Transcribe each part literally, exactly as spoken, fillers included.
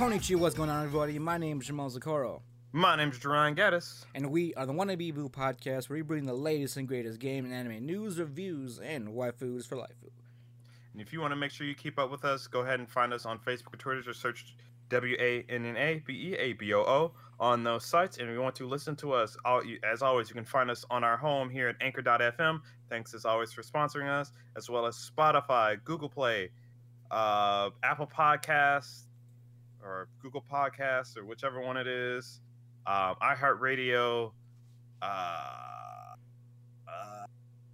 Konnichiwa, what's going on, everybody? My name is Jamal Zocoro. My name is Jerron Gaddis. And we are the Wannabe Boo Podcast, where we bring the latest and greatest game and anime news, reviews, and waifus for life. And if you want to make sure you keep up with us, go ahead and find us on Facebook or Twitter, or search W A N N A B E A B O O on those sites. And if you want to listen to us, as always, you can find us on our home here at Anchor dot F M. Thanks, as always, for sponsoring us, as well as Spotify, Google Play, uh, Apple Podcasts, or Google Podcasts, or whichever one it is, um, iHeartRadio, uh, uh,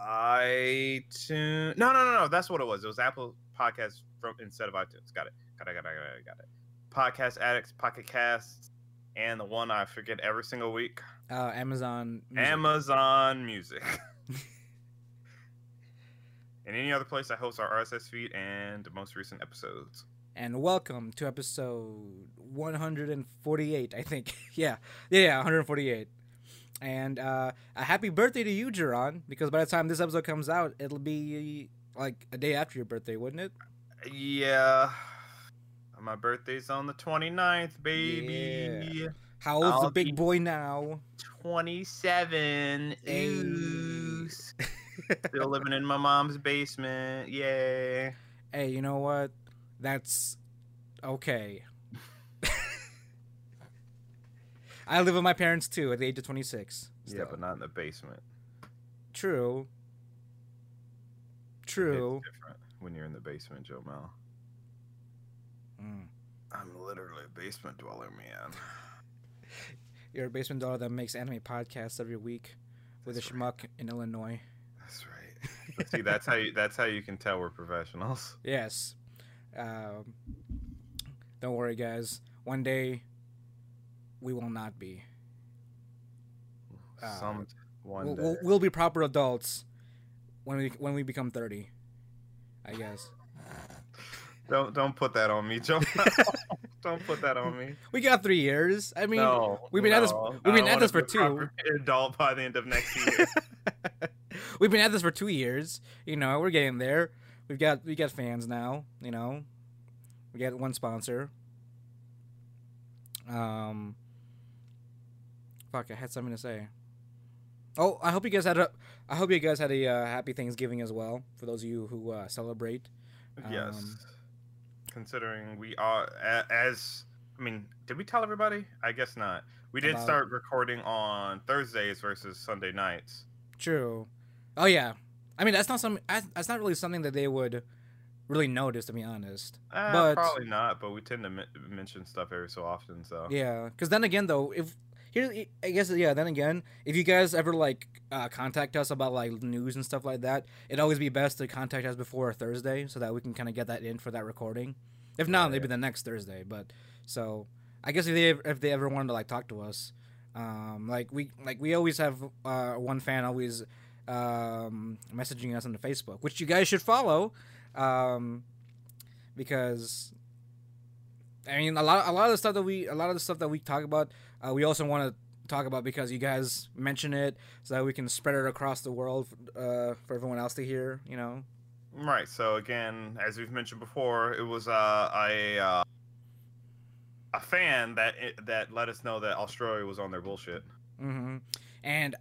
iTunes. No, no, no, no. That's what it was. It was Apple Podcasts from instead of iTunes. Got it. Got it. Got it. Got it. Got it. Podcast Addicts, Pocket Casts, and the one I forget every single week. Uh, Amazon. Music. Amazon Music. And any other place that hosts our R S S feed and the most recent episodes. And welcome to episode one forty-eight, I think. yeah. yeah, yeah, one forty-eight. And uh, a happy birthday to you, Jerron, because by the time this episode comes out, it'll be like a day after your birthday, wouldn't it? Yeah. My birthday's on the twenty-ninth, baby. Yeah. How old's I'll the big boy now? twenty-seven. Ooh. Still living in my mom's basement. Yay. Hey, you know what? That's okay. I live with my parents too at the age of twenty-six. Still. Yeah, but not in the basement. True. True. It's different when you're in the basement, Joe Mel. Mm. I'm literally a basement dweller, man. You're a basement dweller that makes anime podcasts every week with that's a schmuck right. in Illinois. That's right. But see, that's how you, that's how you can tell we're professionals. Yes. Um, don't worry, guys. One day, we will not be. Uh, Some one we'll, day we'll, we'll be proper adults when we when we become thirty, I guess. Don't don't put that on me, Joe. Don't put that on me. We got three years. I mean, no, we've been no. at this we've been at this for two. Adult by the end of next year. We've been at this for two years. You know, we're getting there. We've got we got fans now, you know. We got one sponsor. Um, fuck, I had something to say. Oh, I hope you guys had a I hope you guys had a uh, happy Thanksgiving as well for those of you who uh, celebrate. Um, yes. Considering we are as I mean, did we tell everybody? I guess not. We did about... start recording on Thursdays versus Sunday nights. True. Oh yeah. I mean, that's not some. That's not really something that they would really notice, to be honest. Uh, but, probably not, but we tend to m- mention stuff every so often, so. Yeah, because then again, though, if here, I guess, yeah, then again, if you guys ever like uh, contact us about like news and stuff like that, it'd always be best to contact us before a Thursday so that we can kind of get that in for that recording. If not, maybe yeah, yeah. the next Thursday. But so, I guess if they if they ever wanted to like talk to us, um, like we like we always have uh, one fan always. Um, messaging us on the Facebook, which you guys should follow, um, because I mean a lot, a lot of the stuff that we, a lot of the stuff that we talk about, uh, we also want to talk about because you guys mention it, so that we can spread it across the world uh, for everyone else to hear, you know. Right. So again, as we've mentioned before, it was uh, a uh, a fan that that let us know that Australia was on their bullshit. Mm-hmm. And.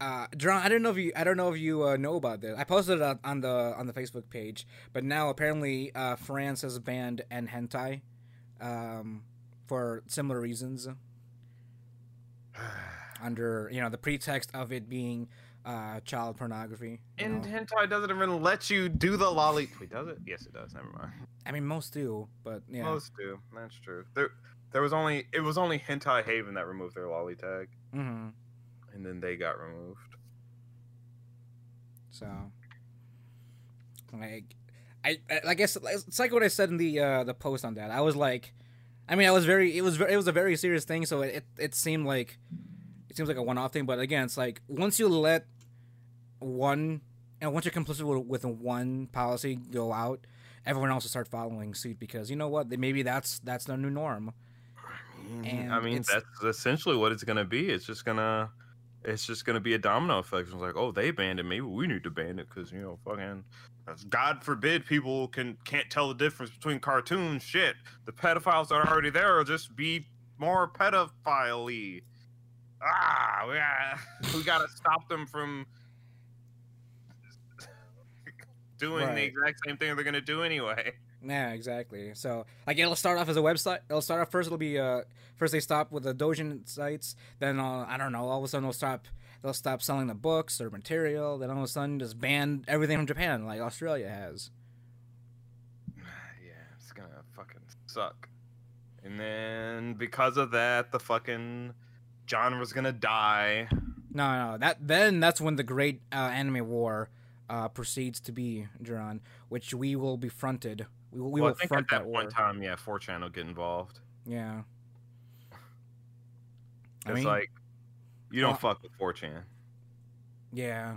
Uh, Jerron, I don't know if you I don't know if you uh, know about this. I posted it on, on the on the Facebook page, but now apparently uh, France has banned and hentai um, for similar reasons. Under you know the pretext of it being uh, child pornography. And know. Hentai doesn't even let you do the lolly. Wait, does it? Yes, it does. Never mind. I mean, most do, but yeah, most do. That's true. There, there was only it was only Hentai Haven that removed their lolly tag. Mm-hmm. And then they got removed. So, like, I I guess it's like what I said in the uh, the post on that. I was like, I mean, I was very it was it was a very serious thing. So it it seemed like it seems like a one off thing. But again, it's like once you let one and once you're complicit with, with one policy go out, everyone else will start following suit because you know what? Maybe that's that's their new norm. And I mean, that's essentially what it's gonna be. It's just gonna it's just going to be a domino effect. It's like, oh, they banned it. Maybe we need to ban it because, you know, fucking, God forbid people can, can't tell the difference between cartoons. Shit, the pedophiles that are already there will just be more pedophile-y. Ah, we gotta, we gotta stop them from doing right. the exact same thing they're going to do anyway. Yeah, exactly. So, like, it'll start off as a website. It'll start off first. It'll be uh, first they stop with the doujin sites. Then uh, I don't know. All of a sudden, they'll stop. They'll stop selling the books or material. Then all of a sudden, just ban everything from Japan, like Australia has. Yeah, it's gonna fucking suck. And then because of that, the fucking genre's gonna die. No, no. That then that's when the great uh, anime war uh, proceeds to be, Jerron, which we will be fronted. We, we well, will I think front at that, that one time, yeah, four chan will get involved. Yeah. It's I mean, like, you don't uh, fuck with four chan. Yeah.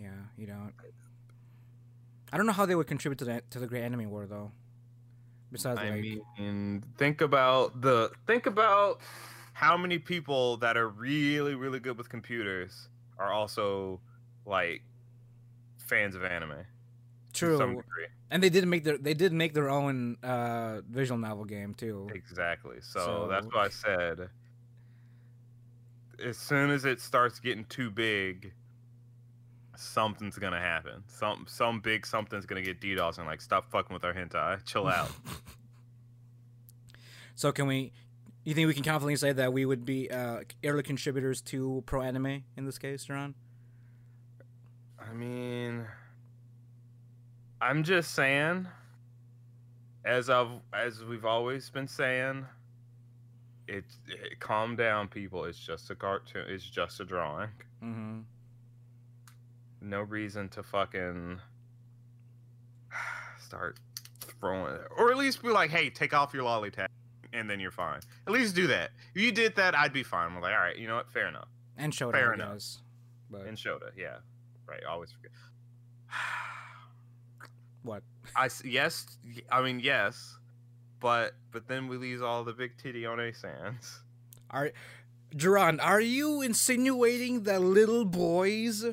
Yeah, you don't. I don't know how they would contribute to that to the Great Anime War, though. Besides, I like, mean, think about the think about how many people that are really, really good with computers are also like fans of anime. True, and they did make their they did make their own uh, visual novel game too. Exactly, so, so that's what I said. As soon as it starts getting too big, something's gonna happen. Some some big something's gonna get DDoS and like stop fucking with our hentai. Chill out. So can we? You think we can confidently say that we would be uh, early contributors to pro anime in this case, Jerron? I mean. I'm just saying, as I've as we've always been saying, it, it calm down, people. It's just a cartoon. It's just a drawing. Mm-hmm. No reason to fucking start throwing it, or at least be like, hey, take off your lolly tag, and then you're fine. At least do that. If you did that, I'd be fine. We're like, all right, you know what? Fair enough. And Shoda, fair enough. Does, but... And Shoda, yeah, right. Always forget. What? I yes, I mean yes, but but then we lose all the big titty on a sands. Are, Jerron, are you insinuating that little boys,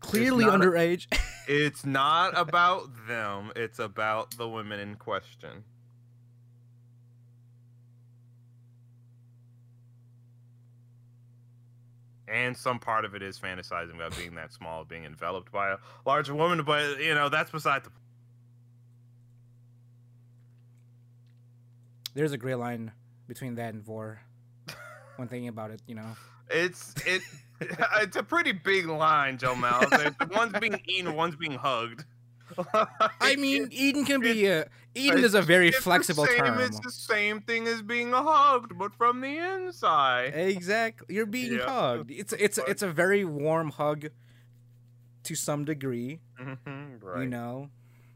clearly it's underage? A, it's not about them. It's about the women in question. And some part of it is fantasizing about being that small, being enveloped by a larger woman. But you know that's beside the. There's a gray line between that and vor when thinking about it, you know. It's it it's a pretty big line, Joe Mal. One's being eaten, one's being hugged. Like, I mean, eaten can be a eaten is a very flexible same, term. It's the same thing as being hugged, but from the inside. Exactly. You're being yeah. hugged. It's it's it's a very warm hug to some degree. Mm-hmm, right. You know.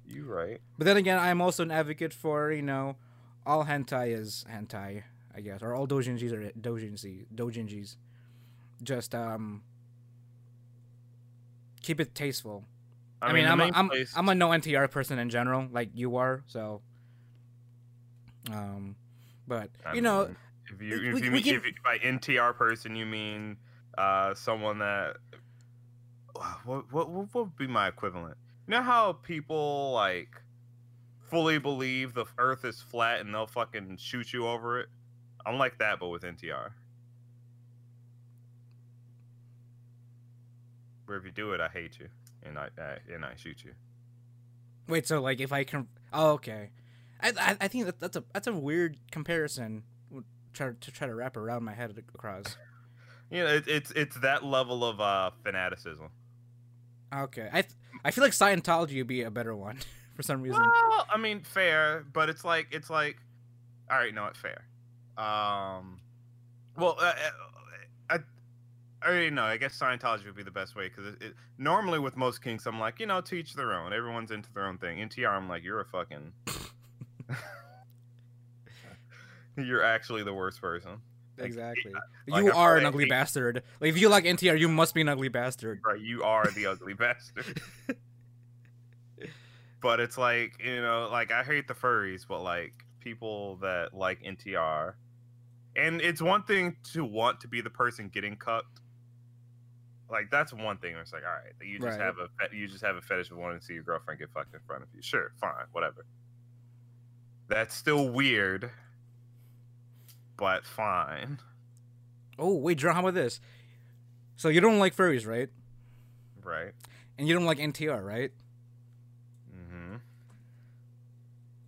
You're right. But then again, I'm also an advocate for, you know, all hentai is hentai, I guess, or all doujinshis are doujinshis. Doujinshis, just um, keep it tasteful. I, I mean, mean, I'm a, I'm place... I'm a no N T R person in general, like you are. So, um, but I you mean, know, if you if we, you mean can... if you, by N T R person you mean uh someone that what what what would be my equivalent? You know how people like. Fully believe the earth is flat and they'll fucking shoot you over it. I'm like that, but with N T R. Where if you do it, I hate you and I, I and I shoot you. Wait, so like if I can, oh okay, I I, I think that that's a that's a weird comparison try to try to wrap around my head across. You know, it, it's it's that level of uh, fanaticism. Okay, I I feel like Scientology would be a better one. For some reason. Well, I mean, fair, but it's like it's like, all right, no, it's fair. Um, well, I, I, I already know. I guess Scientology would be the best way because normally with most kinks, I'm like, you know, to each their own. Everyone's into their own thing. N T R, I'm like, you're a fucking, you're actually the worst person. Exactly. Like, you like, are an ugly hate. bastard. Like if you like N T R, you must be an ugly bastard. Right. You are the ugly bastard. But it's like, you know, like I hate the furries, but like people that like N T R And it's one thing to want to be the person getting cucked. Like, that's one thing. It's like, all right, you just right. have a you just have a fetish of wanting to see your girlfriend get fucked in front of you. Sure, fine, whatever. That's still weird, but fine. Oh wait, Jerron, how about this? So you don't like furries, right? Right. And you don't like N T R, right? Mm-hmm.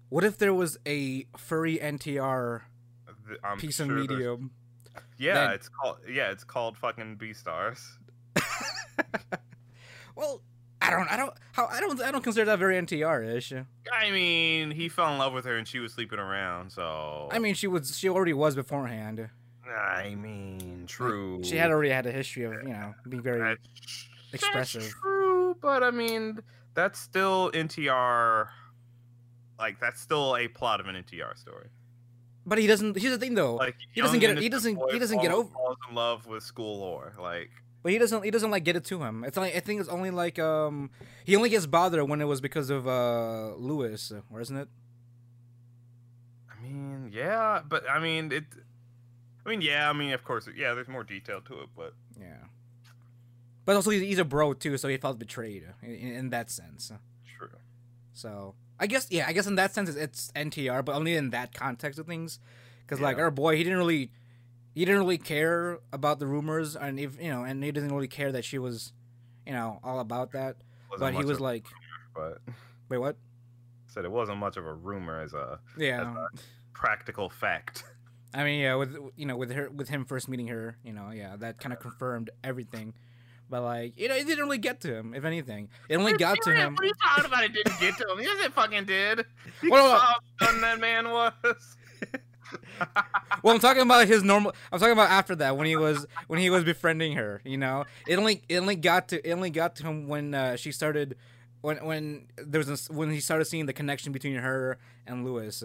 What if there was a furry N T R I'm piece sure of medium? Yeah, that... it's called yeah, it's called fucking B-Stars. Well, I don't, I don't, how, I don't, I don't consider that very N T R-ish. I mean, he fell in love with her and she was sleeping around, so. I mean, she was, she already was beforehand. I mean, true. She had already had a history of, you know, being very that's, expressive. That's true, but I mean, that's still N T R. Like, that's still a plot of an N T R story. But he doesn't. Here's the thing, though. Like, he doesn't get. He doesn't. He doesn't falls, get over. Falls in love with school lore, like. But he doesn't. He doesn't like get it to him. It's like I think it's only like um. He only gets bothered when it was because of uh Lewis, or isn't it? I mean, yeah, but I mean it. I mean, yeah, I mean, of course, yeah. There's more detail to it, but yeah. But also, he's a bro too, so he felt betrayed in, in that sense. True. So. I guess, yeah, I guess in that sense it's N T R, but only in that context of things. Because, yeah. like, our boy, he didn't really he didn't really care about the rumors, and, if, you know, and he didn't really care that she was, you know, all about that. But he was like... Rumor, but wait, what? Said it wasn't much of a rumor as a, yeah. as a practical fact. I mean, yeah, with, you know, with her, with him first meeting her, you know, yeah, that kind of confirmed everything. But, like, you know, it didn't really get to him, if anything. It only You're got serious? to him. What are you talking about? It didn't get to him. Yes, it fucking did. You well, saw how done that man was. Well, I'm talking about his normal. I'm talking about after that when he was when he was befriending her. You know, it only it only got to it only got to him when uh, she started when when there was a, when he started seeing the connection between her and Lewis.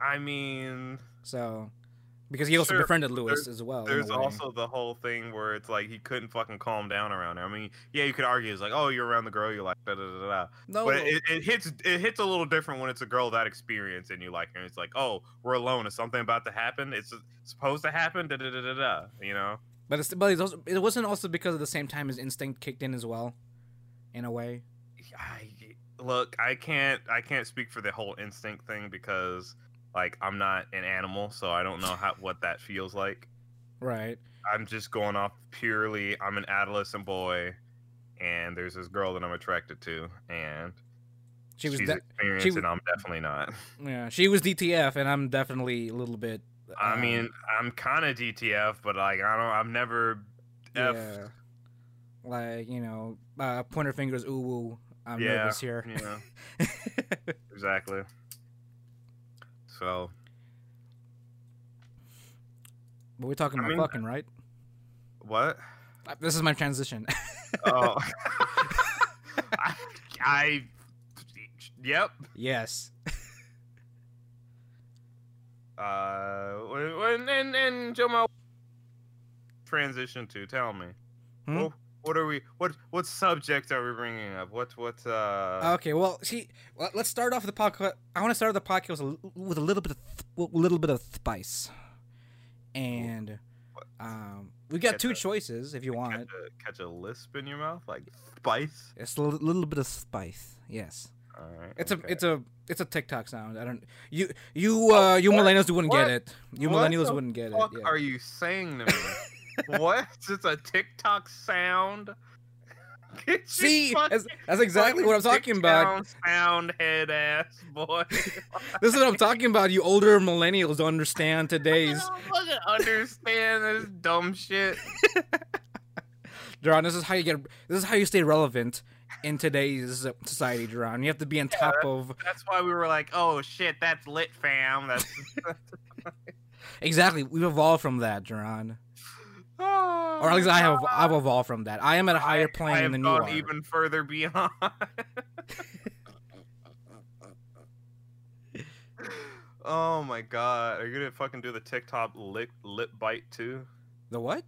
I mean, so. Because he also sure, befriended Lewis as well. There's also the whole thing where it's like he couldn't fucking calm down around her. I mean, yeah, you could argue it's like, oh, you're around the girl you like, da da da da. No, but it, it hits it hits a little different when it's a girl that experienced and you like her. It's like, oh, we're alone. Is something about to happen? It's supposed to happen. Da da da da da. You know. But it's, but it's also, it wasn't also because at the same time his instinct kicked in as well, in a way. I, look, I can't I can't speak for the whole instinct thing because. Like, I'm not an animal, so I don't know how what that feels like. Right. I'm just going off purely, I'm an adolescent boy, and there's this girl that I'm attracted to, and she was she's de- experienced, she was, and I'm definitely not. Yeah, she was D T F, and I'm definitely a little bit... Um, I mean, I'm kind of D T F, but, like, I don't... I've never effed. Yeah. Like, you know, uh, pointer fingers, ooh-woo, I'm yeah, nervous here. Yeah, exactly. So, but we're talking I about mean, fucking, right? What? This is my transition. Oh, I, I, yep. Yes. Uh, when and and Jamal transition to tell me. Hmm? Well, What are we? What what subject are we bringing up? What what? Uh... Okay, well, see, let's start off the podcast. I want to start the podcast with a little bit of th- little bit of spice, and um, we got catch two a, choices if you want. Catch a, catch a lisp in your mouth, like spice. It's a little bit of spice. Yes. All right. It's okay. a it's a it's a TikTok sound. I don't you you uh you what? millennials wouldn't what? get it. You what millennials wouldn't get it. What yeah. are you saying to me? What? It's a TikTok sound. See, that's, that's exactly what I'm talking about. Sound head ass boy. This is what I'm talking about. You older millennials don't understand today's. I don't fucking understand this dumb shit. Jerron, this is how you get. This is how you stay relevant in today's society, Jerron. You have to be on yeah, top that's, of. That's why we were like, oh shit, that's lit, fam. That's. Exactly, we've evolved from that, Jerron. Oh, or at least I have I've evolved from that. I am at a higher plane than you are. I have gone even further beyond. Oh my god, are you gonna fucking do the TikTok lip lip bite too? The what?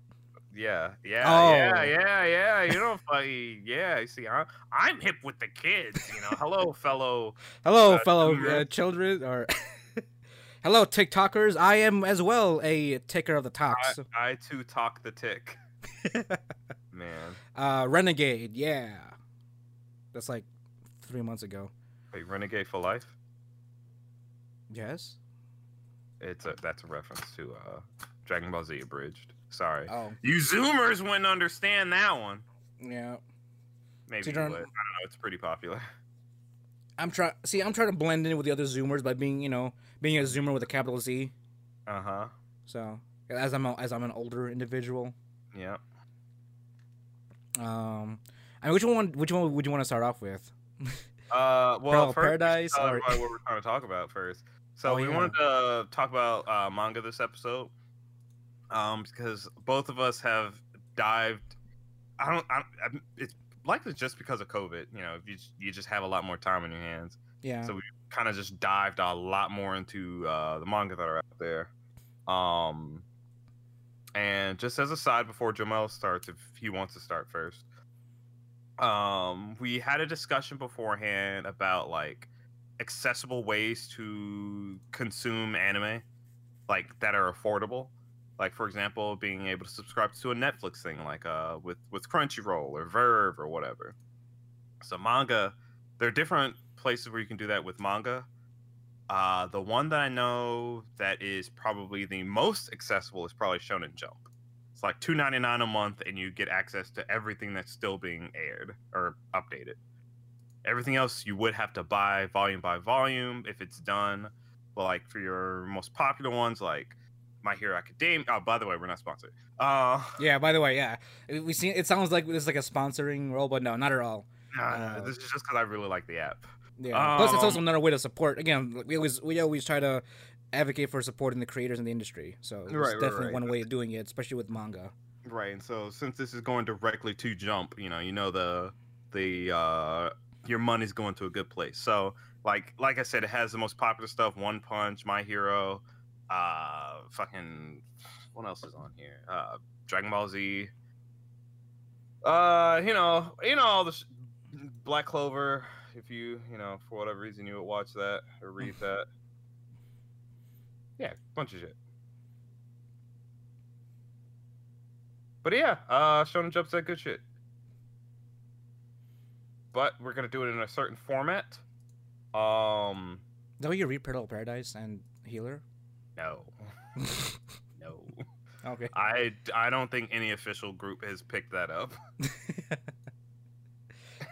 Yeah, yeah, oh. yeah, yeah, yeah. You don't fucking yeah. You see, I'm I'm hip with the kids. You know, hello fellow, hello uh, fellow uh, children or. Hello, TikTokers. I am as well a ticker of the talks. I, I too talk the tick. Man. Uh, Renegade, yeah. That's like three months ago. Wait, Renegade for Life? Yes. It's a, that's a reference to uh, Dragon Ball Z Abridged. Sorry. Oh. You Zoomers wouldn't understand that one. Yeah. Maybe, so, but I don't know. It's pretty popular. I'm trying. See, I'm trying to blend in with the other Zoomers by being, you know, being a Zoomer with a capital Z. Uh huh. So as I'm a, as I'm an older individual. Yeah. Um, I mean, which one? Which one would you want to start off with? Uh, well, first, Paradise. Uh, or... what we're trying to talk about first. So oh, we yeah. wanted to talk about uh, manga this episode, um, because both of us have dived. I don't. I, I, it's. Likely just because of COVID, you know, if you you just have a lot more time on your hands. Yeah. So we kind of just dived a lot more into uh, the manga that are out there. Um, and just as a side, before Jamal starts, if he wants to start first, um, we had a discussion beforehand about like accessible ways to consume anime, like that are affordable. Like, for example, being able to subscribe to a Netflix thing, like uh, with, with Crunchyroll or Verve or whatever. So manga, there are different places where you can do that with manga. Uh, the one that I know that is probably the most accessible is probably Shonen Jump. It's like two ninety-nine a month, and you get access to everything that's still being aired or updated. Everything else you would have to buy volume by volume if it's done. But, like, for your most popular ones, like... My Hero Academia. Oh, by the way, we're not sponsored. Uh, yeah, by the way, yeah. We see. It sounds like this is like a sponsoring role, but no, not at all. Nah, uh, this is just because I really like the app. Yeah. Um, Plus, it's also another way to support. Again, we always we always try to advocate for supporting the creators in the industry. So it's right, definitely right, one right. way of doing it, especially with manga. Right. And so since this is going directly to Jump, you know, you know the the uh, your money's going to a good place. So like like I said, it has the most popular stuff: One Punch, My Hero. Uh, fucking, what else is on here? Uh, Dragon Ball Z. Uh, you know, you know, all the sh- Black Clover. If you, you know, for whatever reason you would watch that or read that. Yeah, bunch of shit. But yeah, uh, Shonen Jump's that good shit. But we're gonna do it in a certain format. Um, is that what you read Parallel Paradise and Healer? No. No. Okay. I, I don't think any official group has picked that up.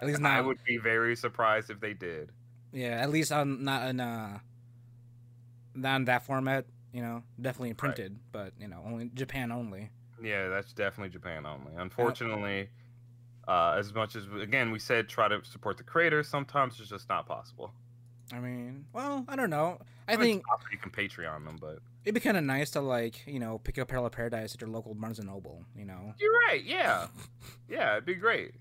At least not. I would be very surprised if they did. Yeah, at least on not in uh not in that format, you know, definitely printed, right. But you know, only Japan only. Yeah, that's definitely Japan only. Unfortunately, uh, as much as again we said try to support the creators, sometimes it's just not possible. I mean, well, I don't know. I, I mean, think you can Patreon them, but it'd be kind of nice to like, you know, pick up Parallel Paradise at your local Barnes and Noble. You know, you're right. Yeah, yeah, it'd be great.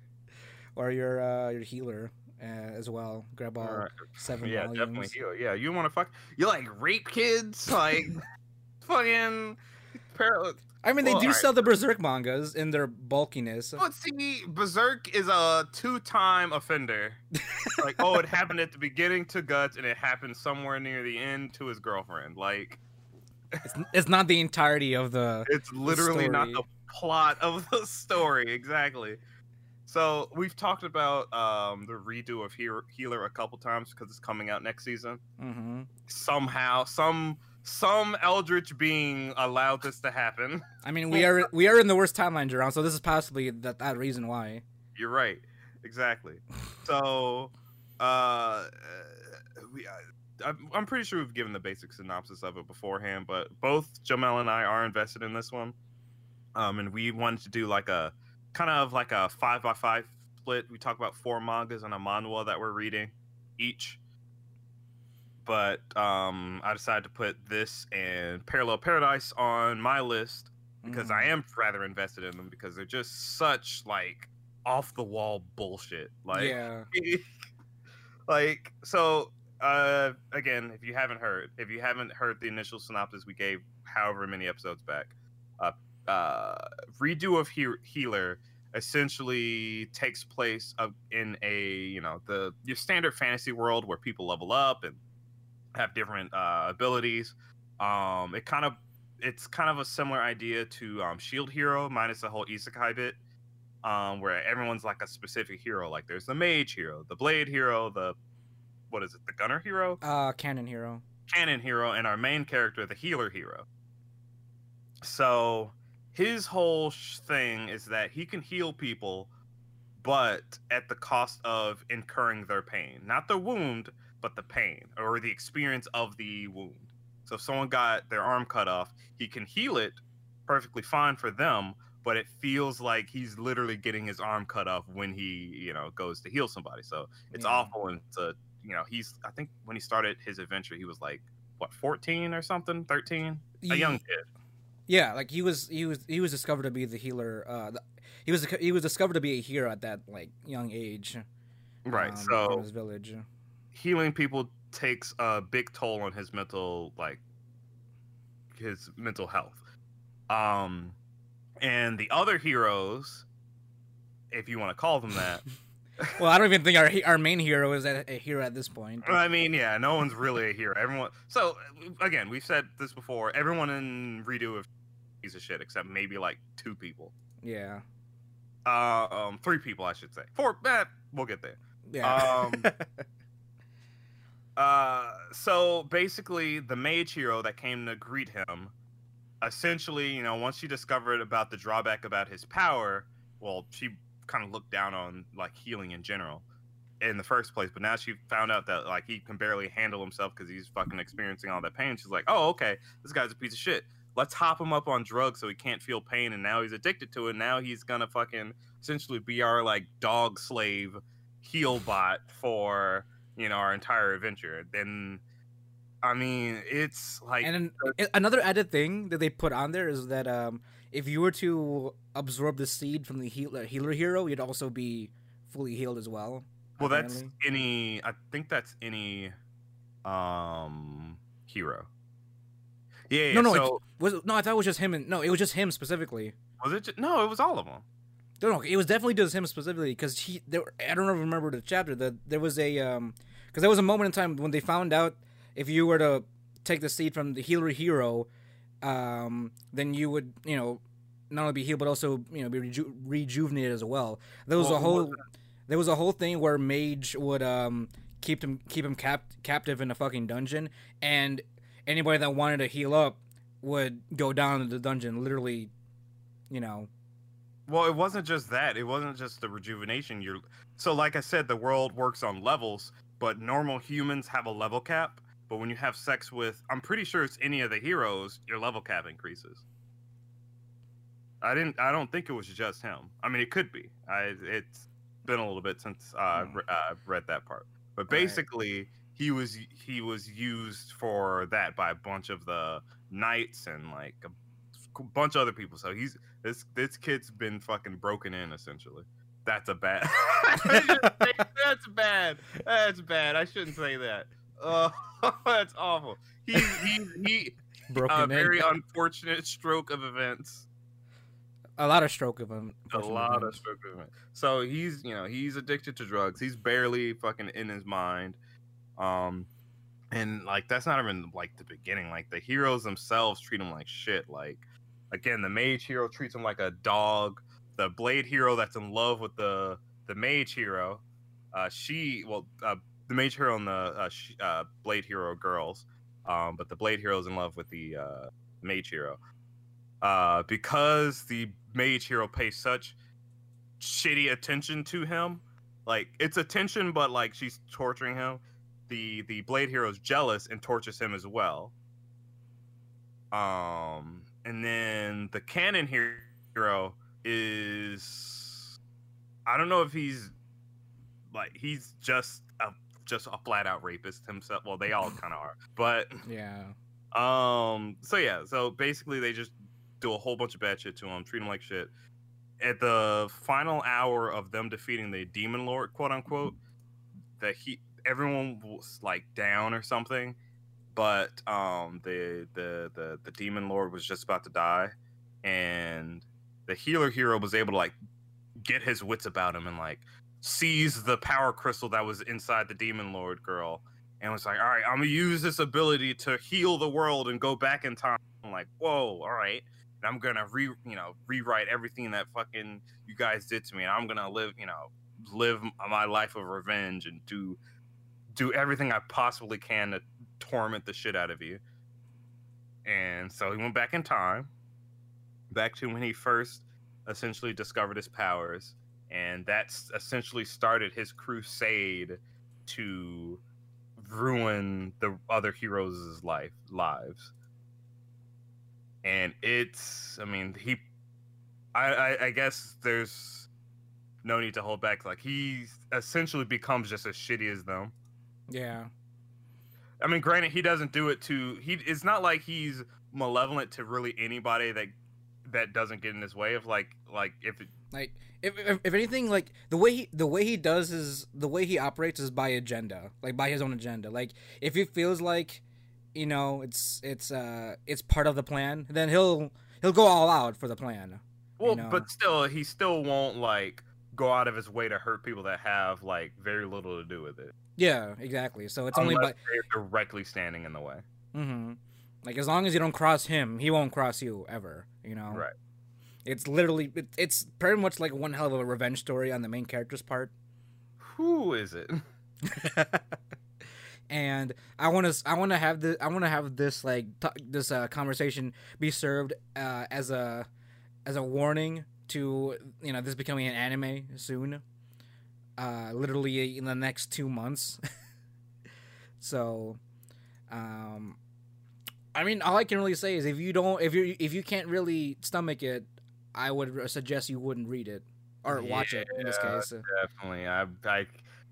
Or your uh, your healer uh, as well. Grab all, all right. seven yeah, volumes. Yeah, definitely heal. Yeah, you want to fuck? You like rape kids? Like fucking Parallel. I mean, they well, do sell right. the Berserk mangas in their bulkiness. But see, Berserk is a two-time offender. Like, oh, it happened at the beginning to Guts, and it happened somewhere near the end to his girlfriend. Like, it's, it's not the entirety of the. It's literally the not the plot of the story, exactly. So we've talked about um, the redo of Healer, Healer a couple times because it's coming out next season. Mm-hmm. Somehow, some. Some eldritch being allowed this to happen. I mean, we are we are in the worst timeline, Jerron, so this is possibly that that reason why. You're right, exactly. So, uh, we I, I'm pretty sure we've given the basic synopsis of it beforehand, but both Jamel and I are invested in this one, um, and we wanted to do like a kind of like a five by five split. We talk about four mangas and a manhwa that we're reading each. But um, I decided to put this and Parallel Paradise on my list because mm. I am rather invested in them because they're just such, like, off-the-wall bullshit. Like, yeah. Like, so, uh, again, if you haven't heard, if you haven't heard the initial synopsis we gave however many episodes back, uh, uh, Redo of he- Healer essentially takes place of, in a, you know, the your standard fantasy world where people level up and have different uh, abilities, Um, it kind of it's kind of a similar idea to um, Shield Hero, minus the whole isekai bit, um, where everyone's like a specific hero. Like there's the mage hero, the blade hero, the what is it, the gunner hero? Uh, cannon hero. Cannon hero, and our main character, the healer hero. So his whole thing is that he can heal people, but at the cost of incurring their pain. Not the wound, but the pain or the experience of the wound. So if someone got their arm cut off, he can heal it perfectly fine for them, but it feels like he's literally getting his arm cut off when he, you know, goes to heal somebody. So it's yeah. awful. And to, you know, he's, I think when he started his adventure, he was like, what, fourteen or something, thirteen? A young kid. Yeah, like he was, he was, he was discovered to be the healer. Uh, the, he was, he was discovered to be a hero at that like young age, right? Um, so his village, healing people takes a big toll on his mental, like his mental health. Um, and the other heroes, if you want to call them that. Well, I don't even think our our main hero is a hero at this point. I mean, yeah, no one's really a hero. Everyone. So again, we've said this before. Everyone in Redo of piece of shit, except maybe like two people. Yeah. Uh, um, three people, I should say. Four. Eh, we'll get there. Yeah. Um, uh, so basically, the mage hero that came to greet him, essentially, you know, once she discovered about the drawback about his power, well, she kind of looked down on like healing in general in the first place. But now she found out that like he can barely handle himself because he's fucking experiencing all that pain. She's like, oh, okay, this guy's a piece of shit. Let's hop him up on drugs so he can't feel pain, and now he's addicted to it. Now he's gonna fucking essentially be our like dog slave heal bot for, you know, our entire adventure. Then I mean, it's like, and an, another added thing that they put on there is that um if you were to absorb the seed from the healer, healer hero, you'd also be fully healed as well. Well, apparently. That's any, I think that's any um hero. Yeah, yeah. No, no, so, it was, no, I thought it was just him. And, no, it was just him specifically. Was it? Just, no, it was all of them. No, no, it was definitely just him specifically because he. There, I don't remember the chapter. That there was a um, because there was a moment in time when they found out if you were to take the seed from the healer hero, um, then you would, you know, not only be healed but also, you know, be reju- rejuvenated as well. There was well, a whole, there was a whole thing where Mage would um keep him keep him cap- captive in a fucking dungeon and. Anybody that wanted to heal up would go down into the dungeon, literally, you know. Well, it wasn't just that. It wasn't just the rejuvenation. You're so, like I said, the world works on levels, but normal humans have a level cap. But when you have sex with, I'm pretty sure it's any of the heroes, your level cap increases. I didn't. I don't think it was just him. I mean, it could be. I. It's been a little bit since uh, mm. I've read that part. But basically. All right. He was he was used for that by a bunch of the knights and like a bunch of other people. So he's this this kid's been fucking broken in essentially. That's a bad. That's bad. That's bad. I shouldn't say that. Uh, that's awful. He he he. Broken uh, in. Very unfortunate stroke of events. A lot of stroke of him. A lot events. of stroke of events. So he's you know he's addicted to drugs. He's barely fucking in his mind. Um, and like that's not even like the beginning. Like the heroes themselves treat him like shit. Like again, the mage hero treats him like a dog. The blade hero that's in love with the the mage hero, uh, she well uh, the mage hero and the uh, she, uh, blade hero are girls, um, but the blade hero is in love with the uh, mage hero, uh, because the mage hero pays such shitty attention to him. Like it's attention, but like she's torturing him. The the blade hero is jealous and tortures him as well. Um, and then the cannon hero is, I don't know if he's like he's just a just a flat out rapist himself. Well, they all kind of are, but yeah. Um. So yeah. So basically, they just do a whole bunch of bad shit to him, treat him like shit. At the final hour of them defeating the demon lord, quote unquote, that he. Everyone was like down or something, but um, the, the the the demon lord was just about to die, and the healer hero was able to like get his wits about him and like seize the power crystal that was inside the demon lord girl and was like, all right, I'm gonna use this ability to heal the world and go back in time. I'm like, whoa, all right. And I'm gonna re, you know, rewrite everything that fucking you guys did to me, and I'm gonna live, you know, live my life of revenge and do, do everything I possibly can to torment the shit out of you. And so he went back in time, back to when he first essentially discovered his powers, and that's essentially started his crusade to ruin the other heroes' life lives. And it's, I mean, he, I, I, I guess there's no need to hold back. Like, he essentially becomes just as shitty as them. Yeah. I mean, granted, he doesn't do it to, he, it's not like he's malevolent to really anybody that, that doesn't get in his way of, like, like, if it, like, if, if if anything, like, the way he, the way he does is, the way he operates is by agenda, like, by his own agenda. Like, if he feels like, you know, it's it's uh it's part of the plan, then he'll he'll go all out for the plan. Well, you know? But still, he still won't, like, go out of his way to hurt people that have, like, very little to do with it. Yeah, exactly. So it's Unless only by they're directly standing in the way. Mm-hmm. Like, as long as you don't cross him, he won't cross you ever. You know, right? It's literally it, it's pretty much like one hell of a revenge story on the main character's part. Who is it? And I want to, I want to have the, I want to have this like t- this uh, conversation be served uh, as a, as a warning to, you know, this becoming an anime soon, uh, literally in the next two months. So, um, I mean, all I can really say is if you don't, if you if you can't really stomach it, I would suggest you wouldn't read it or yeah, watch it in this case. Definitely, I I.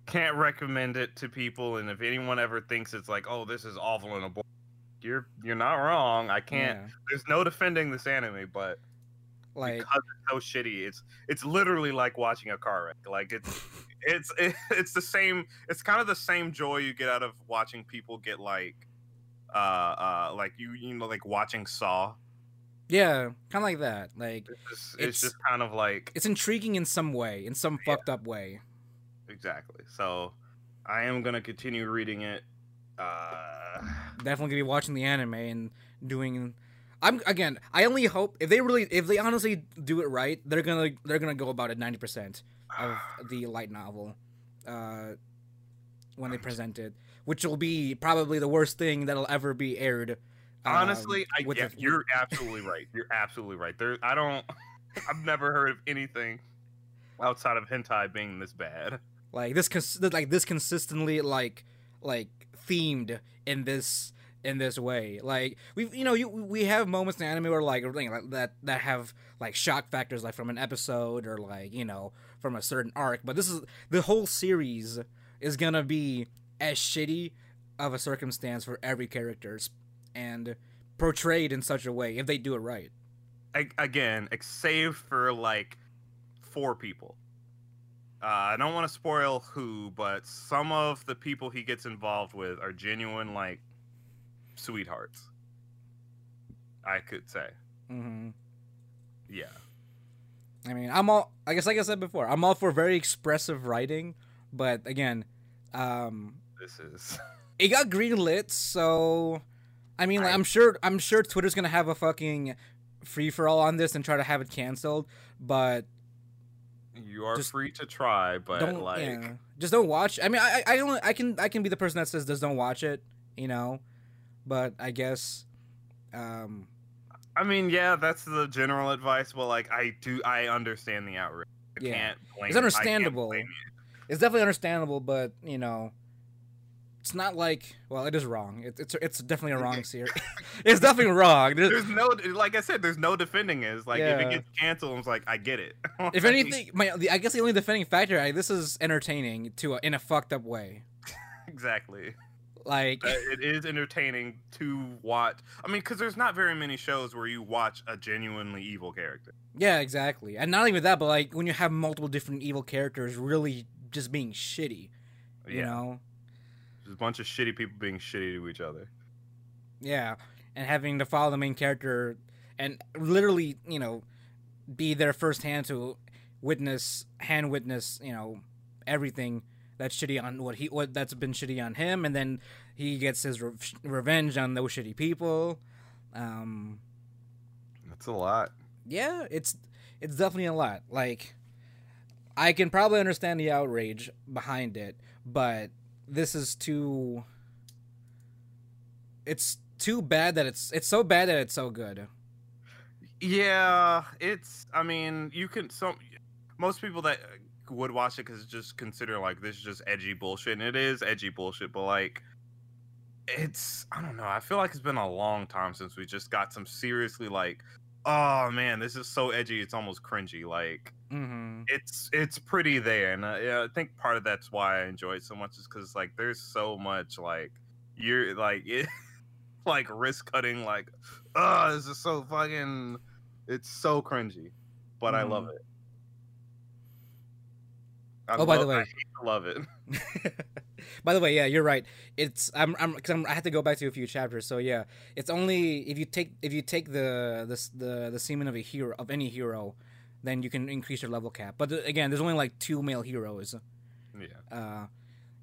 can't recommend it to people, and if anyone ever thinks it's like, oh, this is awful and abhorrent, you're you're not wrong. I can't. Yeah. There's no defending this anime, but like, because it's so shitty, it's it's literally like watching a car wreck. Like it's it's it's the same. It's kind of the same joy you get out of watching people get like, uh, uh like you you know like watching Saw. Yeah, kind of like that. Like it's just, it's, it's just kind of like it's intriguing in some way, in some yeah. fucked up way. Exactly. So, I am gonna continue reading it. Uh... Definitely gonna be watching the anime and doing. I'm again. I only hope if they really, if they honestly do it right, they're gonna they're gonna go about it ninety percent of the light novel uh, when they present it, which will be probably the worst thing that'll ever be aired. Um, Honestly, I with yeah, the... you're absolutely right. You're absolutely right. There, I don't. I've never heard of anything outside of hentai being this bad. Like this, cons- like this, consistently, like, like themed in this in this way. Like we, you know, you we have moments in anime where like, like that that have like shock factors, like from an episode or like, you know, from a certain arc. But this is the whole series is gonna be as shitty of a circumstance for every character and portrayed in such a way if they do it right. I, again, save for like four people. Uh, I don't want to spoil who, but some of the people he gets involved with are genuine, like, sweethearts, I could say. Mm-hmm. Yeah. I mean, I'm all, I guess like I said before, I'm all for very expressive writing, but again, um... This is... It got greenlit, so... I mean, like, I... I'm sure, I'm sure Twitter's gonna have a fucking free-for-all on this and try to have it canceled, but... You are just free to try, but don't, like, yeah. just don't watch. I mean, I, I don't, I can, I can be the person that says just don't watch it, you know. But I guess, um, I mean, yeah, that's the general advice. But like, I do, I understand the outrage. I yeah. can't blame. It's understandable. It. Blame it. It's definitely understandable, but you know, it's not like. Well, it is wrong. It, it's it's definitely a wrong series. It's definitely wrong. There's, there's no, like I said, there's no defending it. Like yeah. if it gets canceled, I'm like, I get it. If anything, my I guess the only defending factor, I, this is entertaining to a, in a fucked up way. Exactly. Like uh, it is entertaining to watch. I mean, because there's not very many shows where you watch a genuinely evil character. Yeah, exactly. And not even that, but like when you have multiple different evil characters, really just being shitty. You yeah. know. There's a bunch of shitty people being shitty to each other. Yeah, and having to follow the main character and literally, you know, be there firsthand to witness, hand witness, you know, everything that's shitty on what he what that's been shitty on him, and then he gets his re- revenge on those shitty people. Um, that's a lot. Yeah, it's it's definitely a lot. Like, I can probably understand the outrage behind it, but this is too. It's too bad that it's it's so bad that it's so good. Yeah, it's. I mean, you can some most people that would watch it because just consider like this is just edgy bullshit, and it is edgy bullshit. But like, it's I don't know. I feel like it's been a long time since we just got some seriously like, oh man, this is so edgy. It's almost cringy. Like, mm-hmm. it's it's pretty there, and I, yeah, I think part of that's why I enjoy it so much is because like there's so much like you're like it, like wrist cutting like, oh this is so fucking. It's so cringy, but mm. I love it. I oh, love, by the way, I love it. By the way, yeah, you're right. It's I'm I'm because I'm, I had to go back to a few chapters, so yeah, it's only if you take if you take the the the, the semen of a hero of any hero, then you can increase your level cap. But again, there's only like two male heroes, yeah, uh,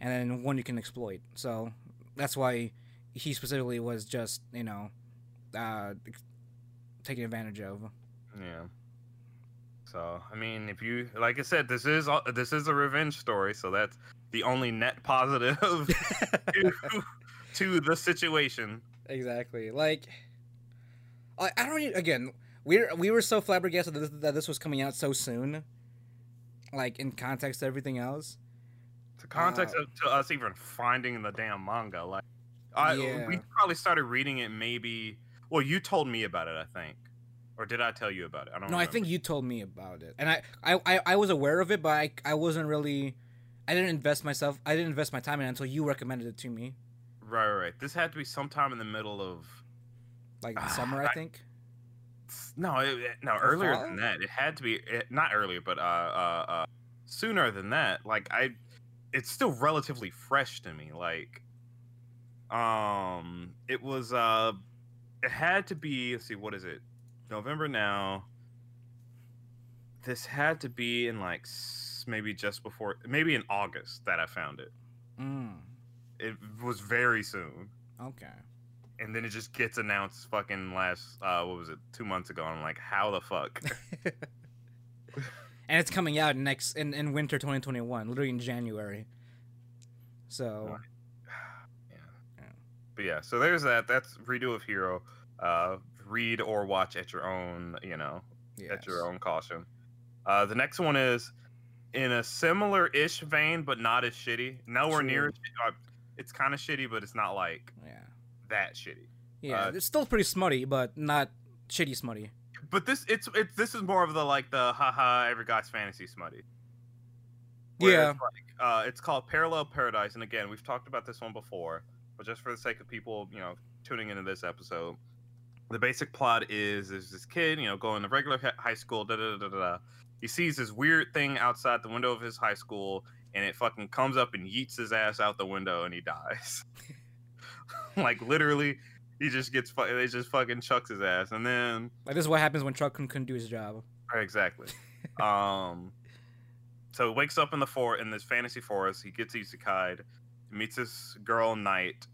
and then one you can exploit. So that's why he specifically was just you know uh, taken advantage of. Yeah. So, I mean, if you, like I said, this is this is a revenge story, so that's the only net positive to, to the situation. Exactly. Like, I, I don't, even, again, we we were so flabbergasted that this, that this was coming out so soon, like, in context to everything else. To context uh, of to us even finding the damn manga. Like, I, yeah. We probably started reading it maybe, well, you told me about it, I think. Or did I tell you about it? I don't know. No, remember. I think you told me about it. And I, I, I, I was aware of it, but I, I wasn't really... I didn't invest myself... I didn't invest my time in it until you recommended it to me. Right, right, right. This had to be sometime in the middle of... Like uh, summer, I, I think? No, it, no earlier fall? than that. It had to be... It, not earlier, but uh, uh, uh, sooner than that. Like, I... It's still relatively fresh to me. Like, um... It was, uh... It had to be... Let's see, what is it? November now. This had to be in like maybe just before, maybe in August that I found it. Mm. It was very soon. Okay. And then it just gets announced fucking last, uh, what was it, two months ago. And I'm like, how the fuck? And it's coming out next in, in winter twenty twenty-one, literally in January. So. Yeah. yeah. But yeah, so there's that. That's Redo of Hero. Uh, read or watch at your own, you know, yes. at your own caution. Uh, the next one is in a similar-ish vein, but not as shitty. Nowhere True. near. It's kind of shitty, but it's not like yeah. that shitty. Yeah, uh, it's still pretty smutty, but not shitty smutty. But this, it's, it's this is more of the like the haha every guy's fantasy smutty. Yeah. It's, like, uh, it's called Parallel Paradise, and again, we've talked about this one before, but just for the sake of people, you know, tuning into this episode. The basic plot is there's this kid, you know, going to regular high school, da da da da da. He sees this weird thing outside the window of his high school, and it fucking comes up and yeets his ass out the window, and he dies. Like, literally, he just gets, fu- it just fucking chucks his ass, and then... Like, this is what happens when Chuck couldn't do his job. Right, exactly. um, so he wakes up in the for- in this fantasy forest, he gets isekai'd, meets this girl, Knight,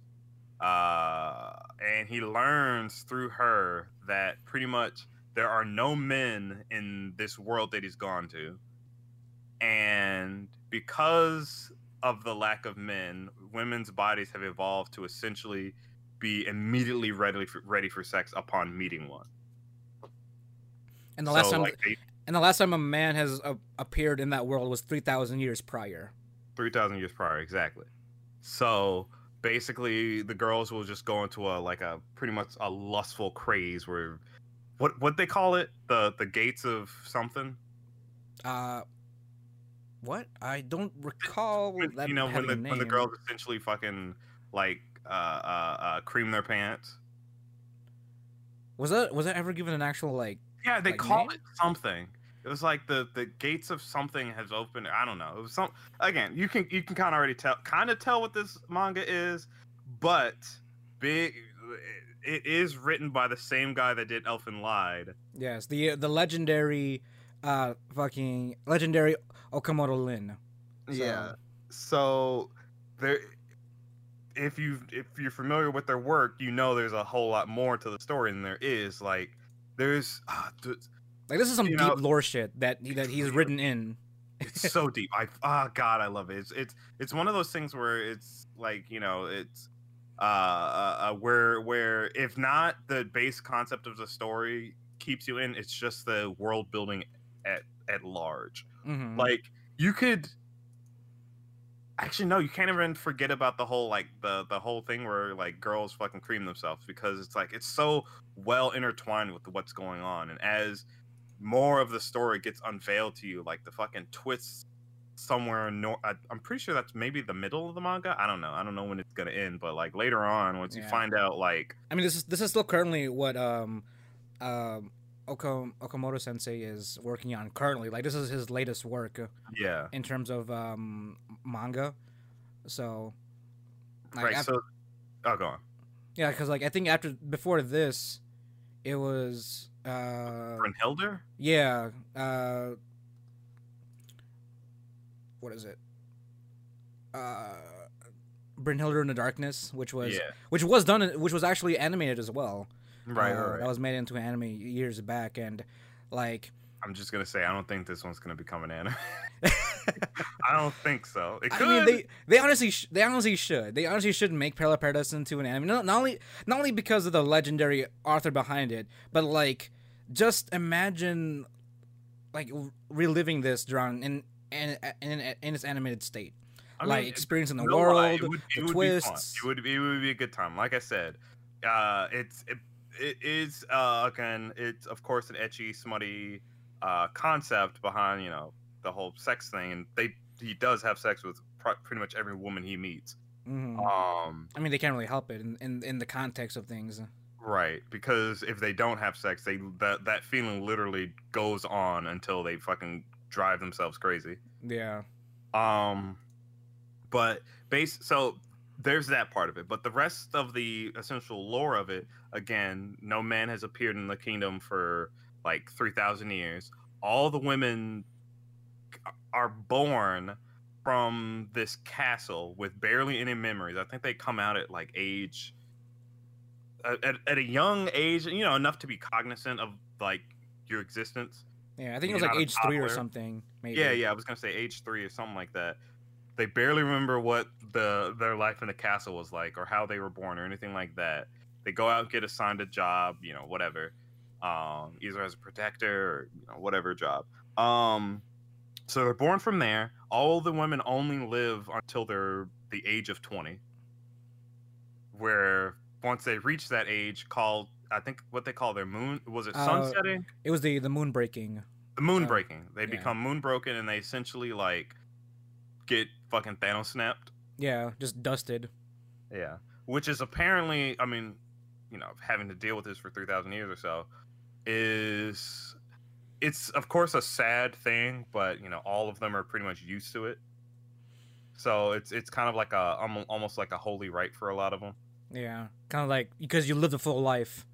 Uh, and he learns through her that pretty much there are no men in this world that he's gone to. And because of the lack of men, women's bodies have evolved to essentially be immediately ready for, ready for sex upon meeting one. And the last so, time like, they, and the last time a man has uh, appeared in that world was three thousand years prior. three thousand years prior, exactly. So... Basically, the girls will just go into a like a pretty much a lustful craze where, what what they call it, the the gates of something. Uh, what I don't recall. That you know when the when the girls essentially fucking like uh, uh uh cream their pants. Was that was that ever given an actual like? Yeah, they like call name? it something. It was like the, the gates of something has opened. I don't know. It was some again. You can you can kind of already tell kind of tell what this manga is, but big it is written by the same guy that did Elfen Lied. Yes, the the legendary, uh, fucking legendary Okamoto Lin. So. Yeah, So there, if you if you're familiar with their work, you know there's a whole lot more to the story than there is. Like there's ah, th- like this is some deep know, lore shit that that he's written in. It's so deep. I oh god, I love it. It's it's it's one of those things where it's like, you know, it's uh, uh where where if not the base concept of the story keeps you in, it's just the world building at at large. Mm-hmm. Like you could actually no, you can't even forget about the whole like the the whole thing where like girls fucking cream themselves, because it's like it's so well intertwined with what's going on, and as more of the story gets unveiled to you, like the fucking twists somewhere in nor- I, I'm pretty sure that's maybe the middle of the manga. I don't know. I don't know when it's gonna end, but like later on, once yeah. you find out, like I mean, this is this is still currently what um um Oka- Okamoto Sensei is working on currently. Like this is his latest work. Yeah. In terms of um manga, so. Like, right. After- so. Oh, go on. Yeah, because like I think after before this, it was. Uh, Brynhildr? Yeah. Uh, what is it? Uh, Brynhildr in the Darkness, which was yeah. which was done, which was actually animated as well. Right, uh, right. That was made into an anime years back, and like. I'm just gonna say, I don't think this one's gonna become an anime. I don't think so. It could. I mean, they they honestly sh- they honestly should they honestly should make Parallel Paradise into an anime. Not, not only not only because of the legendary author behind it, but like just imagine like reliving this during in in in, in its animated state, I mean, like experiencing the world, lie, it would, it the twists. It would be, it would be a good time. Like I said, uh, it's it, it is uh, again it's of course an ecchi smutty. Uh, concept behind, you know, the whole sex thing, and they he does have sex with pr- pretty much every woman he meets. Mm-hmm. Um, I mean, they can't really help it in, in in the context of things, right? Because if they don't have sex, they that that feeling literally goes on until they fucking drive themselves crazy. Yeah. Um, but base so there's that part of it, but the rest of the essential lore of it, again, no man has appeared in the kingdom for. Like three thousand years, all the women are born from this castle with barely any memories. I think they come out at like age, at, at a young age, you know, enough to be cognizant of like your existence. Yeah, I think it was like age three or something. Maybe. Yeah, yeah, I was gonna say age three or something like that. They barely remember what the their life in the castle was like, or how they were born, or anything like that. They go out and get assigned a job, you know, whatever. Um, either as a protector or you know, whatever job. Um, so they're born from there. All the women only live until they're the age of twenty, where once they reach that age, called I think what they call their moon was it uh, sunsetting? It was the the moon breaking. The moon breaking. They yeah. become moon broken, and they essentially like get fucking Thanos snapped. Yeah, just dusted. Yeah, which is apparently, I mean, you know, having to deal with this for three thousand years or so. Is it's of course a sad thing, but you know all of them are pretty much used to it, so it's it's kind of like a almost like a holy rite for a lot of them. Yeah, kind of like because you lived a full life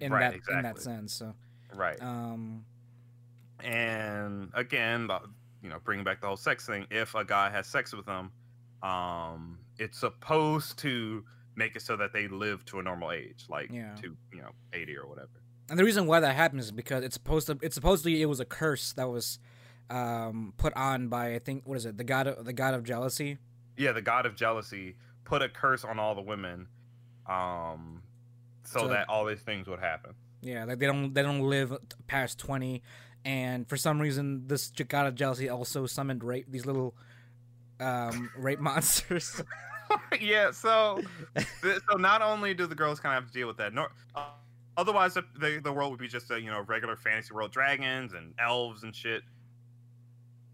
in right, that exactly. in that sense. So right. Um, and again, you know, bringing back the whole sex thing. If a guy has sex with them, um, it's supposed to make it so that they live to a normal age, like yeah. to you know eighty or whatever. And the reason why that happens is because it's supposed to. It's supposedly it was a curse that was um, put on by I think what is it the god of, the god of jealousy. Yeah, the god of jealousy put a curse on all the women, um, so, so that all these things would happen. Yeah, like they don't they don't live past twenty, and for some reason this god of jealousy also summoned rape these little um, rape monsters. Yeah, so so not only do the girls kind of have to deal with that. Nor, uh, Otherwise, the the world would be just a you know regular fantasy world, dragons and elves and shit.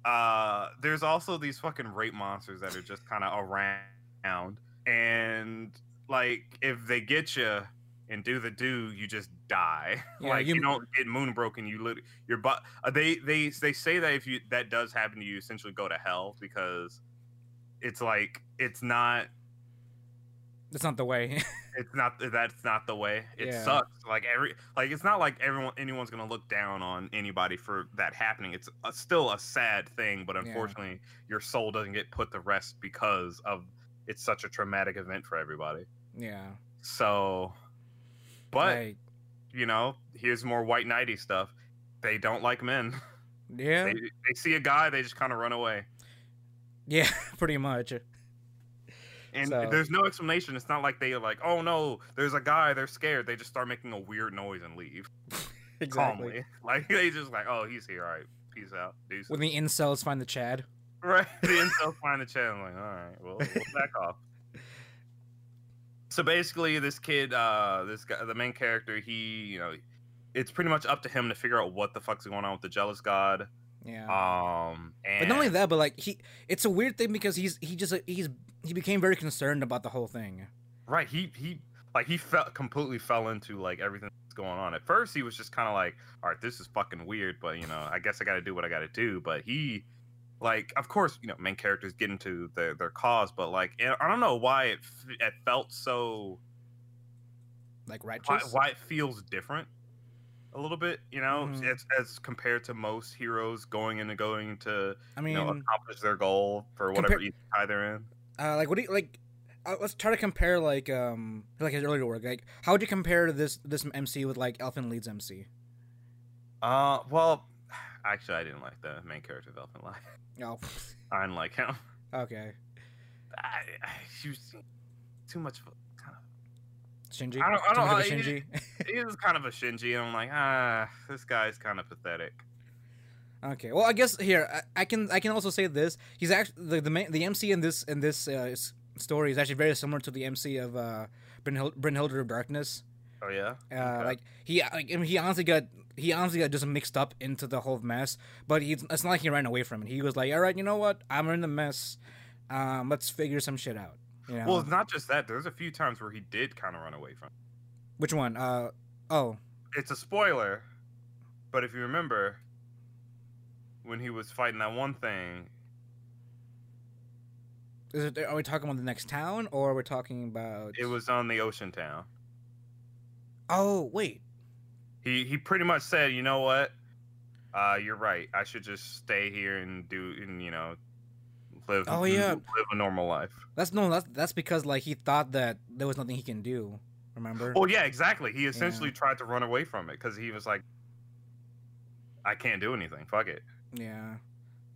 Uh, there's also these fucking rape monsters that are just kind of around, and like if they get you and do the do, you just die. Yeah, like you, you don't get moonbroken. You lit- your butt. They they they say that if you that does happen to you, you essentially go to hell because it's like it's not. That's not the way. It's not. That's not the way. It yeah. sucks. Like every. Like it's not like everyone. Anyone's gonna look down on anybody for that happening. It's a, still a sad thing, but unfortunately, yeah. your soul doesn't get put to rest because of it's such a traumatic event for everybody. Yeah. So, but like, you know, here's more white knighty stuff. They don't like men. Yeah. They, they see a guy, they just kind of run away. Yeah, pretty much. And so, there's no explanation. It's not like they are like, oh no, there's a guy, they're scared. They just start making a weird noise and leave. Exactly. Calmly. Like, they just like, oh, he's here. All right, peace out. Deuces. When the incels find the Chad. Right. The incels find the Chad. I'm like, all right, well, we'll back off. So basically, this kid, uh, this guy, the main character, he, you know, it's pretty much up to him to figure out what the fuck's going on with the jealous god. Yeah. Um, and but not only that, but like he, it's a weird thing because he's he just he's he became very concerned about the whole thing. Right. He he like he felt completely fell into like everything that's going on. At first, he was just kind of like, all right, this is fucking weird, but you know, I guess I got to do what I got to do. But he, like, of course, you know, main characters get into their their cause, but like, I don't know why it it felt so like righteous. Why, why it feels different. A little bit, you know, mm-hmm. as, as compared to most heroes going into going to, I mean, you know, accomplish their goal for whatever compare, isekai they're in. Uh, like, what do you like? Uh, let's try to compare, like, um, like his earlier work. Like, how would you compare this this M C with like Elfen Lied's M C? Uh, well, actually, I didn't like the main character of Elfen Lied. No, oh. I didn't like him. Okay, I, I, she was too much. Of a, Shinji? I don't, I don't, I, Shinji? He, he was kind of a Shinji, and I'm like, ah, this guy's kind of pathetic. Okay, well, I guess here I, I can I can also say this: he's actually the the, the M C in this in this uh, story is actually very similar to the M C of uh, Brynhildr of Darkness. Oh yeah, uh, okay. like he like, I mean, he honestly got he honestly got just mixed up into the whole mess, but he, it's not like he ran away from it. He was like, all right, you know what? I'm in the mess. Um, let's figure some shit out. You know? Well, it's not just that. There's a few times where he did kind of run away from it. Which one? Uh, oh. It's a spoiler, but if you remember, when he was fighting that one thing... Is it? Are we talking about the next town, or are we talking about... It was on the ocean town. Oh, wait. He he pretty much said, you know what? Uh, you're right. I should just stay here and do, and you know... Live, oh yeah, live a normal life. That's no, that's that's because like he thought that there was nothing he can do. Remember? Oh yeah, exactly. He essentially yeah. tried to run away from it because he was like, I can't do anything. Fuck it. Yeah.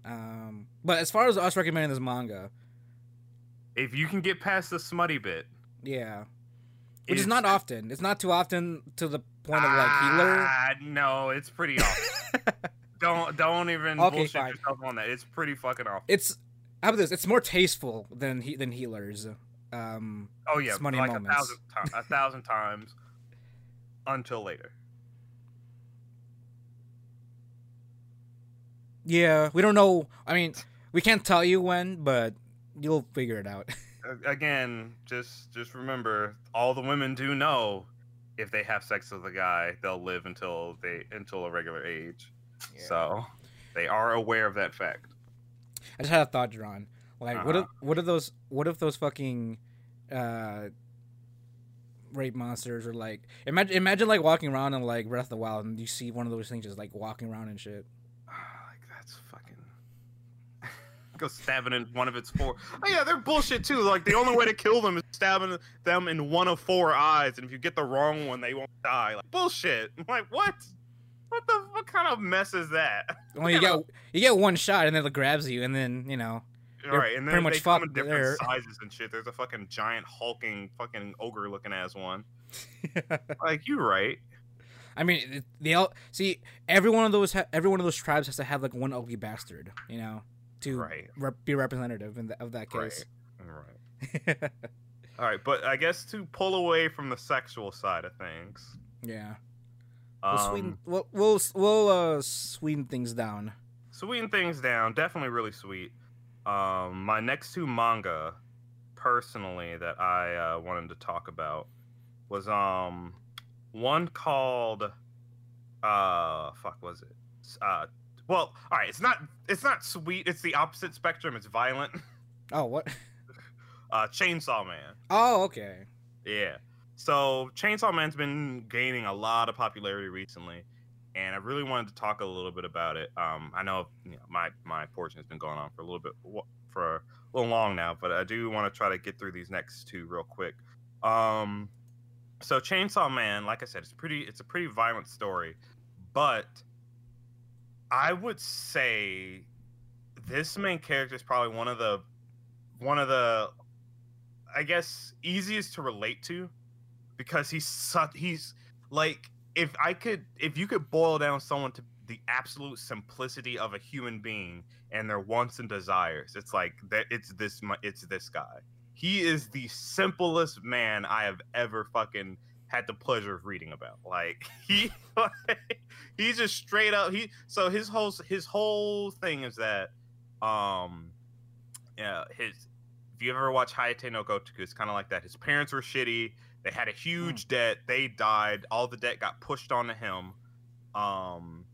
Um. But as far as us recommending this manga, if you can get past the smutty bit, yeah, which is not often. It's not too often to the point of like healer. No, it's pretty often. don't don't even okay, bullshit fine. yourself on that. It's pretty fucking often. It's. How about this? It's more tasteful than he, than healers. Um, oh yeah, like moments. a thousand times, a thousand times, until later. Yeah, we don't know. I mean, we can't tell you when, but you'll figure it out. Again, just just remember, all the women do know if they have sex with a guy, they'll live until they until a regular age. Yeah. So they are aware of that fact. I just had a thought, Jerron. Like, uh-huh. what if what if those what if those fucking uh, rape monsters are like? Imagine imagine like walking around in like Breath of the Wild, and you see one of those things just like walking around and shit. Uh, like that's fucking go stabbing in one of its four. Oh yeah, they're bullshit too. Like the only way to kill them is stabbing them in one of four eyes, and if you get the wrong one, they won't die. Like bullshit. I'm like what? What the what kind of mess is that? Well, you get you get one shot and then it grabs you and then you know, all right, and then pretty much they come in different there. sizes and shit. There's a fucking giant hulking fucking ogre looking ass one. Like you're right. I mean, they all see every one of those ha- every one of those tribes has to have like one ugly bastard, you know, to right. re- be representative in the, of that case. Right. All right. All right, but I guess to pull away from the sexual side of things. Yeah. We'll sweeten, we'll we'll, we'll uh, sweeten things down. Sweeten things down, definitely really sweet. Um, my next two manga, personally, that I uh, wanted to talk about was um one called uh fuck was it uh well all right it's not it's not sweet it's the opposite spectrum it's violent. Oh what? uh, Chainsaw Man. Oh, okay. Yeah. So Chainsaw Man's been gaining a lot of popularity recently, and I really wanted to talk a little bit about it. Um, I know, you know my my portion has been going on for a little bit for a little long now, but I do want to try to get through these next two real quick. Um, so Chainsaw Man, like I said, it's pretty. It's a pretty violent story, but I would say this main character is probably one of the one of the I guess easiest to relate to, because he's such, he's like, if I could, if you could boil down someone to the absolute simplicity of a human being and their wants and desires, it's like that. It's this. It's this guy. He is the simplest man I have ever fucking had the pleasure of reading about. Like he, like, he's just straight up. He so his whole his whole thing is that, um, yeah. His if you ever watch Hayate no Gotoku, it's kind of like that. His parents were shitty. They had a huge mm. debt. They died. All the debt got pushed onto him. Um,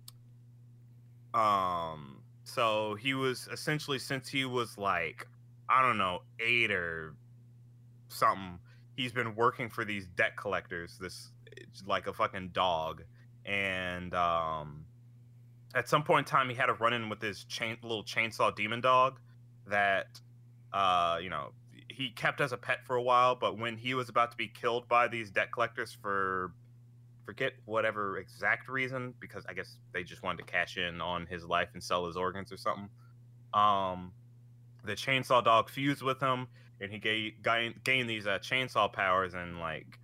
um, so he was essentially, since he was like, I don't know, eight or something, he's been working for these debt collectors, this like a fucking dog. And um, at some point in time, he had a run-in with his chain, little chainsaw demon dog that, uh, you know, he kept as a pet for a while, but when he was about to be killed by these debt collectors for, forget whatever exact reason, because I guess they just wanted to cash in on his life and sell his organs or something, um, the chainsaw dog fused with him, and he gave, gained, gained these uh, chainsaw powers and, like,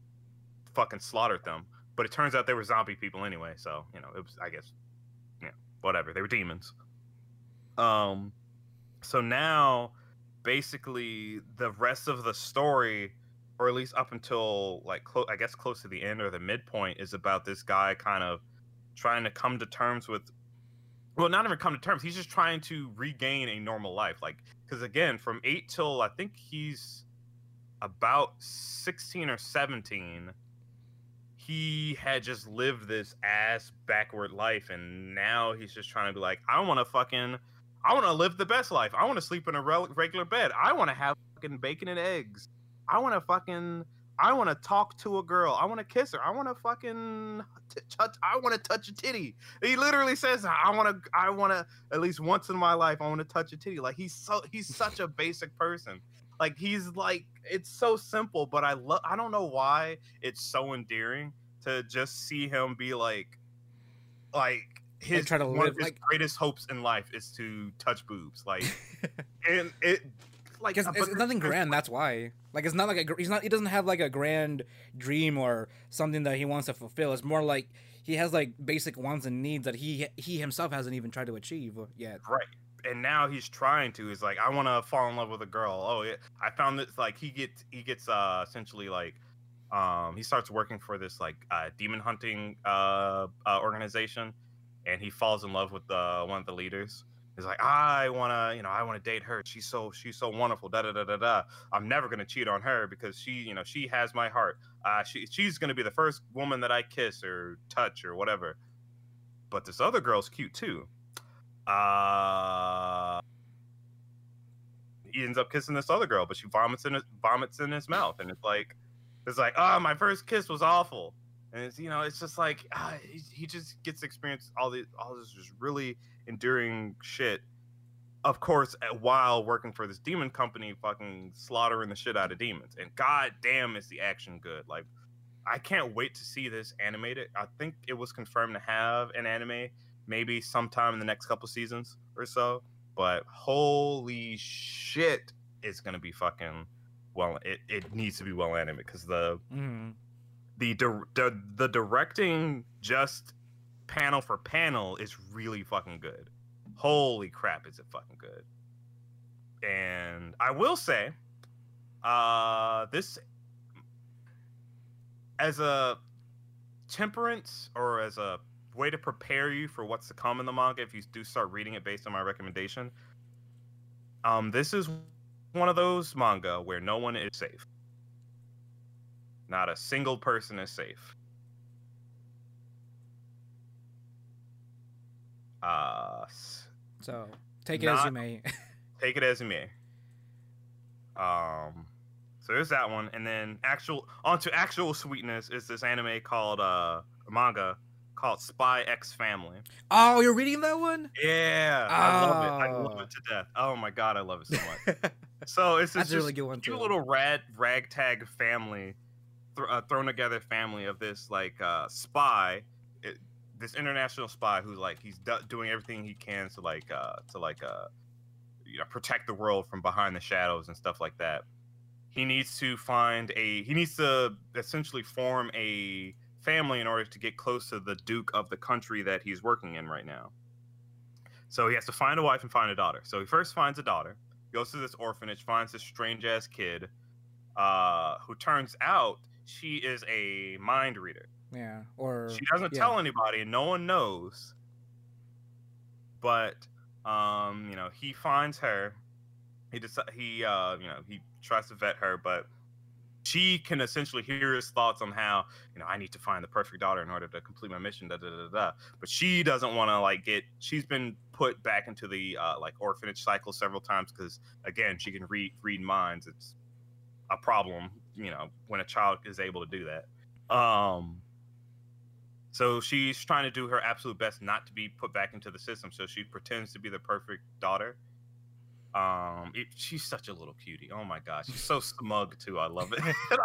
fucking slaughtered them. But it turns out they were zombie people anyway, so, you know, it was, I guess, you know, whatever. They were demons. Um, so now... basically the rest of the story, or at least up until like close I guess close to the end or the midpoint, is about this guy kind of trying to come to terms with, well, not even come to terms, he's just trying to regain a normal life, like, because again, from eight till I think he's about sixteen or seventeen, he had just lived this ass backward life, and now he's just trying to be like, I want to fucking I want to live the best life. I want to sleep in a re- regular bed. I want to have fucking bacon and eggs. I want to fucking... I want to talk to a girl. I want to kiss her. I want to fucking... T- touch, I want to touch a titty. He literally says, I want to... I want to... At least once in my life, I want to touch a titty. Like, he's so... He's such a basic person. Like, he's like... It's so simple, but I love... I don't know why it's so endearing to just see him be like... Like... His, try to one live, of his like, greatest hopes in life is to touch boobs, like, and it, like, it's, it's nothing grand. That's why, like, it's not like a, he's not. He doesn't have like a grand dream or something that he wants to fulfill. It's more like he has like basic wants and needs that he he himself hasn't even tried to achieve yet. Right, and now he's trying to. He's like, I want to fall in love with a girl. Oh, yeah. I found this. Like, he gets he gets uh, essentially like. Um, he starts working for this like uh, demon hunting uh, uh, organization. And he falls in love with uh, one of the leaders. He's like, I wanna, you know, I wanna date her. She's so, she's so wonderful. Da da da da da. I'm never gonna cheat on her because she, you know, she has my heart. Uh, she, she's gonna be the first woman that I kiss or touch or whatever. But this other girl's cute too. Uh, he ends up kissing this other girl, but she vomits in his, vomits in his mouth, and it's like, it's like, oh, my first kiss was awful. And it's, you know, it's just like uh, he, he just gets to experience all these, all this just really enduring shit. Of course, while working for this demon company, fucking slaughtering the shit out of demons. And goddamn, is the action good? Like, I can't wait to see this animated. I think it was confirmed to have an anime, maybe sometime in the next couple seasons or so. But holy shit, it's gonna be fucking well. It it needs to be well animated because the. Mm. The, the the directing just panel for panel is really fucking good. Holy crap, is it fucking good. And I will say, uh, this, as a temperance or as a way to prepare you for what's to come in the manga, if you do start reading it based on my recommendation, um, this is one of those manga where no one is safe. Not a single person is safe. Uh, so, take it as you may. Take it as you may. Um, So there's that one, and then actual onto actual sweetness is this anime called uh manga called Spy X Family. Oh, you're reading that one? Yeah, oh. I love it. I love it to death. Oh my god, I love it so much. So it's this really good one too. Little rad ragtag family, th- uh, thrown together family of this like uh, spy, it, this international spy who's like he's do- doing everything he can to like uh, to like uh, you know protect the world from behind the shadows and stuff like that. He needs to find a. He needs to essentially form a family in order to get close to the Duke of the country that he's working in right now. So he has to find a wife and find a daughter. So he first finds a daughter, goes to this orphanage, finds this strange ass kid, uh, who turns out she is a mind reader. Yeah, or she doesn't yeah. tell anybody, and no one knows. But um, you know, he finds her. He deci- he uh, you know he. tries to vet her, but she can essentially hear his thoughts on how, you know, I need to find the perfect daughter in order to complete my mission, da da da da. But she doesn't want to, like, get... She's been put back into the, uh, like, orphanage cycle several times because, again, she can read read minds. It's a problem, you know, when a child is able to do that. Um, so she's trying to do her absolute best not to be put back into the system, so she pretends to be the perfect daughter. Um, it, she's such a little cutie. Oh my gosh, she's so smug too. I love it.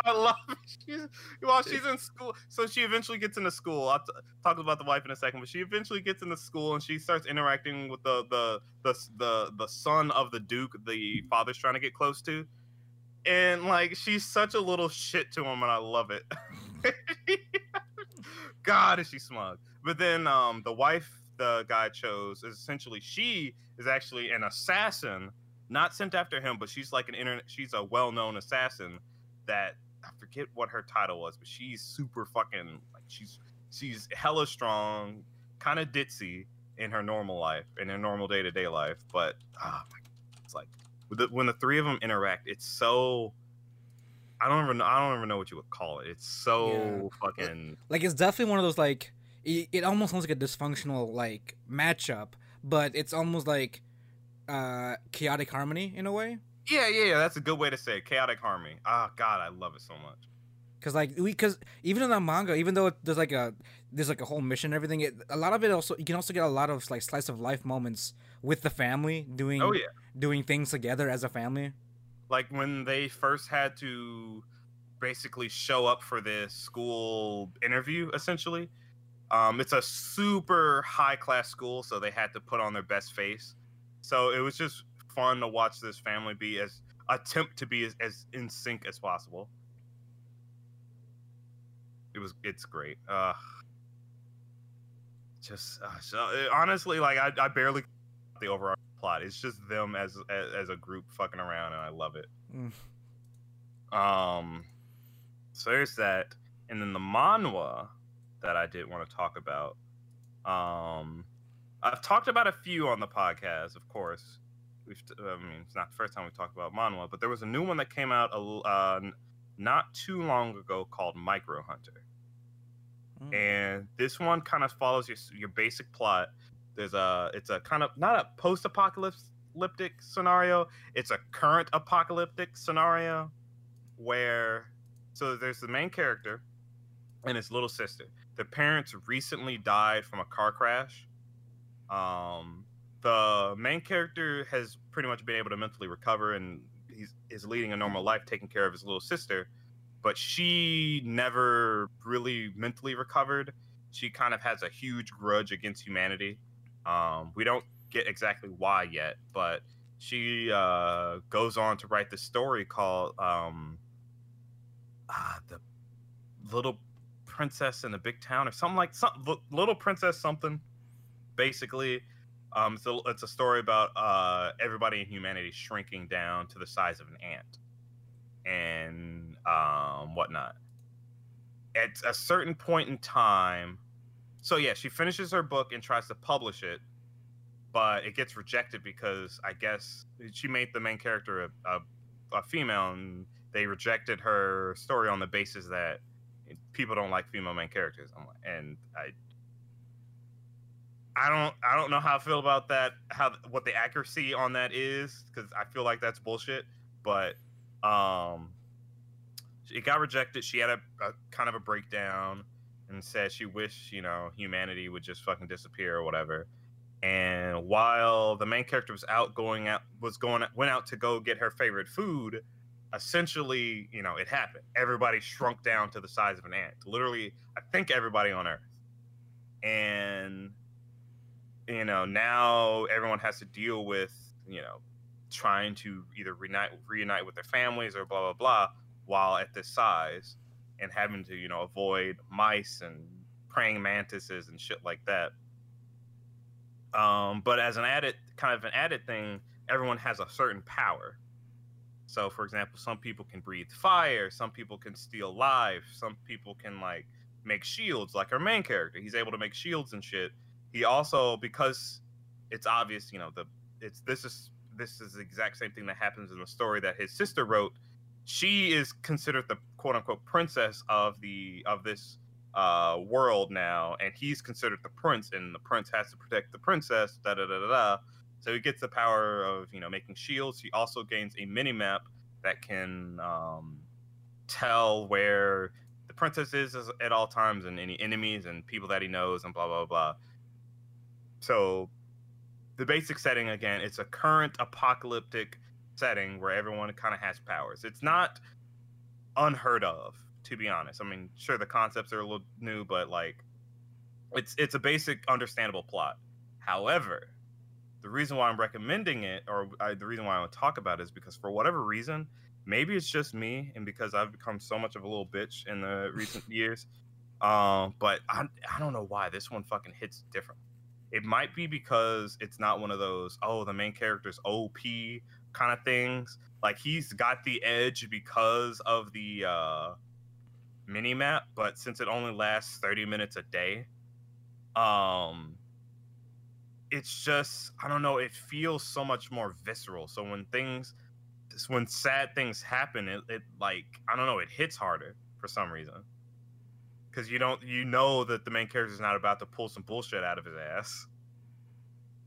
I love it. She's, well, she's in school, so she eventually gets into school. I'll t- talk about the wife in a second, but she eventually gets into school and she starts interacting with the the the the, the son of the Duke. The father's trying to get close to, and like she's such a little shit to him, and I love it. God, is she smug? But then um, the wife the guy chose is essentially she is actually an assassin. Not sent after him, but she's like an internet. She's a well-known assassin that I forget what her title was, but she's super fucking like she's she's hella strong, kind of ditzy in her normal life, in her normal day-to-day life. But oh my, it's like with the, when the three of them interact, it's so I don't even I don't even know what you would call it. It's so yeah. fucking like it's definitely one of those like it, it almost sounds like a dysfunctional like matchup, but it's almost like. Uh, chaotic harmony in a way. Yeah, yeah, yeah. That's a good way to say it. Chaotic harmony. Ah, oh, God, I love it so much. Cause like we, cause even in that manga, even though it, there's like a there's like a whole mission and everything, it, a lot of it also you can also get a lot of like slice of life moments with the family doing oh, yeah. doing things together as a family. Like when they first had to basically show up for this school interview, essentially. Um, it's a super high class school, so they had to put on their best face. So it was just fun to watch this family be as attempt to be as, as in sync as possible. It was it's great. Uh, just uh, so it, honestly, like I, I barely the overall plot. It's just them as, as as a group fucking around, and I love it. Mm. Um, so there's that, and then the manhwa that I did want to talk about. Um. I've talked about a few on the podcast, of course. We've, I mean, it's not the first time we've talked about manhwa, but there was a new one that came out uh, not too long ago called Micro Hunter. Mm. And this one kind of follows your your basic plot. There's a, it's a kind of, not a post-apocalyptic scenario, it's a current apocalyptic scenario where, so there's the main character and his little sister. Their parents recently died from a car crash. Um, the main character has pretty much been able to mentally recover and he's is leading a normal life, taking care of his little sister, but she never really mentally recovered. She kind of has a huge grudge against humanity. Um, we don't get exactly why yet, but she, uh, goes on to write this story called, um, ah, The Little Princess in the Big Town or something like some Little Princess something. Basically, um, so it's a story about uh, everybody in humanity shrinking down to the size of an ant and um, whatnot. At a certain point in time, so yeah, she finishes her book and tries to publish it, but it gets rejected because I guess she made the main character a, a, a female, and they rejected her story on the basis that people don't like female main characters. I'm like, and I. I don't I don't know how I feel about that, how what the accuracy on that is, because I feel like that's bullshit. But um, it got rejected. She had a, a kind of a breakdown and said she wished, you know, humanity would just fucking disappear or whatever. And while the main character was out going out, was going went out to go get her favorite food, essentially, you know, it happened. Everybody shrunk down to the size of an ant. Literally, I think everybody on Earth. And, you know, now everyone has to deal with, you know, trying to either reunite, reunite with their families or blah, blah, blah, while at this size and having to, you know, avoid mice and praying mantises and shit like that. Um, but as an added, kind of an added thing, everyone has a certain power. So, for example, some people can breathe fire, some people can steal lives, some people can, like, make shields, like our main character. He's able to make shields and shit. He also, because it's obvious, you know, the it's this is this is the exact same thing that happens in the story that his sister wrote. She is considered the quote-unquote princess of the of this uh, world now, and he's considered the prince, and the prince has to protect the princess, da-da-da-da-da. So he gets the power of, you know, making shields. He also gains a mini-map that can um, tell where the princess is at all times and any enemies and people that he knows and blah, blah, blah. So the basic setting, again, it's a current apocalyptic setting where everyone kind of has powers. It's not unheard of, to be honest. I mean, sure, the concepts are a little new, but, like, it's it's a basic understandable plot. However, the reason why I'm recommending it, or uh, the reason why I want to talk about it, is because for whatever reason, maybe it's just me, and because I've become so much of a little bitch in the recent years, um, but I, I don't know why this one fucking hits different. It might be because it's not one of those, oh, the main character's O P kind of things. Like, he's got the edge because of the uh, mini-map, but since it only lasts thirty minutes a day, um... it's just, I don't know, it feels so much more visceral. So when things, when sad things happen, it, it like, I don't know, it hits harder for some reason. Because you don't, you know that the main character's not about to pull some bullshit out of his ass.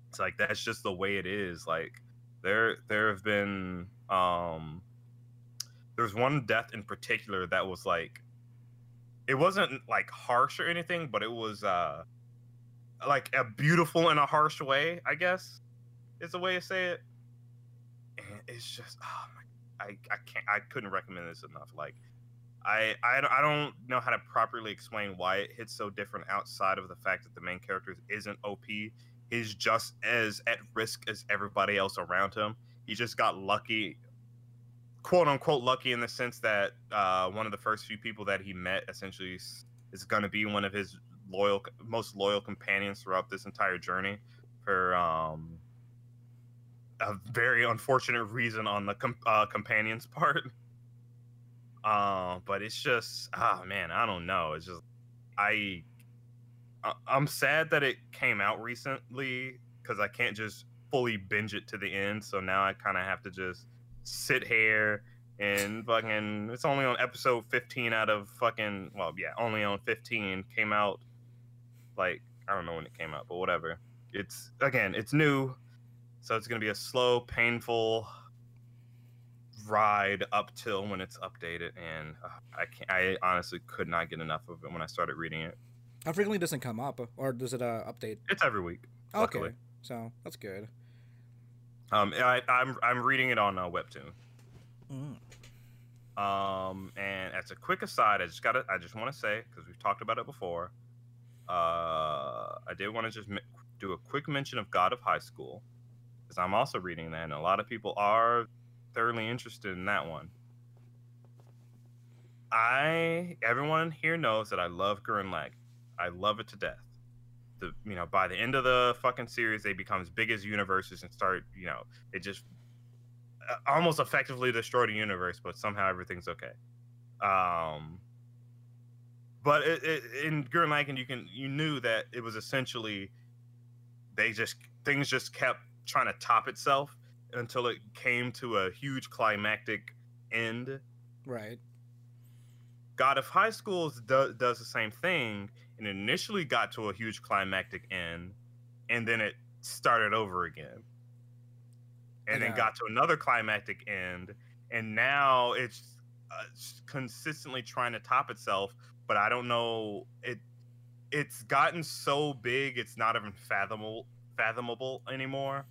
It's like, that's just the way it is. Like, there, there have been, um, there's one death in particular that was like, it wasn't like harsh or anything, but it was, uh, like a beautiful and a harsh way, I guess, is the way to say it. And it's just, oh my, I, I can't, I couldn't recommend this enough. Like, I, I, I don't know how to properly explain why it hits so different outside of the fact that the main character isn't O P. He's just as at risk as everybody else around him. He just got lucky, quote unquote lucky, in the sense that uh, one of the first few people that he met essentially is going to be one of his loyal most loyal companions throughout this entire journey for um a very unfortunate reason on the com- uh, companions part. Uh, but it's just, ah man, I don't know, it's just I, I I'm sad that it came out recently because I can't just fully binge it to the end, so now I kind of have to just sit here and fucking, it's only on episode fifteen out of fucking, well yeah, only on fifteen. Came out, like, I don't know when it came out, but whatever. It's, again, it's new, so it's going to be a slow, painful ride up till when it's updated, and uh, I can't, I honestly could not get enough of it when I started reading it. How frequently does it come up, or does it uh, update? It's every week. Oh, luckily. Okay, so that's good. Um, I, I'm, I'm reading it on uh, Webtoon. Mm. Um, and as a quick aside, I just gotta, I just want to say, because we've talked about it before, uh, I did want to just mi- do a quick mention of God of High School, because I'm also reading that, and a lot of people are thoroughly interested in that one. I, everyone here knows that I love Gurren Lagann. I love it to death. The, you know, by the end of the fucking series, they become as big as universes and start, you know, it just almost effectively destroy the universe, but somehow everything's okay. Um, but it, it, in Gurren Lagann, you can you knew that it was essentially they just things just kept trying to top itself until it came to a huge climactic end. Right. God of High School do, does the same thing, and initially got to a huge climactic end, and then it started over again. And yeah. Then got to another climactic end, and now it's uh, consistently trying to top itself, but I don't know, it it's gotten so big it's not even fathomable fathomable anymore.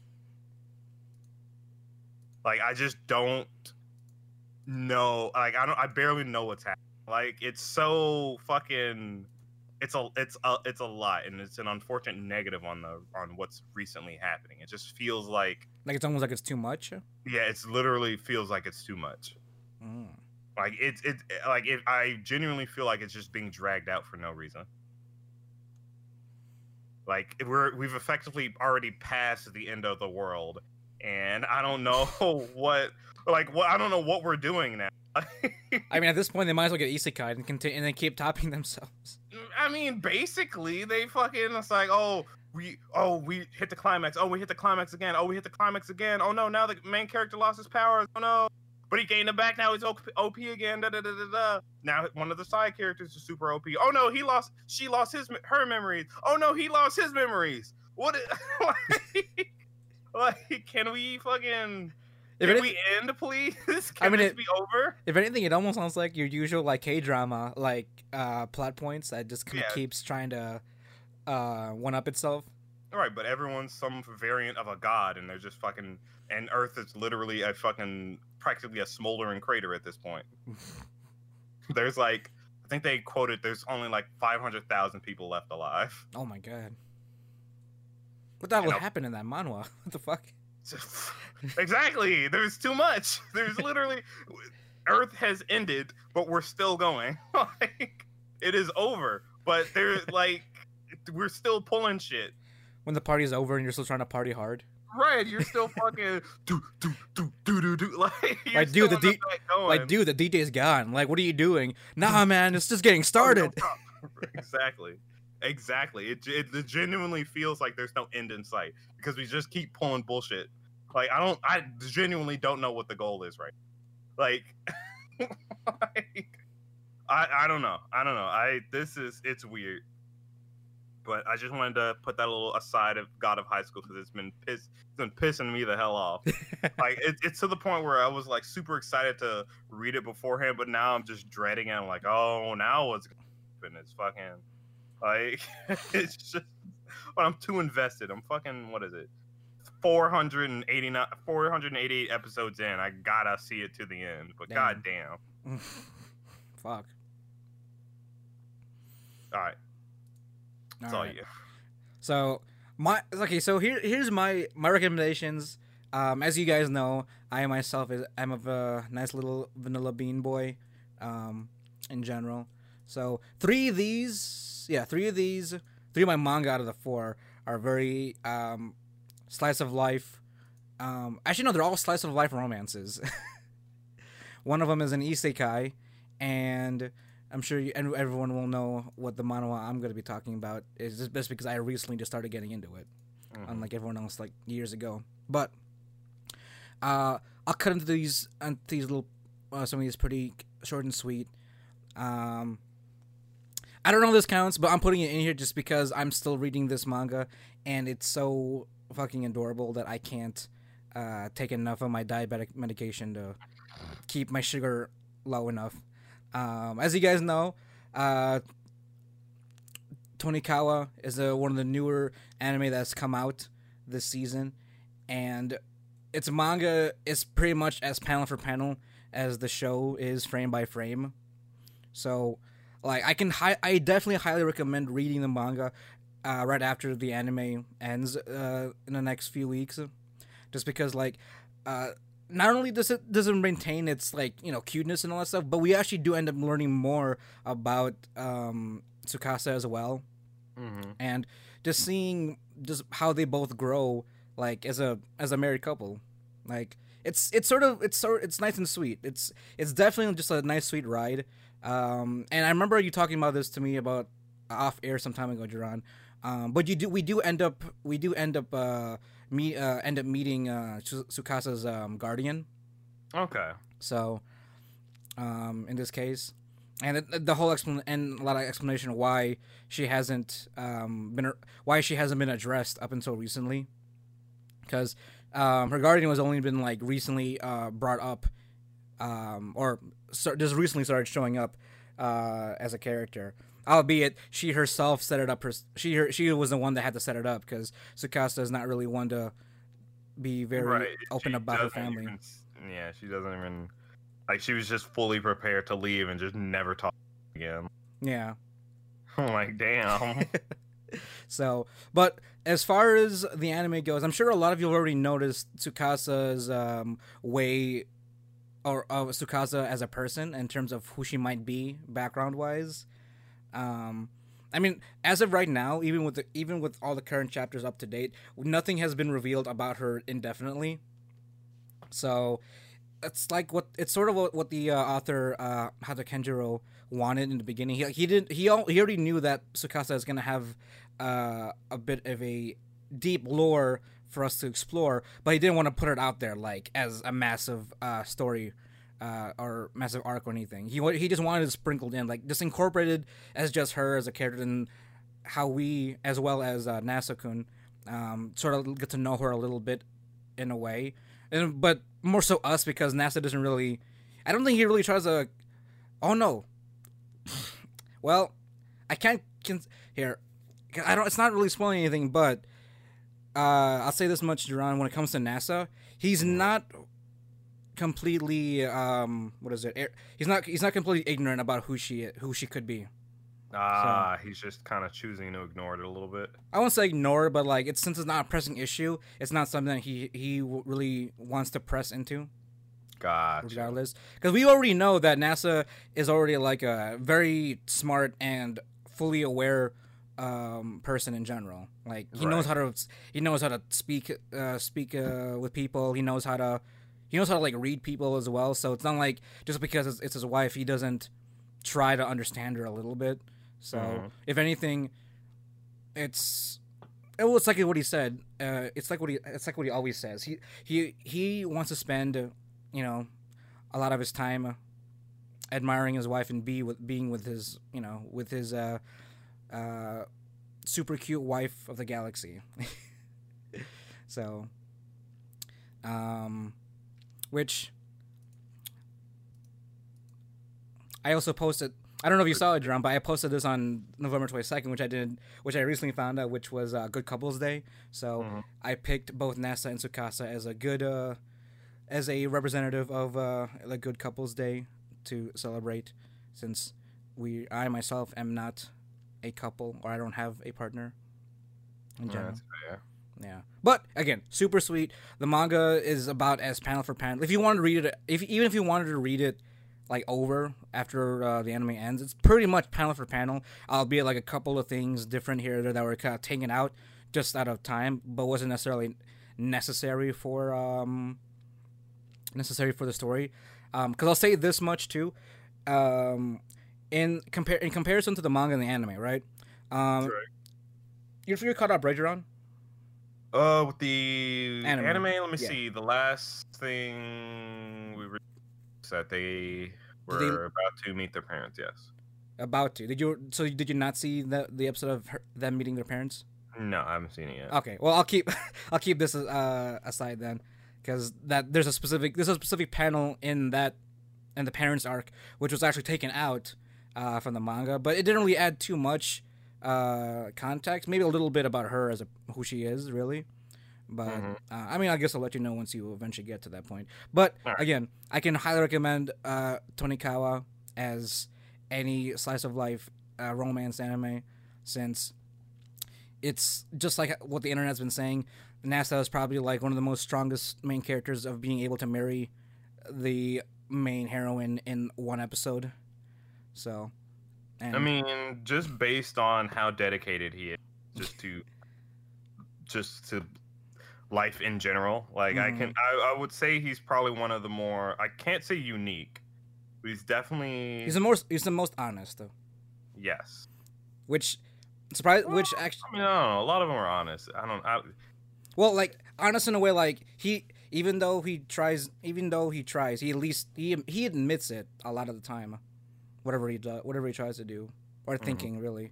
Like, I just don't know. Like, I don't. I barely know what's happening. Like, it's so fucking. It's a. It's a. It's a lot, and it's an unfortunate negative on the on what's recently happening. It just feels like. Like it's almost like it's too much. Yeah, it's literally feels like it's too much. Mm. Like it's it like it. I genuinely feel like it's just being dragged out for no reason. Like we're we've effectively already passed the end of the world. And I don't know what, like, what I don't know what we're doing now. I mean, at this point, they might as well get isekai and continue, and they keep topping themselves. I mean, basically, they fucking it's like, oh, we, oh, we hit the climax. Oh, we hit the climax again. Oh, we hit the climax again. Oh no, now the main character lost his powers. Oh no, but he gained them back. Now he's O P again. Da da da da da. Now one of the side characters is super O P. Oh no, he lost. She lost his her memories. Oh no, he lost his memories. What? Like, Like, can we fucking? If can it, we end, please? Can I mean, this it, be over? If anything, it almost sounds like your usual like K-drama like uh, plot points that just yeah. keeps trying to uh, one up itself. All right, but everyone's some variant of a god, and they're just fucking. And Earth is literally a fucking practically a smoldering crater at this point. There's like, I think they quoted, there's only like five hundred thousand people left alive. Oh my god. What the hell would happen in that manhwa? What the fuck? Exactly. There's too much. There's literally... Earth has ended, but we're still going. Like, it is over, but there's, like... We're still pulling shit. When the party's over and you're still trying to party hard. Right. You're still fucking... do, do, do, do, do, do. Like, like dude, the D- like, dude, the D J's gone. Like, what are you doing? Nah, man. It's just getting started. Oh, no, exactly. Exactly. It, it it genuinely feels like there's no end in sight because we just keep pulling bullshit. Like I don't, I genuinely don't know what the goal is right now. Like, like, I I don't know. I don't know. I this is it's weird. But I just wanted to put that little aside of God of High School because it's been piss, it's been pissing me the hell off. Like it, it's to the point where I was like super excited to read it beforehand, but now I'm just dreading it. I'm like, oh, now what's gonna happen? It's fucking. Like, it's just, well, I'm too invested. I'm fucking, what is it? four hundred eighty-nine, four hundred eighty-eight episodes in. I gotta see it to the end, but damn. Goddamn. Fuck. All right. That's all, all right. You. So, my, okay, so here, here's my, my recommendations. Um, as you guys know, I myself is, I'm a uh, nice little vanilla bean boy, um, in general. So, three of these, yeah, three of these, three of my manga out of the four are very um, slice of life. Um, actually, no, they're all slice of life romances. One of them is an isekai, and I'm sure you, everyone will know what the manhwa I'm going to be talking about is, just because I recently just started getting into it, mm-hmm. unlike everyone else, like, years ago. But uh, I'll cut into these, into these little, uh, some of these pretty short and sweet. Um... I don't know if this counts, but I'm putting it in here just because I'm still reading this manga, and it's so fucking adorable that I can't uh, take enough of my diabetic medication to keep my sugar low enough. Um, as you guys know, uh, Tonikawa is a, one of the newer anime that's come out this season, and its manga is pretty much as panel for panel as the show is frame by frame. So... Like, I can, hi- I definitely highly recommend reading the manga uh, right after the anime ends uh, in the next few weeks, just because, like, uh, not only does it doesn't maintain its, like, you know, cuteness and all that stuff, but we actually do end up learning more about um, Tsukasa as well, mm-hmm. and just seeing just how they both grow, like, as a as a married couple, like it's it's sort of it's sort it's nice and sweet. It's it's definitely just a nice sweet ride. Um, and I remember you talking about this to me about off air some time ago, Jerron. Um, but you do, we do end up, we do end up, uh, meet, uh, end up meeting, uh, Tsukasa's, um, guardian. Okay. So, um, in this case, and the, the whole explanation, and a lot of explanation why she hasn't, um, been, why she hasn't been addressed up until recently. Cause, um, her guardian was only been like recently, uh, brought up, um, or so just recently started showing up uh, as a character. Albeit she herself set it up. Her, she her, she was the one that had to set it up because Tsukasa is not really one to be very right. open she about her family. Even, yeah, she doesn't even like. She was just fully prepared to leave and just never talk again. Yeah. I'm like, damn. So, but as far as the anime goes, I'm sure a lot of you have already noticed Tsukasa's um, way, or of uh, Tsukasa as a person in terms of who she might be background-wise. Um, I mean, as of right now, even with the, even with all the current chapters up to date, nothing has been revealed about her indefinitely. So, it's like what it's sort of what, what the uh, author uh, Hata Kenjiro wanted in the beginning. He he did he all, he already knew that Tsukasa is gonna have uh, a bit of a deep lore for us to explore, but he didn't want to put it out there like as a massive uh, story. Uh, or massive arc or anything. He he just wanted it sprinkled in, like just incorporated as just her as a character, and how we, as well as uh, NASA-kun, um, sort of get to know her a little bit in a way, and but more so us because NASA doesn't really. I don't think he really tries to. Oh no. Well, I can't cons- here. I don't. It's not really spoiling anything, but uh, I'll say this much, Jerron. When it comes to NASA, he's not. Completely, um, what is it? He's not. He's not completely ignorant about who she is, who she could be. Ah, so, he's just kind of choosing to ignore it a little bit. I won't say ignore, but like it's since it's not a pressing issue, it's not something that he he really wants to press into. Gotcha. Regardless, because we already know that NASA is already like a very smart and fully aware um, person in general. Like he right. knows how to he knows how to speak uh, speak uh, with people. He knows how to. He knows how to, like, read people as well, so it's not like just because it's, it's his wife, he doesn't try to understand her a little bit. So, mm-hmm. if anything, it's it was like what he said. Uh, it's like what he it's like what he always says. He he he wants to spend, you know, a lot of his time admiring his wife and be with being with his, you know, with his uh, uh, super cute wife of the galaxy. So, um. Which I also posted. I don't know if you saw it, Jerron, but I posted this on November twenty-second, which I did, which I recently found out, which was uh, Good Couples Day. So mm-hmm. I picked both NASA and Tsukasa as a good, uh, as a representative of uh, the Good Couples Day to celebrate, since we, I myself, am not a couple, or I don't have a partner. In yeah, general. That's fair. Yeah, but again, super sweet. The manga is about as panel for panel. If you wanted to read it, if even if you wanted to read it, like over after uh, the anime ends, it's pretty much panel for panel. Albeit like a couple of things different here or there that were kind of taken out just out of time, but wasn't necessarily necessary for um necessary for the story. Um, because I'll say this much too, um, in compare in comparison to the manga and the anime, right? Um, That's right. You're, you're caught up, right, Jerron? Uh, with the anime, anime let me yeah. see. The last thing we were that they were they, about to meet their parents. Yes, about to. Did you? So did you not see the the episode of her, them meeting their parents? No, I haven't seen it yet. Okay, well I'll keep I'll keep this uh, aside then, because that there's a specific there's a specific panel in that in the parents arc which was actually taken out uh, from the manga, but it didn't really add too much. Uh, context, maybe a little bit about her as a who she is, really. But mm-hmm. uh, I mean, I guess I'll let you know once you eventually get to that point. But right. again, I can highly recommend uh, Tonikawa as any slice of life uh, romance anime, since it's just like what the internet's been saying. NASA is probably like one of the most strongest main characters of being able to marry the main heroine in one episode. So. And I mean, just based on how dedicated he is, just to, just to life in general. Like mm-hmm. I can, I, I would say he's probably one of the more. I can't say unique, but he's definitely. He's the most. He's the most honest, though. Yes. Which, surprise. Well, which actually. I mean, I don't know. A lot of them are honest. I don't. I, well, like honest in a way, like he. Even though he tries, even though he tries, he at least he he admits it a lot of the time. Whatever he does, whatever he tries to do, or thinking mm-hmm. really,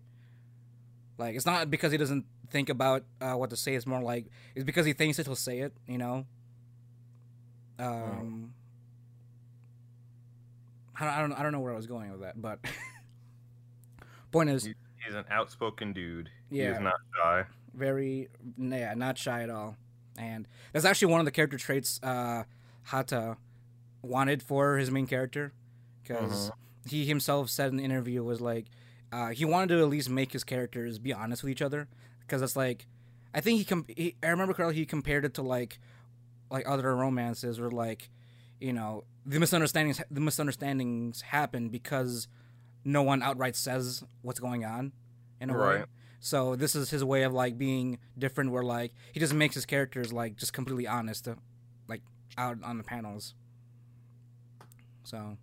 like it's not because he doesn't think about uh, what to say. It's more like it's because he thinks it, he'll say it. You know. Um, I don't, I don't, I don't know where I was going with that, but point is, he's an outspoken dude. Yeah, he is not shy. Very, yeah, not shy at all. And that's actually one of the character traits uh, Hata wanted for his main character, because mm-hmm. he himself said in the interview was like uh, he wanted to at least make his characters be honest with each other, because it's like I think he, com- he I remember correctly he compared it to like like other romances or like. You know, the misunderstandings the misunderstandings happen because no one outright says what's going on in a right. way. So this is his way of like being different, where like he just makes his characters like just completely honest, to, like out on the panels. So,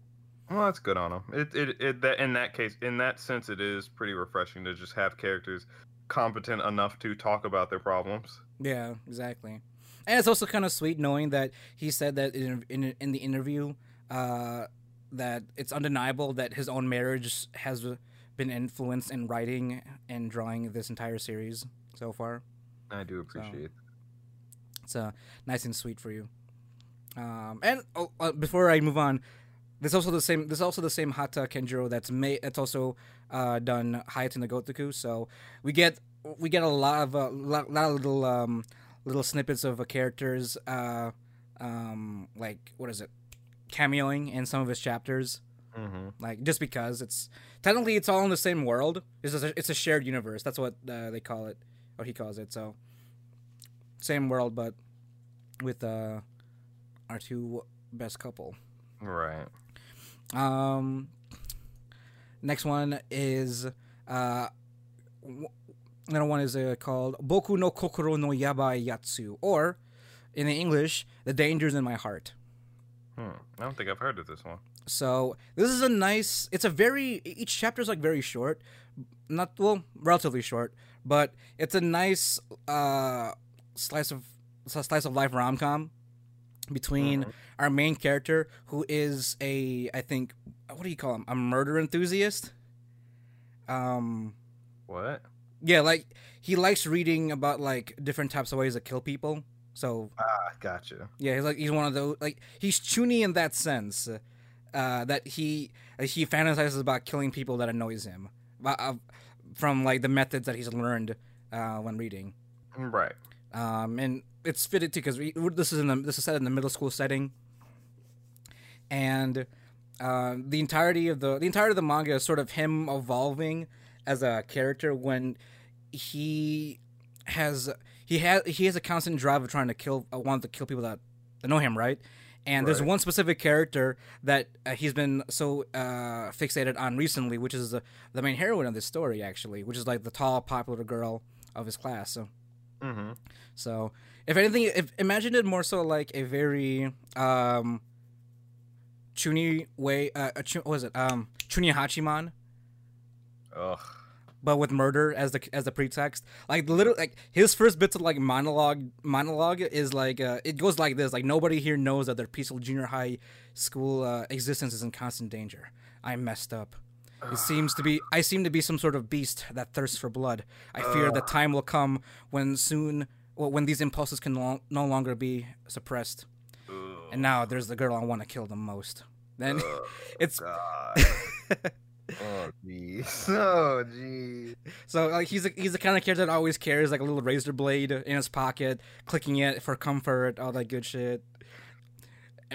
well, that's good on him. It it, it that in that case, in that sense, it is pretty refreshing to just have characters competent enough to talk about their problems. Yeah, exactly. And it's also kind of sweet knowing that he said that in in, in the interview uh, that it's undeniable that his own marriage has been influenced in writing and drawing this entire series so far. I do appreciate so, it's uh, nice and sweet for you. Um, and oh, uh, before I move on, there's also the same there's also the same Hata Kenjiro that's made that's also uh, done Hayate no Gotoku. So we get we get a lot of a uh, lot, lot of little. Um, little snippets of a character's, uh, um, like, what is it, cameoing in some of his chapters. Mm-hmm. Like, just because it's, technically it's all in the same world. It's just a, it's a shared universe. That's what uh, they call it, or he calls it. So, same world, but with uh, our two best couple. Right. Um. Next one is... Uh, w- Another one is uh, called Boku no Kokoro no Yabai Yatsu, or in English, The Dangers in My Heart. Hmm. I don't think I've heard of this one. So this is a nice. It's a very. Each chapter is like very short, not well, relatively short, but it's a nice uh, slice of slice of life rom com between mm-hmm. our main character, who is a I think what do you call him? A murder enthusiast. Um. What? Yeah, like, he likes reading about, like, different types of ways to kill people, so... Ah, gotcha. Yeah, he's, like, he's one of those, like, he's chuny in that sense, uh, that he like, he fantasizes about killing people that annoys him, uh, from, like, the methods that he's learned uh, when reading. Right. Um, and it's fitted, too, because this is in the, this is set in the middle school setting, and uh, the entirety of the, the entirety of the manga is sort of him evolving as a character when... He has he has he has a constant drive of trying to kill uh, want to kill people that know him, right? And right. There's one specific character that uh, he's been so uh, fixated on recently, which is the, the main heroine of this story, actually, which is like the tall, popular girl of his class. So, mm-hmm. so if anything, if imagine it more so like a very um, chuny way. Uh, a chun, what was it? Um, Chunya Hachiman. Ugh. But with murder as the as the pretext, like literally, like his first bits of like monologue monologue is like uh, it goes like this: like nobody here knows that their peaceful junior high school uh, existence is in constant danger. I messed up. It seems to be I seem to be some sort of beast that thirsts for blood. I fear the time will come when soon well, when these impulses can lo- no longer be suppressed. And now there's the girl I want to kill the most. Then oh, it's. God. Oh jeez! Oh jeez! So like he's a, he's the kind of character that always carries like a little razor blade in his pocket, clicking it for comfort, all that good shit.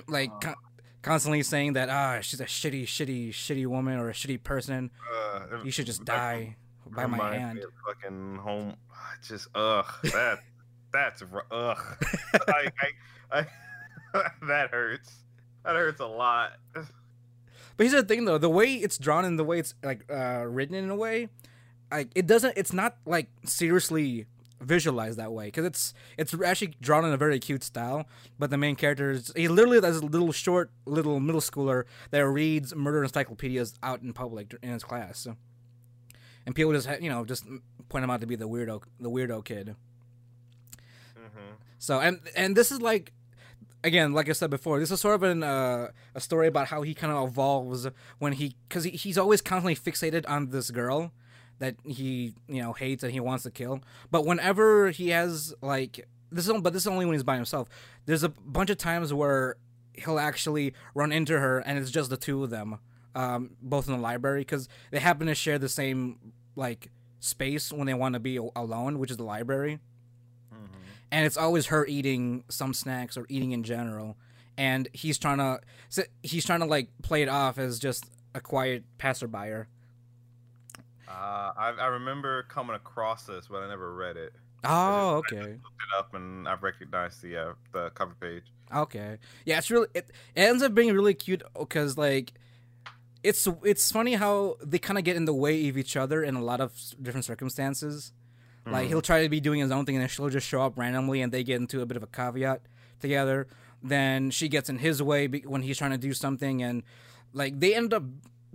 Like uh, con- constantly saying that ah, oh, she's a shitty, shitty, shitty woman or a shitty person. Uh, you should just die by my hand. Me of fucking home, just ugh. That that's ugh. I, I, I, that hurts. That hurts a lot. But here's the thing, though. The way it's drawn and the way it's, like, uh, written in a way, like, it doesn't... It's not, like, seriously visualized that way. Because it's it's actually drawn in a very cute style. But the main character is... He literally has a little short, little middle schooler that reads murder encyclopedias out in public in his class. So. And people just, you know, just point him out to be the weirdo the weirdo kid. Mm-hmm. So, and and this is, like... Again, like I said before, this is sort of an, uh, a story about how he kind of evolves when he... Because he, he's always constantly fixated on this girl that he, you know, hates and he wants to kill. But whenever he has, like... this is But this is only when he's by himself. There's a bunch of times where he'll actually run into her and it's just the two of them um, both in the library, because they happen to share the same like space when they want to be alone, which is the library. Mm-hmm. And it's always her eating some snacks or eating in general, and he's trying to so he's trying to like play it off as just a quiet passerby. Uh, I, I remember coming across this, but I never read it. Oh, I just, okay. I just looked it up, and I recognized the uh, the cover page. Okay, yeah, it's really it, it ends up being really cute because like it's it's funny how they kind of get in the way of each other in a lot of different circumstances. Mm-hmm. Like he'll try to be doing his own thing, and then she'll just show up randomly, and they get into a bit of a caveat together. Then she gets in his way when he's trying to do something, and like they end up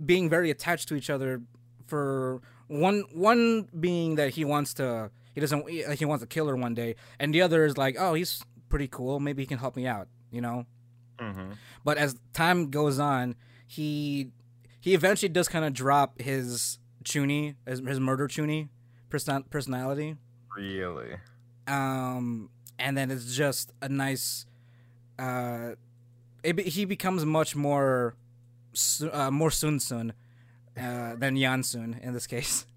being very attached to each other. For one, one being that he wants to, he doesn't, he wants to kill her one day, and the other is like, oh, he's pretty cool, maybe he can help me out, you know. Mm-hmm. But as time goes on, he he eventually does kind of drop his Chunie, his, his murder Chunie person, personality. Really. Um, and then it's just a nice. Uh, it, he becomes much more, uh, more sunsun. Uh, than Yansun in this case.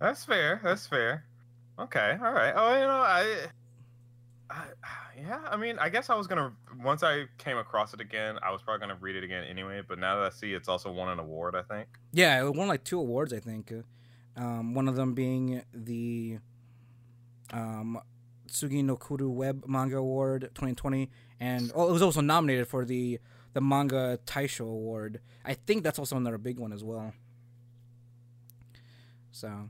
That's fair. That's fair. Okay. All right. Oh, you know, I, I, yeah. I mean, I guess I was gonna once I came across it again, I was probably gonna read it again anyway. But now that I see, it's also won an award, I think. Yeah, it won like two awards, I think. Um, one of them being the, um, Tsugi no Kuru Web Manga Award twenty twenty, and oh, it was also nominated for the. The Manga Taisho Award. I think that's also another big one as well. So,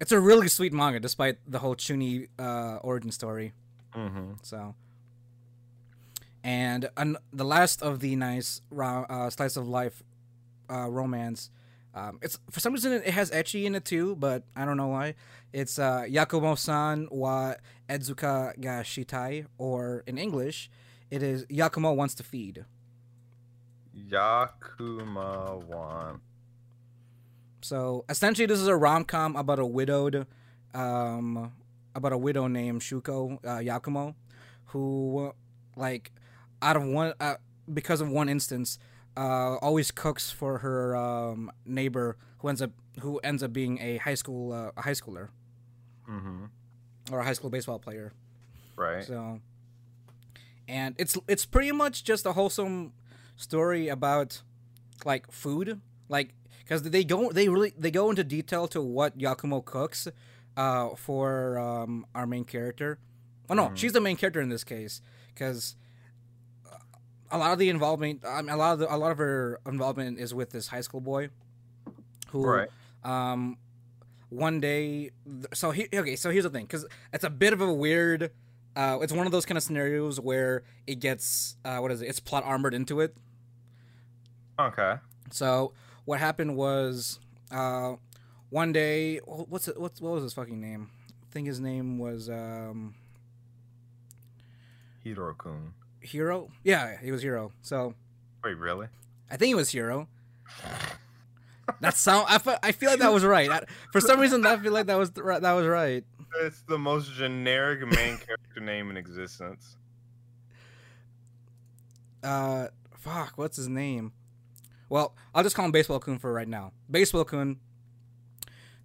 it's a really sweet manga, despite the whole Chunie uh, origin story. Mm-hmm. So, and an- the last of the nice ro- uh, slice of life uh, romance. Um, it's for some reason it has ecchi in it too, but I don't know why. It's uh, Yakumo-san wa Edzuka ga Shitai, or in English, it is Yakumo Wants to Feed. Yakuma-wan. So essentially, this is a rom-com about a widowed, um, about a widow named Shuko uh, Yakumo, who, like, out of one, uh, because of one instance, uh, always cooks for her um, neighbor who ends up who ends up being a high school uh, a high schooler, mm-hmm. or a high school baseball player. Right. So, and it's it's pretty much just a wholesome story about like food, like because they go they really they go into detail to what Yakumo cooks uh for um our main character. Oh no, mm-hmm. She's the main character in this case, because a lot of the involvement I mean, a lot of the, a lot of her involvement is with this high school boy who right. um one day so he okay so here's the thing, because it's a bit of a weird Uh, it's one of those kind of scenarios where it gets, uh, what is it? It's plot armored into it. Okay. So what happened was, uh, one day, what's it, what's what was his fucking name? I think his name was um, Hiro-kun. Hiro? Yeah, he was Hiro. So. Wait, really? I think he was Hiro. That sound. I feel, I feel like that was right. I, for some reason, I feel like that was that was right. It's the most generic main character name in existence. Uh, fuck, what's his name? Well, I'll just call him Baseball Kun for right now. Baseball Kun,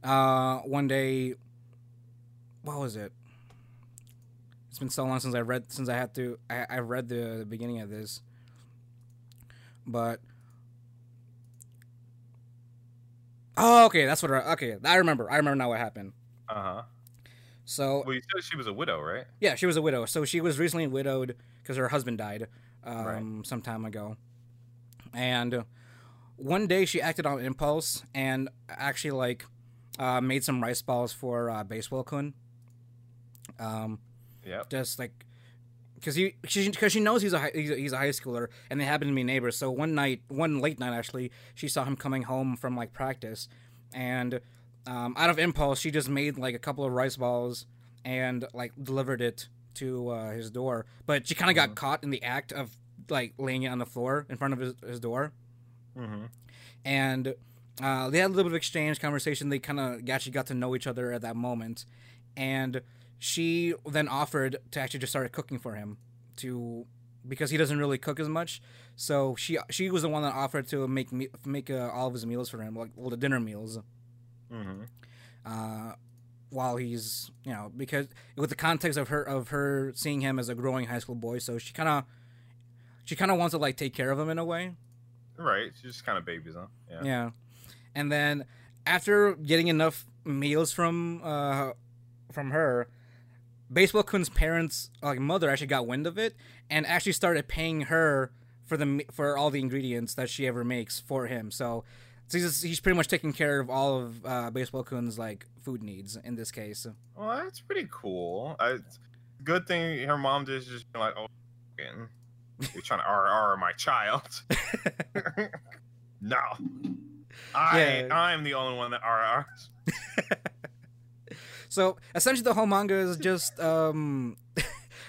uh, one day, what was it? It's been so long since I read, since I had to, I, I read the, the beginning of this. But, oh, okay, that's what, I, okay, I remember, I remember now what happened. Uh-huh. So, well, you said she was a widow, right? Yeah, she was a widow. So she was recently widowed because her husband died um, right. some time ago. And one day she acted on impulse and actually, like, uh, made some rice balls for uh, Baseball-kun. Um, yeah. Just, like, because he, she, cause she knows he's a, he's a he's a high schooler, and they happen to be neighbors. So one night, one late night, actually, she saw him coming home from, like, practice. And... Um, out of impulse, she just made, like, a couple of rice balls and, like, delivered it to uh, his door. But she kind of mm-hmm. got caught in the act of, like, laying it on the floor in front of his, his door. Mm-hmm. And uh, they had a little bit of exchange, conversation. They kind of actually got to know each other at that moment. And she then offered to actually just start cooking for him to because he doesn't really cook as much. So she she was the one that offered to make me, make uh, all of his meals for him, like all the dinner meals. Mm-hmm. Uh, while he's, you know, because with the context of her of her seeing him as a growing high school boy, so she kind of she kind of wants to like take care of him in a way. Right, she just kind of babies him. Yeah. Yeah, and then after getting enough meals from uh from her, Baseball Kun's parents, like mother, actually got wind of it and actually started paying her for the for all the ingredients that she ever makes for him. So, so he's just, he's pretty much taking care of all of uh, Baseball Kun's like food needs in this case. Well, that's pretty cool. I, good thing her mom did just be like, "Oh, you're trying to R R my child." No, I yeah. I'm the only one that R Rs. So essentially, the whole manga is just um,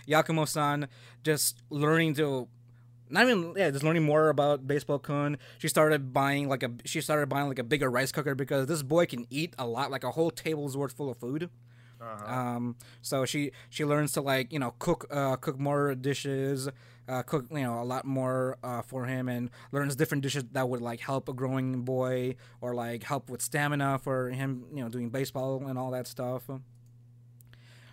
Yakumo-san just learning to, not even yeah, just learning more about Baseball-kun. She started buying like a she started buying like a bigger rice cooker because this boy can eat a lot, like a whole table's worth full of food. Uh-huh. Um, so she she learns to like you know cook uh, cook more dishes, uh, cook you know a lot more uh, for him, and learns different dishes that would like help a growing boy or like help with stamina for him, you know, doing baseball and all that stuff.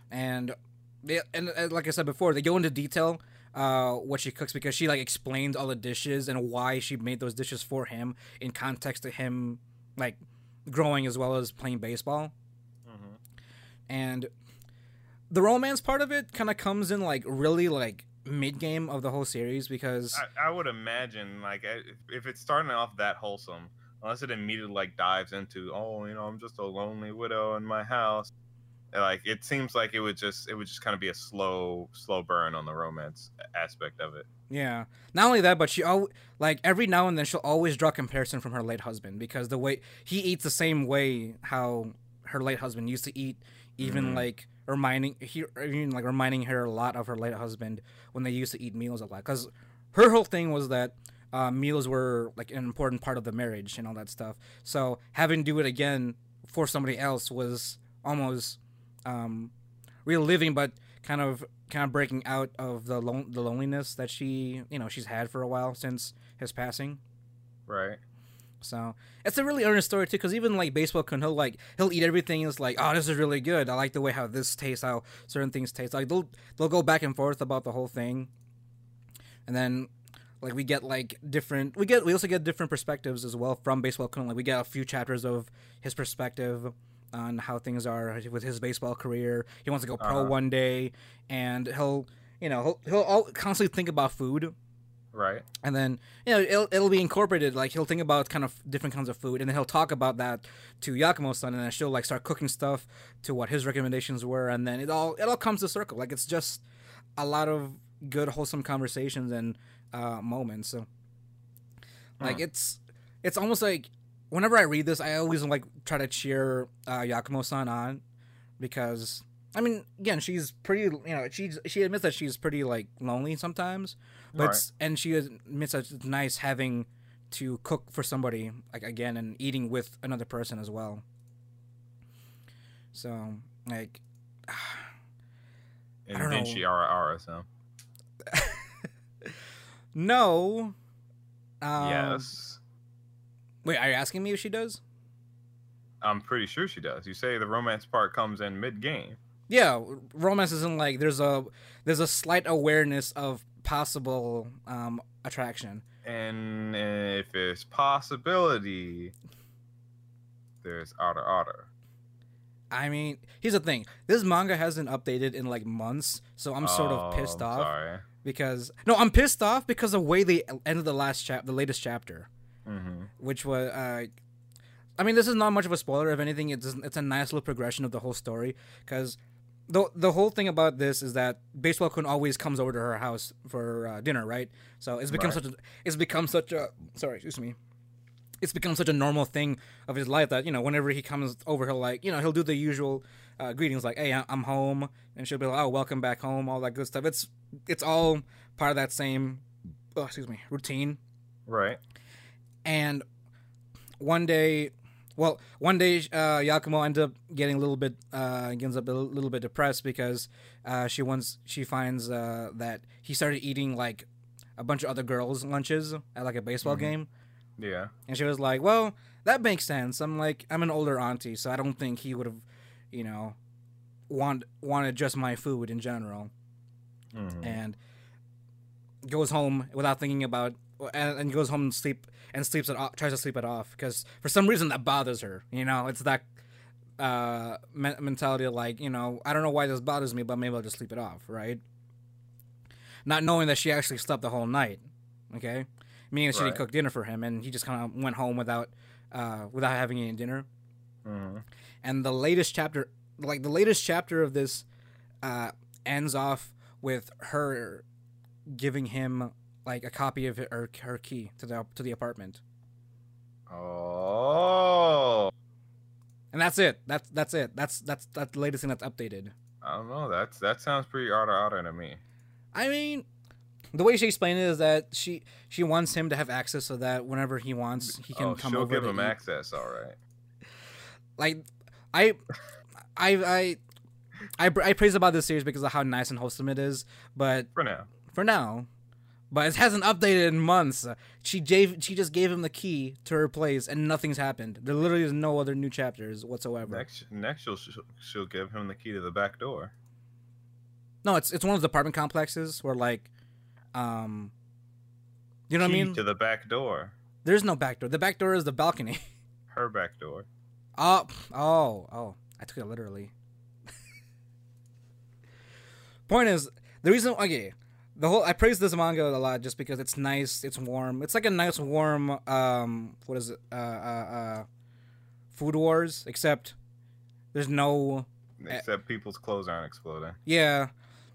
And they, and, and like I said before, they go into detail uh, what she cooks because she like explains all the dishes and why she made those dishes for him in context to him like growing as well as playing baseball. And the romance part of it kind of comes in like really like mid game of the whole series because I, I would imagine like if it's starting off that wholesome, unless it immediately like dives into oh you know I'm just a lonely widow in my house, like it seems like it would just it would just kind of be a slow slow burn on the romance aspect of it. Yeah, not only that, but she al- like every now and then she'll always draw comparison from her late husband because the way he eats the same way how her late husband used to eat. Even mm-hmm. like reminding he even like reminding her a lot of her late husband when they used to eat meals a lot, because her whole thing was that uh, meals were like an important part of the marriage and all that stuff. So having to do it again for somebody else was almost um, reliving, but kind of kind of breaking out of the lon- the loneliness that she you know she's had for a while since his passing. Right. So it's a really earnest story too, because even like Baseball-kun, he'll like he'll eat everything. And it's like, oh, this is really good. I like the way how this tastes, how certain things taste. Like they'll they'll go back and forth about the whole thing, and then like we get like different. We get we also get different perspectives as well from Baseball-kun. Like we get a few chapters of his perspective on how things are with his baseball career. He wants to go pro uh-huh. one day, and he'll you know he'll he'll all constantly think about food. Right. And then, you know, it'll, it'll be incorporated. Like, he'll think about kind of different kinds of food, and then he'll talk about that to Yakumo-san, and then she'll, like, start cooking stuff to what his recommendations were, and then it all it all comes to circle. Like, it's just a lot of good, wholesome conversations and uh, moments. So, like, huh. it's it's almost like whenever I read this, I always, like, try to cheer uh, Yakumo-san on because, I mean, again, she's pretty, you know, she's, she admits that she's pretty, like, lonely sometimes. But right. it's, and she admits that it's nice having to cook for somebody, like, again, and eating with another person as well. So, like, and I don't then know. She R R S, so. No. Um, yes. Wait, are you asking me if she does? I'm pretty sure she does. You say the romance part comes in mid-game. Yeah, romance isn't like there's a there's a slight awareness of possible um, attraction. And if there's possibility, there's otter otter. I mean, here's the thing: this manga hasn't updated in like months, so I'm oh, sort of pissed I'm off sorry. because no, I'm pissed off because of the way they ended the last chap, the latest chapter, mm-hmm. which was. Uh, I mean, this is not much of a spoiler. If anything, it's it's a nice little progression of the whole story because. The the whole thing about this is that Baseball-kun always comes over to her house for uh, dinner, right? So it's become right. such a it's become such a sorry, excuse me, it's become such a normal thing of his life that you know whenever he comes over, he'll like you know he'll do the usual uh, greetings like, "Hey, I'm home," and she'll be like, "Oh, welcome back home," all that good stuff. It's it's all part of that same oh, excuse me routine, right? And one day, Well, one day, uh, Yakumo ends up getting a little bit, uh, ends up a little bit depressed because uh, she wants, she finds uh, that he started eating like a bunch of other girls' lunches at like a baseball mm-hmm. game. Yeah. And she was like, "Well, that makes sense. I'm like, I'm an older auntie, so I don't think he would have, you know, want wanted just my food in general." Mm-hmm. And goes home without thinking about. And, and goes home and sleep and sleeps it off, tries to sleep it off because for some reason that bothers her. You know, it's that uh, me- mentality of like, you know, I don't know why this bothers me, but maybe I'll just sleep it off, right? Not knowing that she actually slept the whole night, okay? Meaning that right. she cooked dinner for him, and he just kind of went home without uh, without having any dinner. Mm-hmm. And the latest chapter, like the latest chapter of this, uh, ends off with her giving him. Like a copy of her, her key to the to the apartment. Oh. And that's it. That's that's it. That's that's that's the latest thing that's updated. I don't know. That's that sounds pretty odd odd to me. I mean, the way she explained it is that she she wants him to have access so that whenever he wants, he can oh, come she'll over. She'll give him eat. access, all right. Like I, I I I I praise about this series because of how nice and wholesome it is, but for now, for now. But it hasn't updated in months. She gave, she just gave him the key to her place, and nothing's happened. There literally is no other new chapters whatsoever. Next, next she'll, she'll give him the key to the back door. No, it's it's one of the apartment complexes where, like, um, you know key what I mean? To the back door. There's no back door. The back door is the balcony. Her back door. Oh, oh, oh! I took it literally. Point is, the reason. Okay. The whole I praise this manga a lot just because it's nice, it's warm. It's like a nice warm um what is it? Uh uh uh Food Wars, except there's no except uh, people's clothes aren't exploding. Yeah.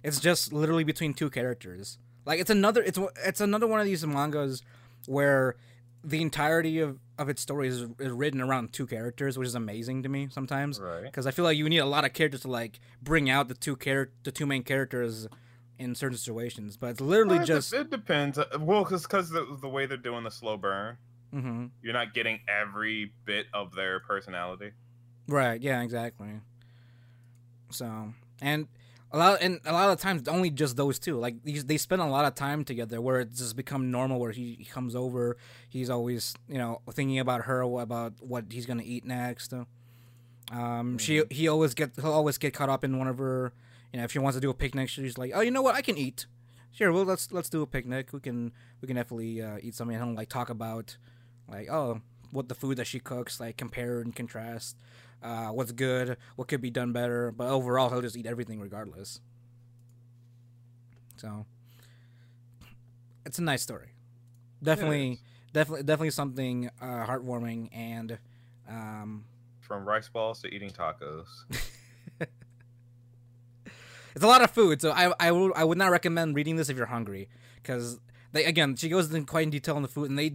It's just literally between two characters. Like it's another it's it's another one of these mangas where the entirety of, of its story is, is written around two characters, which is amazing to me sometimes, right? 'Cause I feel like you need a lot of characters to like bring out the two char- the two main characters in certain situations, but it's literally well, just... It depends. Well, because the, the way they're doing the slow burn, mm-hmm. you're not getting every bit of their personality. Right, yeah, exactly. So, and a lot and a lot of times, only just those two. Like, these, they spend a lot of time together where it's just become normal, where he, he comes over, he's always, you know, thinking about her, about what he's going to eat next. Um, mm-hmm. she he always get He'll always get caught up in one of her... You know, if she wants to do a picnic, she's like, "Oh, you know what? I can eat. Sure, well, let's let's do a picnic. We can we can definitely uh, eat something and like talk about, like, oh, what the food that she cooks, like compare and contrast, uh, what's good, what could be done better. But overall, he'll just eat everything regardless. So, it's a nice story. Definitely, definitely, definitely something uh, heartwarming and um, from rice balls to eating tacos. It's a lot of food, so I I, will, I would not recommend reading this if you're hungry, because they again she goes in quite in detail on the food, and they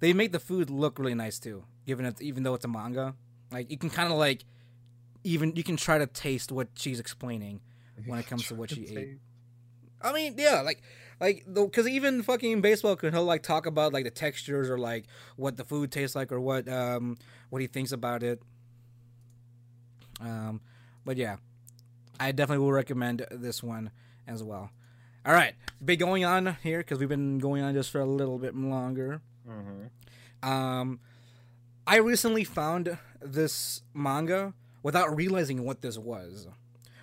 they make the food look really nice too. Given it, even though it's a manga, like you can kind of like even you can try to taste what she's explaining when it comes to what she ate. I mean, yeah, like like because even fucking baseball can he'll like talk about like the textures or like what the food tastes like or what um what he thinks about it. Um, but yeah. I definitely will recommend this one as well. All right, been going on here because we've been going on just for a little bit longer. Mm-hmm. Um, I recently found this manga without realizing what this was.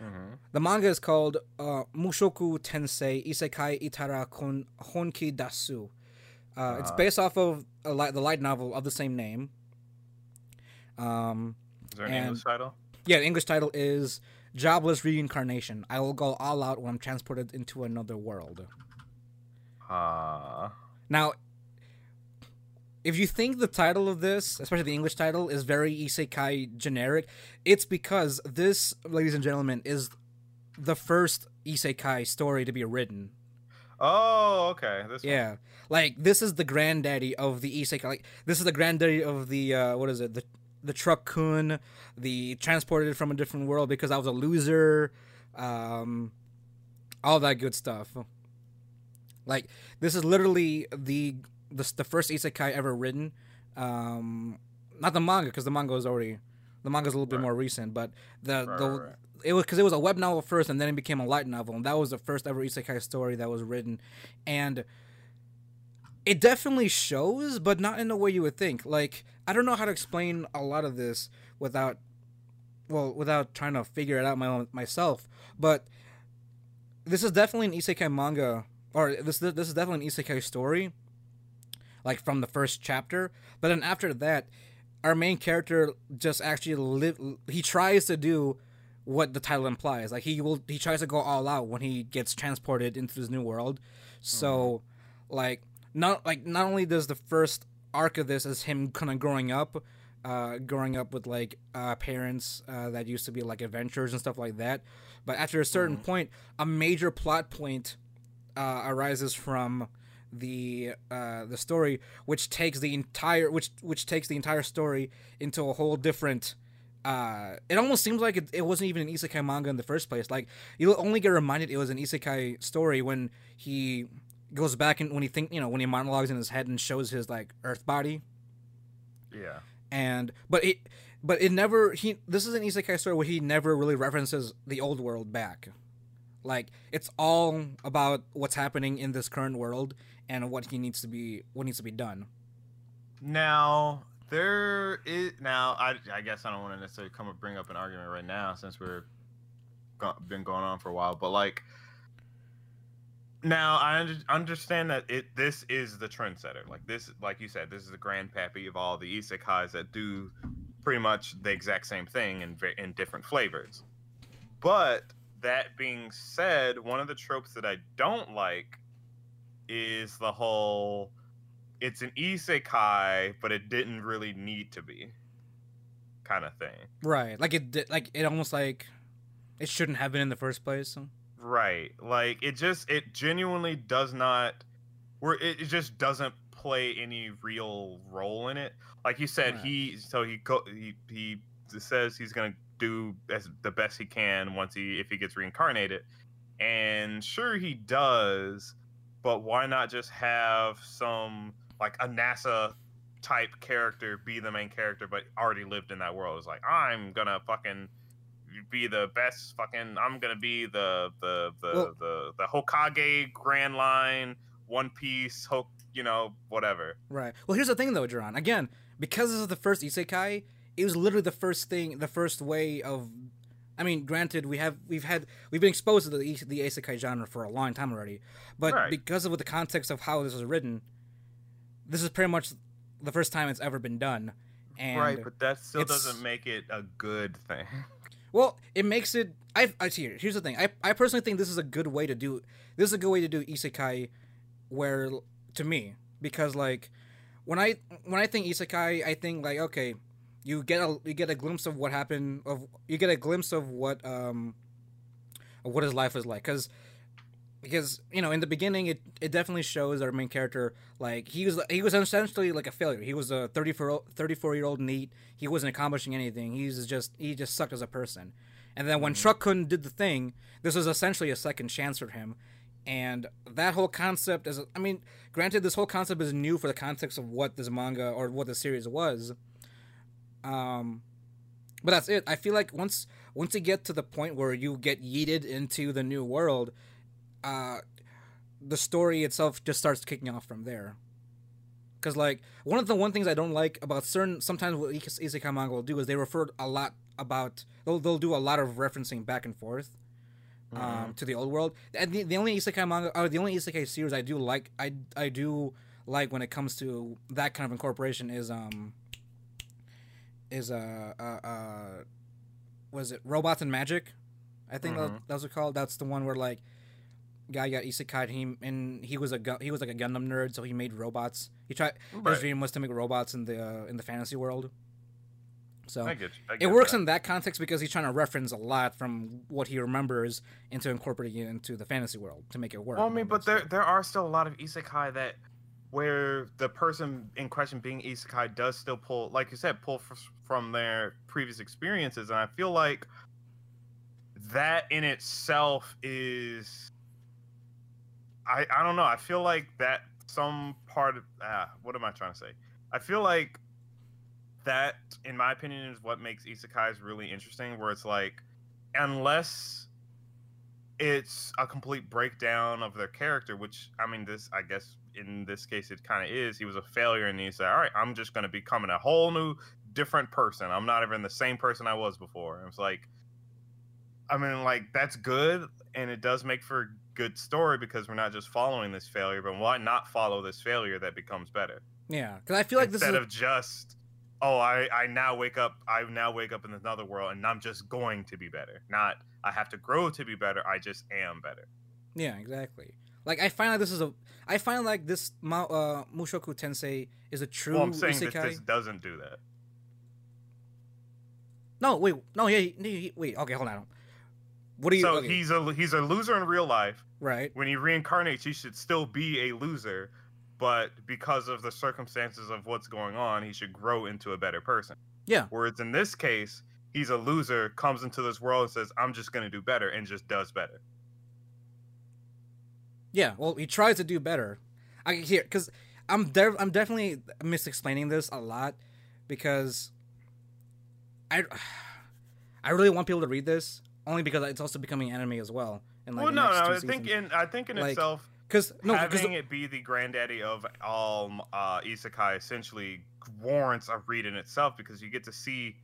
Mm-hmm. The manga is called uh, Mushoku Tensei Isekai Itara Kon- Honki Dasu. Uh, uh, it's based off of a light, the light novel of the same name. Um, is there an and, English title? Yeah, the English title is... Jobless Reincarnation. I will go all out when I'm transported into another world. Ah. Uh. Now, if you think the title of this, especially the English title, is very isekai generic, it's because this, ladies and gentlemen, is the first isekai story to be written. Oh, okay. This yeah. One. Like, this is the granddaddy of the isekai. Like, this is the granddaddy of the, uh, what is it? The The truck-kun, the transported from a different world because I was a loser, um, all that good stuff. Like, this is literally the the, the first isekai ever written. Um, not the manga, because the manga is already, the manga's a little right. bit more recent, but the right, the right, right. it was because it was a web novel first, and then it became a light novel, and that was the first ever isekai story that was written, and it definitely shows, but not in the way you would think. Like, I don't know how to explain a lot of this without, well, without trying to figure it out my own, myself, but this is definitely an isekai manga, or this this is definitely an isekai story, like from the first chapter, but then after that, our main character just actually live. He tries to do what the title implies. Like, he will, he tries to go all out when he gets transported into this new world. So, mm-hmm. like not like not only does the first arc of this is him kind of growing up, uh, growing up with like uh, parents uh, that used to be like adventurers and stuff like that. But after a certain mm-hmm. point, a major plot point uh, arises from the uh the story, which takes the entire which which takes the entire story into a whole different uh it almost seems like it, it wasn't even an isekai manga in the first place. Like, you'll only get reminded it was an isekai story when he goes back and when he think you know when he monologues in his head and shows his like earth body. Yeah. And but it but it never he this is an isekai story where he never really references the old world back. Like, it's all about what's happening in this current world and what he needs to be, what needs to be done. Now there is now. I, I guess I don't want to necessarily come and bring up an argument right now since we're go- been going on for a while. But like, now I under- understand that it this is the trendsetter. Like this, like you said, this is the grandpappy of all the isekais that do pretty much the exact same thing in in different flavors, but. That being said, one of the tropes that I don't like is the whole, it's an isekai, but it didn't really need to be kind of thing. Right. Like it, like it almost like it shouldn't have been in the first place. So. Right. Like it just, it genuinely does not, where it just doesn't play any real role in it. Like you said, right. he, so he, he, he says he's going to do as the best he can once he if he gets reincarnated, and sure he does, but why not just have some like a NASA type character be the main character but already lived in that world? It's like, I'm gonna fucking be the best fucking I'm gonna be the the the well, the, the Hokage Grand Line One Piece Hulk, you know, whatever. Right. Well, here's the thing though, Jerron. Again, because this is the first isekai. It was literally the first thing, the first way of, I mean, granted, we have, we've had, we've been exposed to the the isekai genre for a long time already, but right. because of the context of how this was written, this is pretty much the first time it's ever been done. And right, but that still doesn't make it a good thing. Well, it makes it, I, I see, here's the thing, I, I personally think this is a good way to do, this is a good way to do isekai where, to me, because like, when I, when I think isekai, I think like, okay, You get a you get a glimpse of what happened of you get a glimpse of what um of what his life was like, because because you know in the beginning it, it definitely shows our main character like he was he was essentially like a failure. He was a thirty-four year old neat. He wasn't accomplishing anything. He's just he just sucked as a person. And then when mm-hmm. Truck-kun did the thing, this was essentially a second chance for him. And that whole concept is I mean granted this whole concept is new for the context of what this manga or what the series was. Um, but that's it. I feel like once once you get to the point where you get yeeted into the new world, uh, the story itself just starts kicking off from there. Because like one of the one things I don't like about certain sometimes what isekai manga will do is they refer a lot about they'll they'll do a lot of referencing back and forth, um, mm-hmm. to the old world. And the, the only isekai manga or the only isekai series I do like I I do like when it comes to that kind of incorporation is um. Is uh, uh uh was it Robots and Magic? I think mm-hmm. that, that's what it's called. That's the one where like guy got isekai and he and he was a gu- he was like a Gundam nerd, so he made robots. He tried right. his dream was to make robots in the uh, in the fantasy world. So I get, I get it works that. in that context because he's trying to reference a lot from what he remembers into incorporating it into the fantasy world to make it work. Well, I mean, but there there are still a lot of isekai that. Where the person in question being isekai does still pull, like you said, pull f- from their previous experiences. And I feel like that in itself is, I, I don't know. I feel like that some part of, ah, what am I trying to say? I feel like that, in my opinion, is what makes isekais really interesting, where it's like, unless it's a complete breakdown of their character, which, I mean, this, I guess, in this case, it kind of is. He was a failure, and he said, all right, I'm just going to be becoming a whole new, different person. I'm not even the same person I was before. And it's like, I mean, like, that's good, and it does make for a good story because we're not just following this failure, but why not follow this failure that becomes better? Yeah, because I feel like Instead this is... of just... oh, I, I now wake up, I now wake up in another world, and I'm just going to be better. Not, I have to grow to be better, I just am better. Yeah, exactly. Like, I find like this is a, I find like this uh, Mushoku Tensei is a true isekai. Well, I'm saying isekai. That this doesn't do that. No, wait, no, yeah, he, he, wait, okay, hold on. What do you? So okay. he's a he's a loser in real life. Right. When he reincarnates, he should still be a loser. But because of the circumstances of what's going on, he should grow into a better person. Yeah. Whereas in this case, he's a loser, comes into this world and says, I'm just going to do better, and just does better. Yeah, well, he tries to do better. I hear, because I'm, de- I'm definitely mis-explaining this a lot, because I, I really want people to read this, only because it's also becoming anime as well. In, like, well, no, no, I think, in, I think in like, itself... Cause, no, Having cause, it be the granddaddy of all uh, isekai essentially warrants a read in itself, because you get to see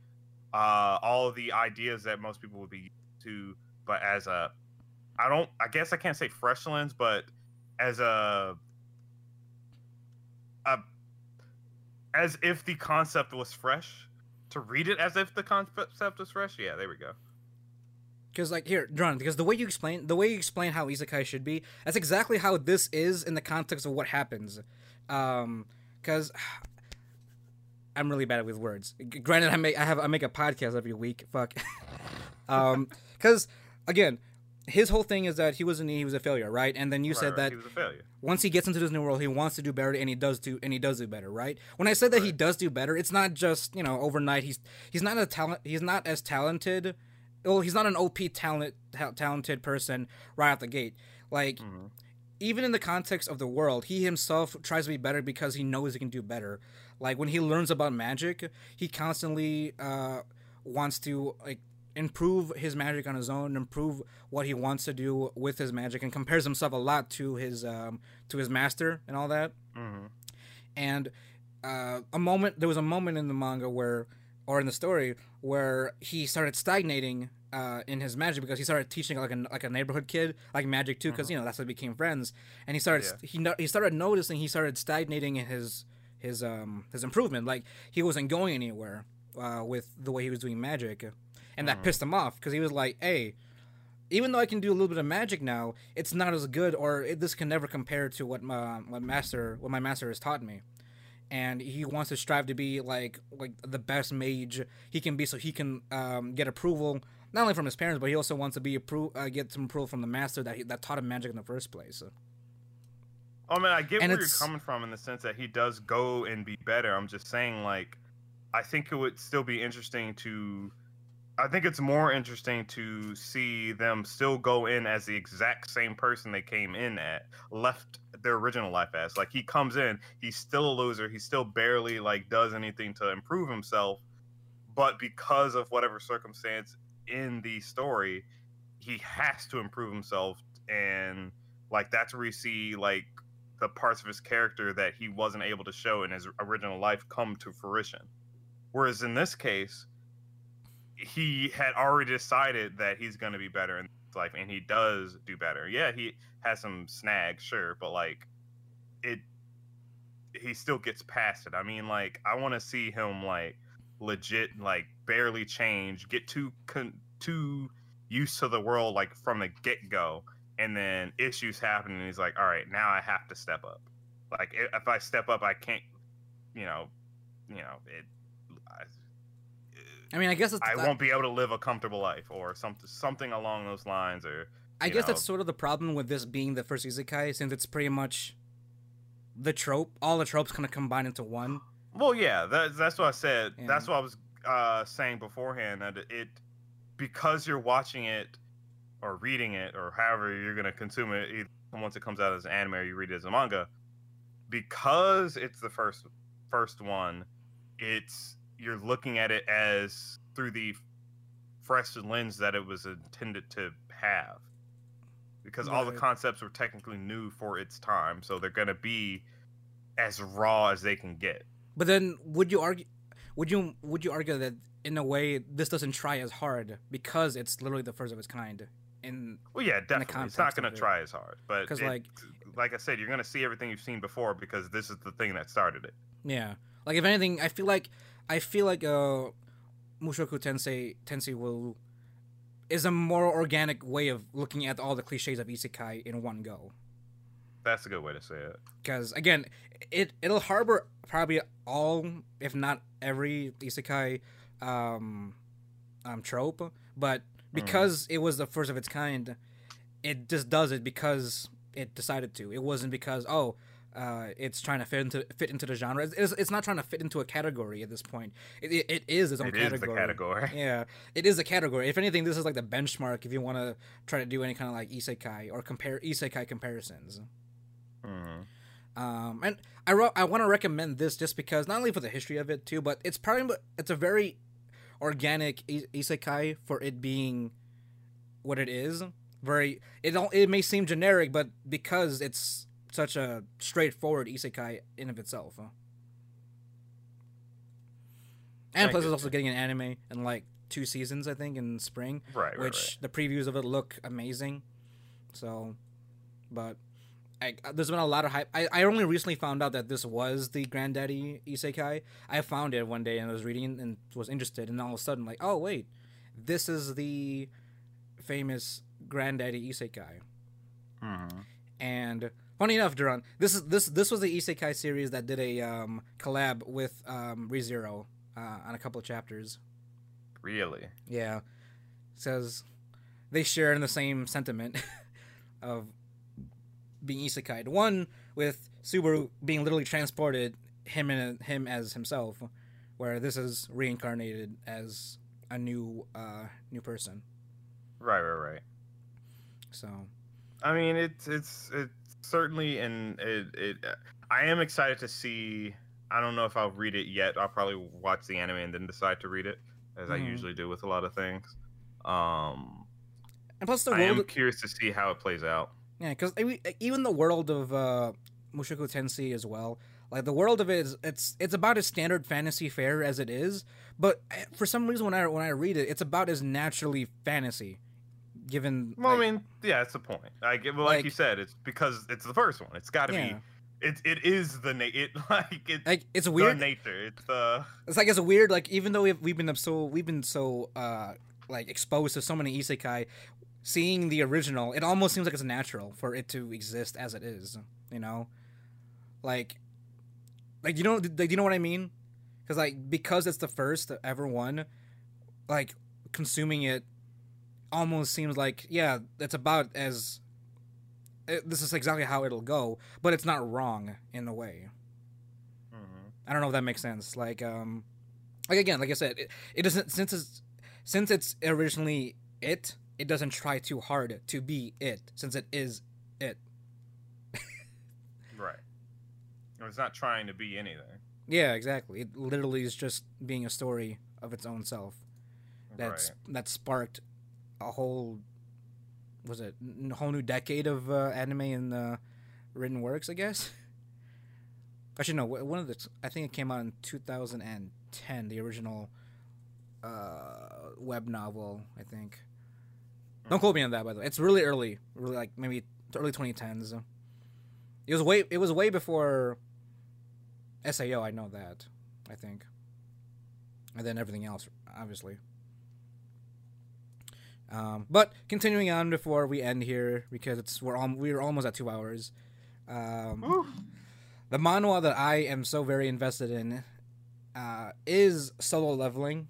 uh, all the ideas that most people would be used to, but as a, I don't, I guess I can't say fresh lens, but as a, a, as if the concept was fresh, to read it as if the concept was fresh. Yeah, there we go. Because, like, here, John, because the way you explain, the way you explain how isekai should be, that's exactly how this is in the context of what happens. Um, because I'm really bad with words. Granted, I make, I have, I make a podcast every week. Fuck. um, because again, his whole thing is that he was an, he was a failure, right? And then you right, said right, that he was a failure. Once he gets into this new world, he wants to do better, and he does do, and he does do better, right? When I said that right. he does do better, it's not just, you know, overnight. He's he's not a talent. He's not as talented. Well, he's not an O P talent, ta- talented person right out the gate. Like, mm-hmm. even in the context of the world, he himself tries to be better because he knows he can do better. Like, when he learns about magic, he constantly uh, wants to, like, improve his magic on his own, improve what he wants to do with his magic, and compares himself a lot to his um, to his master and all that. Mm-hmm. And uh, a moment, there was a moment in the manga where, or in the story, where he started stagnating uh, in his magic because he started teaching like a like a neighborhood kid like magic too, because mm-hmm. you know that's how they became friends. And he started yeah. he no- he started noticing he started stagnating in his his um his improvement. Like, he wasn't going anywhere uh, with the way he was doing magic, and mm-hmm. that pissed him off because he was like, hey, even though I can do a little bit of magic now, it's not as good, or it, this can never compare to what my what master what my master has taught me. And he wants to strive to be like like the best mage he can be, so he can um, get approval not only from his parents, but he also wants to be appro- uh, get some approval from the master that he, that taught him magic in the first place. Oh man, I get and where it's... you're coming from in the sense that he does go and be better. I'm just saying, like, I think it would still be interesting to. I think it's more interesting to see them still go in as the exact same person they came in at, left their original life as. Like, he comes in, he's still a loser, he still barely, like, does anything to improve himself, but because of whatever circumstance in the story, he has to improve himself, and, like, that's where you see, like, the parts of his character that he wasn't able to show in his original life come to fruition. Whereas in this case, he had already decided that he's going to be better in life, and he does do better. Yeah, he has some snags, sure, but, like, it, he still gets past it. I mean, like, I want to see him, like, legit, like, barely change, get too con- too used to the world, like, from the get-go, and then issues happen, and he's like, all right, now I have to step up. Like, if I step up, I can't, you know, you know, it... I, I mean, I guess it's, I won't be able to live a comfortable life, or something, something along those lines. Or I guess know. that's sort of the problem with this being the first isekai, since it's pretty much the trope. All the tropes kind of combine into one. Well, yeah, that, that's what I said. Yeah. That's what I was uh, saying beforehand. That it, because you're watching it, or reading it, or however you're gonna consume it, either once it comes out as an anime, or you read it as a manga, because it's the first first one, it's you're looking at it as through the fresh lens that it was intended to have, because right. all the concepts were technically new for its time, so they're going to be as raw as they can get. But then would you argue would you would you argue that in a way this doesn't try as hard because it's literally the first of its kind? In well, yeah, definitely. It's not going to try as hard, but because like, like I said, you're going to see everything you've seen before because this is the thing that started it. Yeah, like if anything, I feel like I feel like uh, Mushoku Tensei Tensei will is a more organic way of looking at all the cliches of isekai in one go. That's a good way to say it. Because again, it it'll harbor probably all, if not every isekai um, um trope, but because it was the first of its kind, it just does it because it decided to. It wasn't because oh, uh, it's trying to fit into fit into the genre. It's, it's not trying to fit into a category at this point. It it, it is its own it category. It is the category. Yeah, it is a category. If anything, this is like the benchmark if you want to try to do any kind of like isekai or compare isekai comparisons. Mm-hmm. Um, and I re- I want to recommend this just because not only for the history of it too, but it's probably it's a very organic isekai for it being what it is. Very it don't, it may seem generic, but because it's such a straightforward isekai in of itself. Huh? And I plus, it's also getting an anime in like two seasons, I think, in spring. Right, which right, right. the previews of it look amazing. So, but I, there's been a lot of hype. I, I only recently found out that this was the granddaddy isekai. I found it one day and I was reading and was interested, and all of a sudden, like, oh wait, this is the famous granddaddy isekai. Mm-hmm. And funny enough, Jerron, this is this this was the isekai series that did a um, collab with um, ReZero uh, on a couple of chapters. Really? Yeah. It says they share in the same sentiment of being isekai'd. One with Subaru being literally transported, him and him as himself, where this is reincarnated as a new uh, new person. Right, right, right. So, I mean, it's it's it's certainly, and it, it I am excited to see. I don't know if I'll read it yet. I'll probably watch the anime and then decide to read it, as mm. I usually do with a lot of things. Um, and plus, the world I am curious to see how it plays out. Yeah, because even the world of uh, Mushoku Tensei as well, like the world of it is, it's it's about as standard fantasy fare as it is, but for some reason when I when I read it, it's about as naturally fantasy, given. Well, like, I mean, yeah, that's the point. Like, well, like, like you said, it's because it's the first one. It's got to yeah. be. It it is the na- it like it's like it's weird the nature. It's the. Uh... It's like it's weird. Like even though we've we've been so we've been so uh, like exposed to so many isekai. Seeing the original, it almost seems like it's natural for it to exist as it is, you know, like, like you know, like, you know what I mean? Because like because it's the first ever one, like consuming it almost seems like yeah, it's about as it, this is exactly how it'll go, but it's not wrong in a way. Mm-hmm. I don't know if that makes sense. Like um, like again, like I said, it, it doesn't since it's since it's originally it. It doesn't try too hard to be it, since it is it. Right. It's not trying to be anything. Yeah, exactly. It literally is just being a story of its own self. That's right. That sparked a whole, was it a whole new decade of uh, anime and uh, written works, I guess. Actually, no. One of the I think it came out in two thousand ten. The original uh, web novel, I think. Don't quote me on that, by the way. It's really early, really like maybe early twenty tens. It was way, it was way before S A O. I know that, I think, and then everything else, obviously. Um, but continuing on before we end here, because it's we're all, we're almost at two hours. Um, the manhwa that I am so very invested in uh, is Solo Leveling,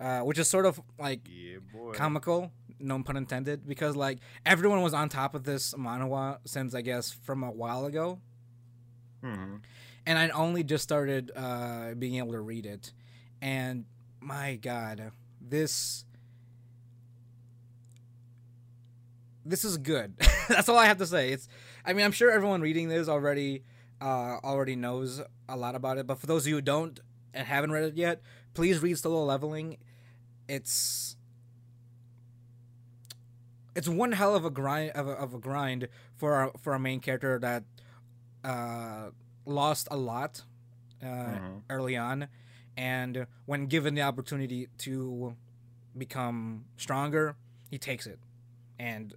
uh, which is sort of like yeah, comical. No pun intended, because like everyone was on top of this manhwa since I guess from a while ago, mm-hmm. and I only just started uh, being able to read it, and my God, this this is good. That's all I have to say. It's, I mean, I'm sure everyone reading this already uh, already knows a lot about it, but for those of you who don't, and haven't read it yet, please read Solo Leveling. It's it's one hell of a grind of a, of a grind for our, for our main character that uh, lost a lot uh, mm-hmm. early on, and when given the opportunity to become stronger, he takes it and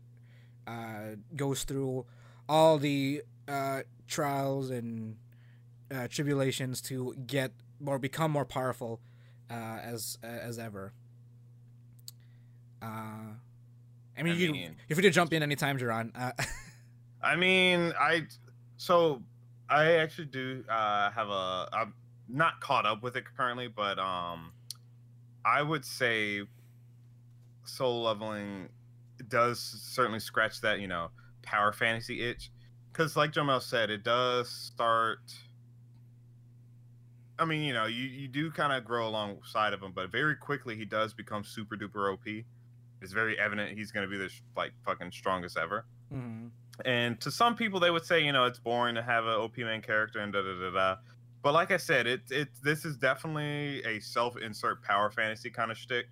uh, goes through all the uh, trials and uh, tribulations to get or become more powerful uh, as as ever. Uh, I mean, I you mean, if you could jump in anytime, Jerron. Uh, I mean, I so I actually do uh, have a. I'm not caught up with it currently, but um, I would say Soul Leveling does certainly scratch that, you know, power fantasy itch, because like Jamal said, it does start. I mean, you know, you, you do kind of grow alongside of him, but very quickly he does become super duper O P. It's very evident he's going to be the sh- like fucking strongest ever. Mm-hmm. And to some people, they would say, you know, it's boring to have an O P main character and da da da da. But like I said, it it this is definitely a self-insert power fantasy kind of shtick.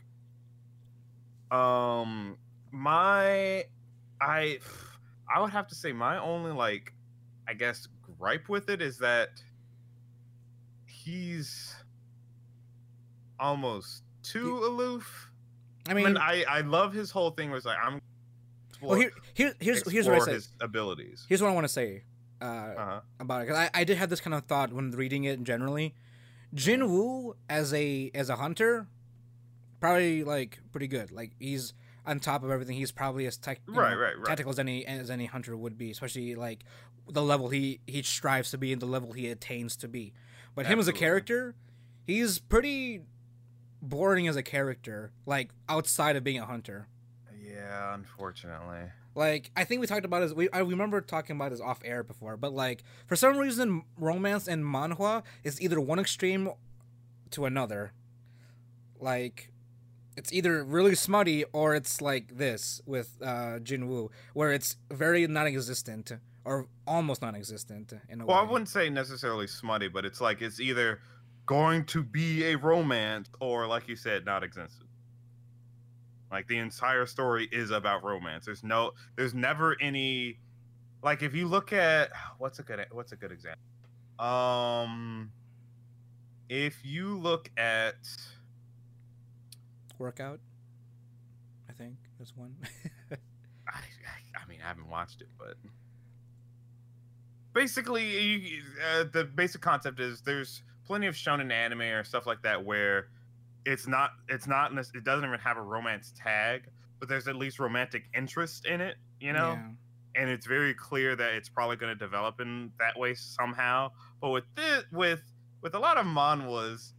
Um, my I I would have to say my only like I guess gripe with it is that he's almost too aloof. I mean, I, mean, I, I love his whole thing was like I'm. Explore, well, here, here, here's here's what I say. His abilities. Here's what I want to say uh, uh-huh. about it, because I, I did have this kind of thought when reading it generally. Jinwoo as a as a hunter, probably like pretty good. Like he's on top of everything. He's probably as tech, right, know, right, right. tactical as any as any hunter would be, especially like the level he he strives to be and the level he attains to be. But Absolutely. him as a character, he's pretty boring as a character, like outside of being a hunter. Yeah, unfortunately. Like I think we talked about his. We I remember talking about his off air before, but like for some reason, romance and manhwa is either one extreme to another. Like it's either really smutty or it's like this with uh, Jinwoo, where it's very non-existent. Or almost non-existent in a well, way. Well, I wouldn't say necessarily smutty, but it's like it's either going to be a romance or, like you said, not existent. Like the entire story is about romance. There's no, there's never any. Like if you look at what's a good, what's a good example? Um, if you look at Workout, I think that's one. I, I mean, I haven't watched it, but. Basically, you, uh, the basic concept is there's plenty of shonen anime or stuff like that where it's not, it's not, it doesn't even have a romance tag, but there's at least romantic interest in it, you know? Yeah. And it's very clear that it's probably going to develop in that way somehow. But with this, with with a lot of manhwas,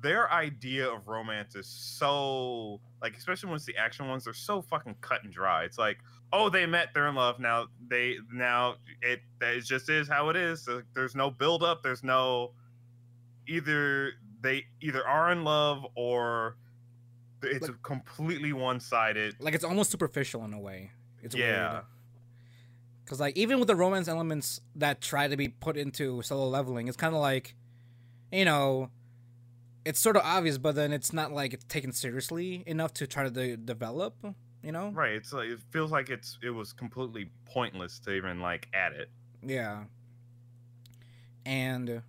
their idea of romance is so, like, especially when it's the action ones, they're so fucking cut and dry. It's like, oh, they met, they're in love. Now they, now it, it just is how it is. There's no build up. There's no either they either are in love or it's like, completely one sided. Like it's almost superficial in a way. It's yeah. weird. Because like even with the romance elements that try to be put into Solo Leveling, it's kind of like, you know, it's sort of obvious, but then it's not like it's taken seriously enough to try to de- develop. You know, right? It's like it feels like it's it was completely pointless to even like add it. Yeah, and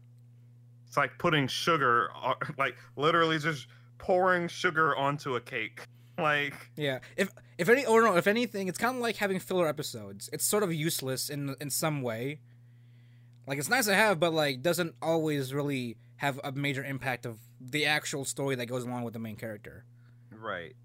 it's like putting sugar, like literally just pouring sugar onto a cake. Like, yeah, if if any or no, if anything, it's kind of like having filler episodes. It's sort of useless in in some way. Like it's nice to have, but like doesn't always really have a major impact of the actual story that goes along with the main character. Right.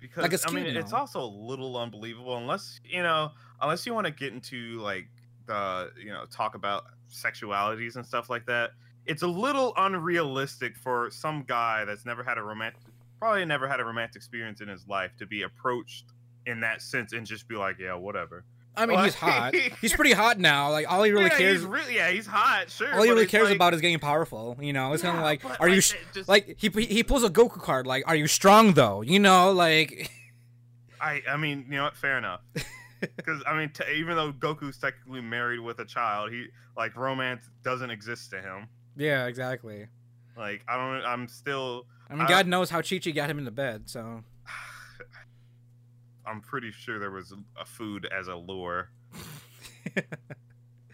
Because like I mean, now. It's also a little unbelievable unless you know, unless you want to get into like the you know talk about sexualities and stuff like that. It's a little unrealistic for some guy that's never had a romantic, probably never had a romantic experience in his life to be approached in that sense and just be like, yeah, whatever. I mean, like, he's hot. He's pretty hot now. Like all he really yeah, cares, he's really, yeah, he's hot. Sure. All he really cares like, about is getting powerful. You know, it's yeah, kind of like, are like, you sh- just, like he he pulls a Goku card. Like, are you strong though? You know, like. I I mean, you know what? Fair enough. Because I mean, t- even though Goku's technically married with a child, he like romance doesn't exist to him. Yeah, exactly. Like, I don't, I'm still... I mean, I, God knows how Chi-Chi got him into bed, so... I'm pretty sure there was a food as a lure.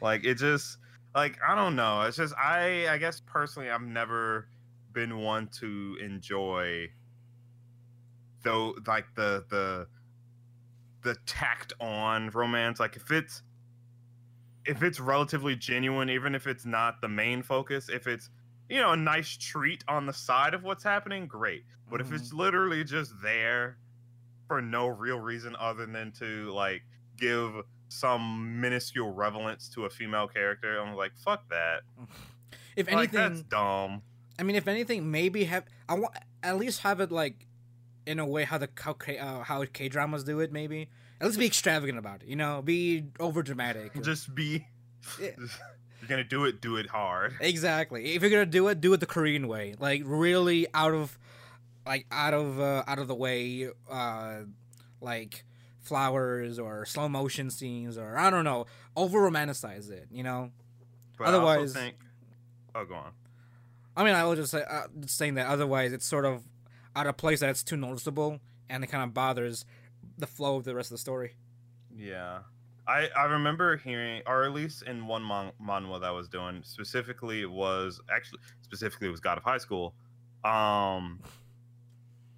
Like, it just... Like, I don't know. It's just, I, I guess, personally, I've never been one to enjoy... Though, like, the, the... The tacked-on romance. Like, if it's... If it's relatively genuine, even if it's not the main focus, if it's... You know, a nice treat on the side of what's happening, great. But mm-hmm. if it's literally just there for no real reason other than to, like, give some minuscule relevance to a female character, I'm like, fuck that. If anything, like, that's dumb. I mean, if anything, maybe have I want at least have it like in a way how the how uh, how K-dramas do it. Maybe at least be extravagant about it. You know, be over dramatic. Or... Just be. Yeah. You're gonna do it, do it hard. Exactly. If you're gonna do it, do it the Korean way. Like, really out of, like, out of, uh, out of the way, uh, like, flowers or slow motion scenes or, I don't know, over-romanticize it, you know? But otherwise... I also think... Oh, go on. I mean, I was just, uh, just saying that otherwise it's sort of out of place that it's too noticeable and it kind of bothers the flow of the rest of the story. Yeah. I, I remember hearing, or at least in one man, manhwa that I was doing, specifically it was, actually, specifically it was God of High School. Um,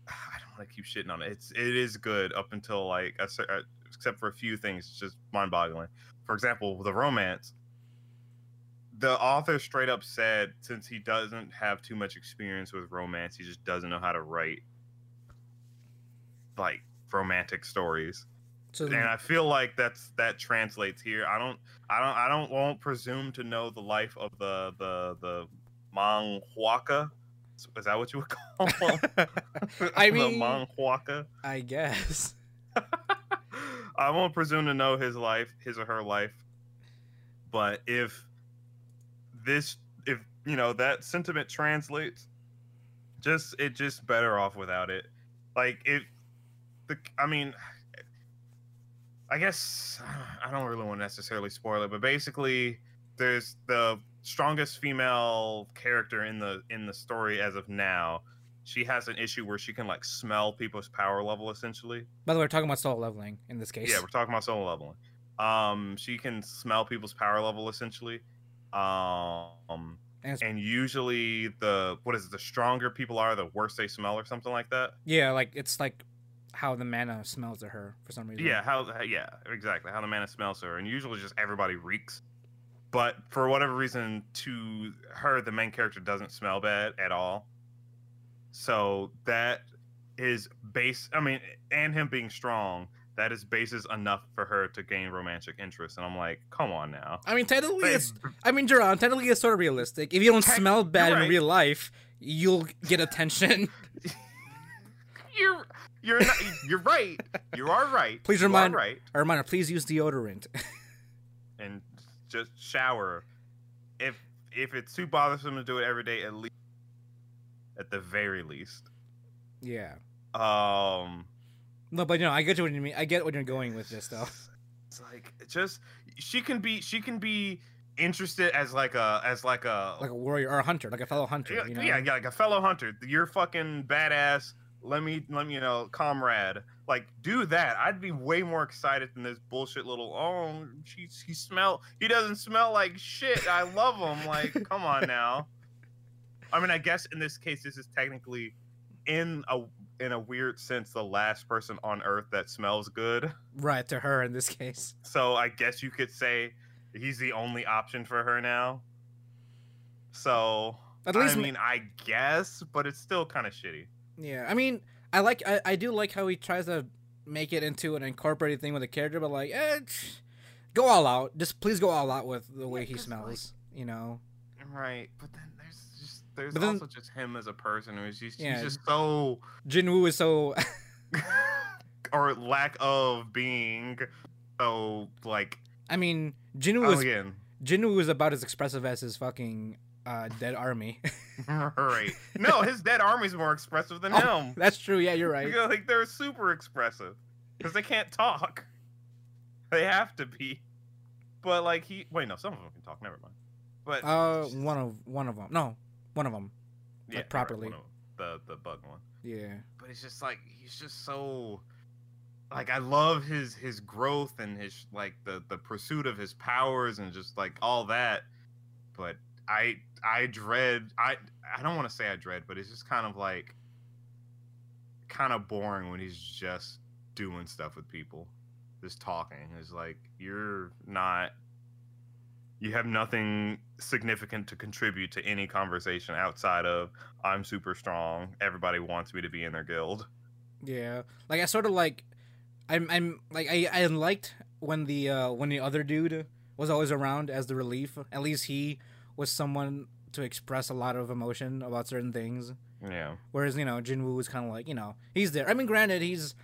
I don't want to keep shitting on it. It's, it is good up until, like, a, except for a few things, it's just mind-boggling. For example, the romance. The author straight up said, since he doesn't have too much experience with romance, he just doesn't know how to write, like, romantic stories. So and I feel like that's that translates here. I don't, I don't, I don't won't presume to know the life of the the the manhwaka. Is that what you would call them? I mean, the manhwaka. I guess. I won't presume to know his life, his or her life. But if this, if you know that sentiment translates, just it just better off without it. Like if the, I mean. I guess I don't really want to necessarily spoil it, but basically, there's the strongest female character in the in the story as of now. She has an issue where she can like smell people's power level, essentially. By the way, we're talking about Solo Leveling in this case. Yeah, we're talking about Solo Leveling. Um, she can smell people's power level, essentially. Um, and, and usually the what is it, the stronger people are, the worse they smell, or something like that. Yeah, like it's like. How the mana smells to her for some reason. Yeah, how yeah, exactly. How the mana smells to her. And usually just everybody reeks. But for whatever reason, to her, the main character doesn't smell bad at all. So that is base I mean, and him being strong, that is basis enough for her to gain romantic interest. And I'm like, come on now. I mean technically but, it's I mean, Jerron, technically it's sort of realistic. If you don't smell bad right. in real life, you'll get attention. You're You're not, you're right. You are right. Please remind. Right. A reminder. Please use deodorant. And just shower. If if it's too bothersome to do it every day, at least at the very least. Yeah. Um. No, but you know, I get what you mean. I get what you're going with this, though. It's like just she can be. She can be. Interested as like a as like a like a warrior or a hunter, like a fellow hunter. Yeah, you know? yeah, yeah, like a fellow hunter. You're fucking badass. Let me, let me, you know, comrade, like, do that. I'd be way more excited than this bullshit little, oh, she, he smell, he doesn't smell like shit. I love him. Like, come on now. I mean, I guess in this case, this is technically in a, in a weird sense, the last person on earth that smells good. Right, to her in this case. So I guess you could say he's the only option for her now. So, at least I mean, me- I guess, but it's still kind of shitty. Yeah, I mean, I like, I, I do like how he tries to make it into an incorporated thing with the character, but like, eh, go all out. Just please go all out with the way yeah, he smells, like, you know. Right, but then there's just there's then, also just him as a person who's just yeah. he's just so Jinwoo is so or lack of being so like. I mean, Jinwoo is again. Jinwoo is about as expressive as his fucking. Uh, dead army. Right. No, his dead army's more expressive than oh, him. That's true. Yeah, you're right. Like they're super expressive because they can't talk. They have to be. But like he, wait, no, some of them can talk. Never mind. But uh, one of one of them. No, one of them. Yeah, like properly. Right, one of them. The the bug one. Yeah. But it's just like he's just so. Like, I love his his growth and his like the the pursuit of his powers and just like all that, but I I dread I I don't want to say I dread, but it's just kind of like kind of boring when he's just doing stuff with people, just talking. It's like you're not you have nothing significant to contribute to any conversation outside of I'm super strong, everybody wants me to be in their guild. Yeah, like I sort of like. I'm, I'm like I, I liked when the uh, when the other dude was always around as the relief. At least he was someone to express a lot of emotion about certain things. Yeah. Whereas, you know, Jinwoo was kind of like, you know, he's there. I mean, granted, he's,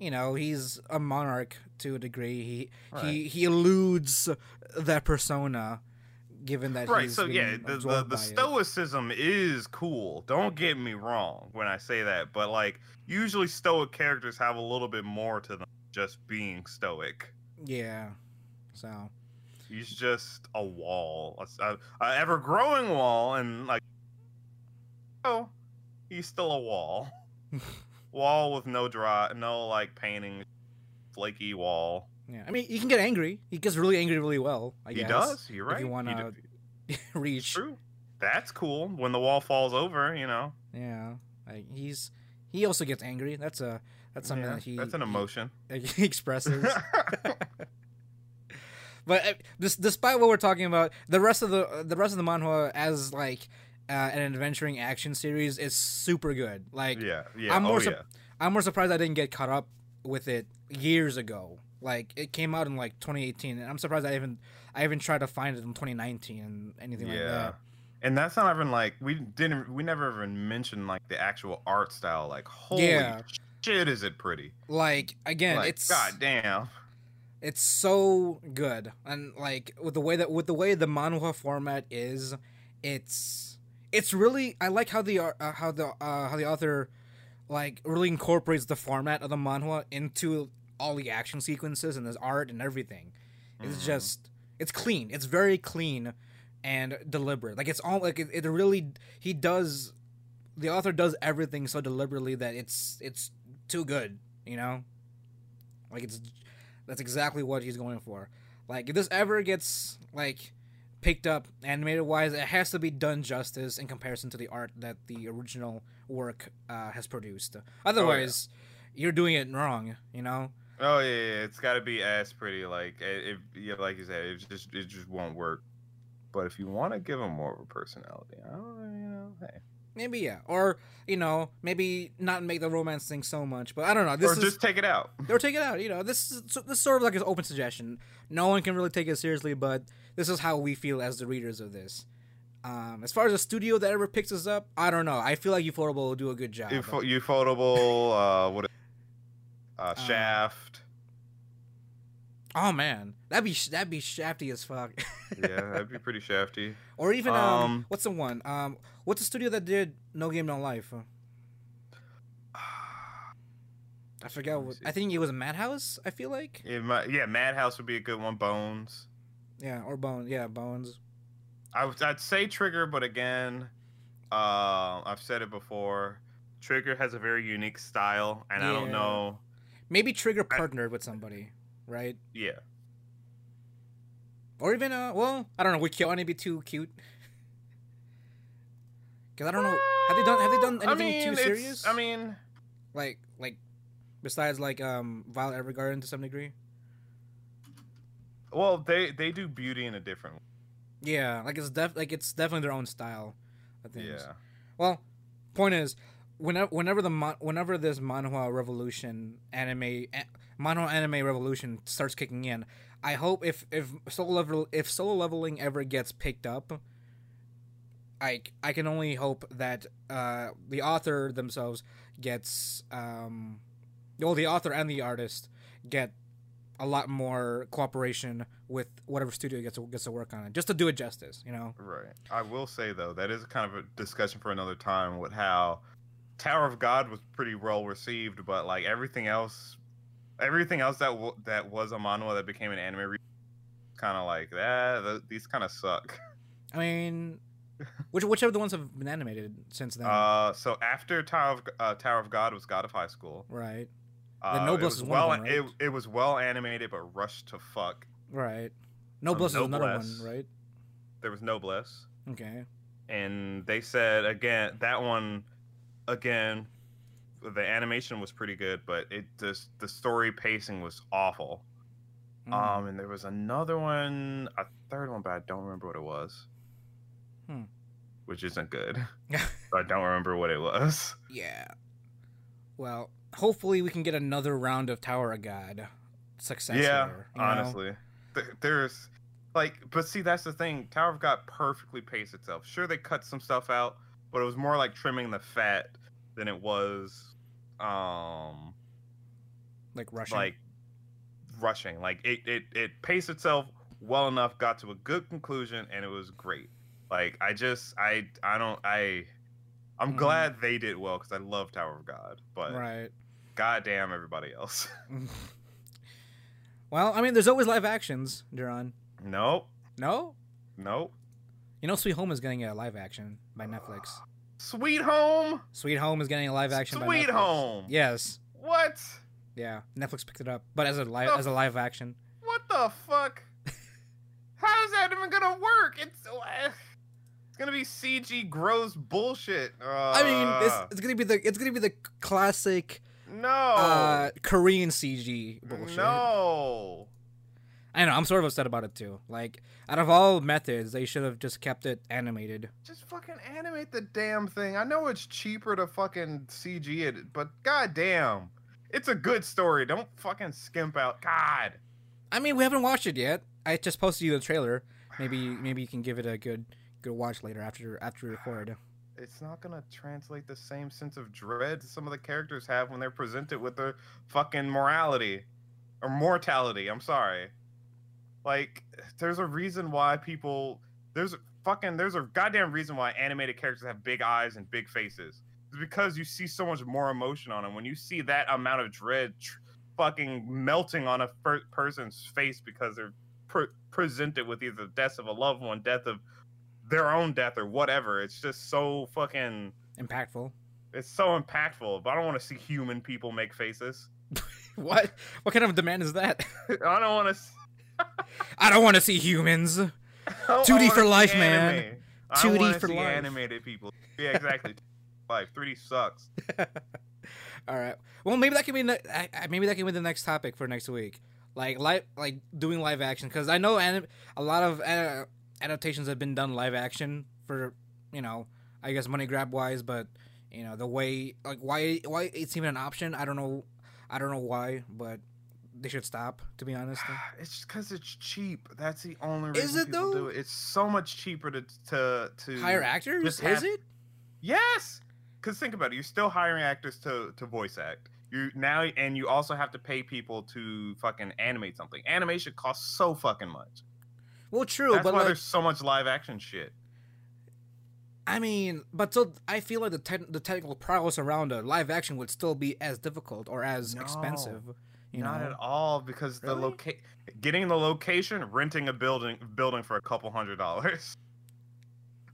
you know, he's a monarch to a degree. He right. he he eludes that persona, given that right. he's so yeah, the the, the stoicism it. is cool. Don't get me wrong when I say that, but like usually stoic characters have a little bit more to them. Just being stoic. Yeah. So. He's just a wall. An ever-growing wall, and, like, oh, he's still a wall. Wall with no draw, no, like, painting, flaky wall. Yeah. I mean, he can get angry. He gets really angry really well, I he guess. He does. You're right. If you want to reach. It's true. That's cool. When the wall falls over, you know. Yeah. Like, he's... He also gets angry. That's a... That's something yeah, that he... That's an emotion. He, he expresses. But uh, this, despite what we're talking about, the rest of the uh, the rest of the manhwa as, like, uh, an adventuring action series is super good. Like, yeah, yeah. I'm more, oh, su- yeah. I'm more surprised I didn't get caught up with it years ago. Like, it came out in, like, twenty eighteen, and I'm surprised I even I even tried to find it in twenty nineteen and anything yeah. like that. And that's not even, like... We didn't... We never even mentioned, like, the actual art style. Like, holy yeah. shit. Shit, is it pretty? Like, again, like, it's goddamn. It's so good, and like with the way that with the way the manhwa format is, it's it's really I like how the uh, how the uh, how the author like really incorporates the format of the manhwa into all the action sequences and his art and everything. It's mm-hmm. just it's clean. It's very clean and deliberate. Like it's all like it, it really he does the author does everything so deliberately that it's it's. too good, you know? Like, it's... That's exactly what he's going for. Like, if this ever gets, like, picked up animated-wise, it has to be done justice in comparison to the art that the original work uh, has produced. Otherwise, oh, yeah. you're doing it wrong, you know? Oh, yeah, yeah. It's gotta be ass pretty. Like, if, yeah, like you said, it just, it just won't work. But if you want to give him more of a personality, I don't you know, hey... Maybe, yeah. Or, you know, maybe not make the romance thing so much, but I don't know. This or is, just take it out. Or take it out, you know. This is this is sort of like an open suggestion. No one can really take it seriously, but this is how we feel as the readers of this. Um, as far as a studio that ever picks us up, I don't know. I feel like Ufotable will do a good job. Uf- Ufotable, uh, what is uh, Shaft. Um, oh, man. That'd be, that'd be shafty as fuck. Yeah, that'd be pretty shafty. Or even, um, um, what's the one? Um... What's the studio that did No Game No Life? I forgot. What, I think it was Madhouse. I feel like. It might, yeah, Madhouse would be a good one. Bones. Yeah, or Bones. Yeah, Bones. I would, I'd say Trigger, but again, uh, I've said it before. Trigger has a very unique style, and yeah. I don't know. Maybe Trigger partnered I, with somebody, right? Yeah. Or even uh, well, I don't know. Would Kyoani be too cute? Cause I don't know, have they done have they done anything I mean, too serious? I mean, like like besides like um Violet Evergarden to some degree. Well, they they do beauty in a different way. Yeah, like it's def like it's definitely their own style. I think. Yeah. Well, point is, whenever whenever the mon- whenever this manhwa revolution anime a- manhwa anime revolution starts kicking in, I hope if if Solo Level if Solo Leveling ever gets picked up. I, I can only hope that uh, the author themselves gets, um, well, the author and the artist get a lot more cooperation with whatever studio gets to, gets to work on it, just to do it justice, you know? Right. I will say, though, that is kind of a discussion for another time with how Tower of God was pretty well received, but, like, everything else, everything else that w- that was a manhwa that became an anime re- kind of like, that. Ah, th- these kind of suck. I mean, which which are the ones that have been animated since then? Uh, so after Tower of uh, Tower of God was God of High School, right? Uh, the Noblesse is one well, of them, right? It, it was well animated, but rushed to fuck. Right. Noblesse um, is Noblesse. Another one, right? There was Noblesse. Okay. And they said again that one, again, the animation was pretty good, but it just the story pacing was awful. Mm. Um, and there was another one, a third one, but I don't remember what it was. Hmm. Which isn't good. I don't remember what it was. Yeah. Well, hopefully we can get another round of Tower of God success. Yeah, here, you honestly. Th- there's, like, but see, that's the thing. Tower of God perfectly paced itself. Sure, they cut some stuff out, but it was more like trimming the fat than it was, um... Like rushing? Like rushing. Like, it, it, it paced itself well enough, got to a good conclusion, and it was great. Like, I just, I, I don't, I, I'm mm. glad they did well, because I love Tower of God, but right. goddamn everybody else. Well, I mean, there's always live actions, Jerron. Nope. No? Nope. You know Sweet Home is getting a live action by Netflix. Uh, Sweet Home? Sweet Home is getting a live action Sweet by Netflix. Sweet Home? Yes. What? Yeah, Netflix picked it up, but as a, li- the, as a live action. What the fuck? How is that even gonna work? It's... Uh, gonna be C G gross bullshit. Uh, I mean, it's, it's gonna be the it's gonna be the classic no uh, Korean C G bullshit. No, I know. I'm sort of upset about it too. Like, out of all methods, they should have just kept it animated. Just fucking animate the damn thing. I know it's cheaper to fucking C G it, but goddamn, it's a good story. Don't fucking skimp out. God. I mean, we haven't watched it yet. I just posted you the trailer. Maybe maybe you can give it a good. Go watch later after after we record. It's not gonna translate the same sense of dread some of the characters have when they're presented with their fucking morality or mortality. I'm sorry. Like, there's a reason why people there's a fucking there's a goddamn reason why animated characters have big eyes and big faces. It's because you see so much more emotion on them. When you see that amount of dread tr- fucking melting on a per- person's face because they're pre- presented with either the death of a loved one, death of their own death or whatever. It's just so fucking... Impactful. It's so impactful, but I don't want to see human people make faces. What? What kind of demand is that? I don't want to see... I don't want to see humans. two D for life, anime. Man. I don't want to see life. Animated people. Yeah, exactly. Life. three D sucks. All right. Well, maybe that can be ne- maybe that can be the next topic for next week. Like, li- like doing live action, because I know anim- a lot of... Uh, adaptations have been done live action for, you know, I guess money grab wise, but, you know, the way, like, why why it's even an option, I don't know I don't know why, but they should stop, to be honest. It's just because it's cheap. That's the only reason. Is it though? Do it. It's so much cheaper to to, to hire actors? Is have... it? Yes! Because think about it, you're still hiring actors to, to voice act. You now, and you also have to pay people to fucking animate something. Animation costs so fucking much. Well, true, that's but why, like, there's so much live action shit. I mean, but so I feel like the te- the technical prowess around a live action would still be as difficult or as no, expensive. You not know? At all, because really? the loca- getting the location, renting a building building for a couple hundred dollars.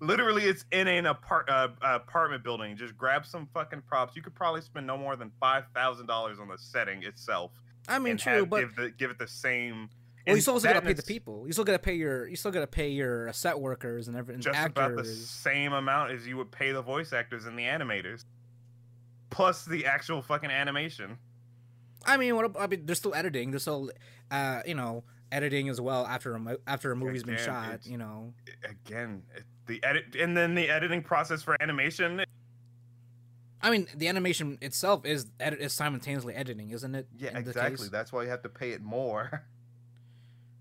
Literally, it's in an apart uh, apartment building. Just grab some fucking props. You could probably spend no more than five thousand dollars on the setting itself. I mean, true, have, but give, the, give it the same. Well, you still gotta pay the people. You still gotta pay your. You still gotta pay your set workers and everything. Just actors. About the same amount as you would pay the voice actors and the animators, plus the actual fucking animation. I mean, what? I mean, they're still editing. They're still, uh, you know, editing as well after a after a movie's again, been shot. You know. Again, it, the edit and then the editing process for animation. It, I mean, the animation itself is edit is simultaneously editing, isn't it? Yeah, exactly. That's why you have to pay it more.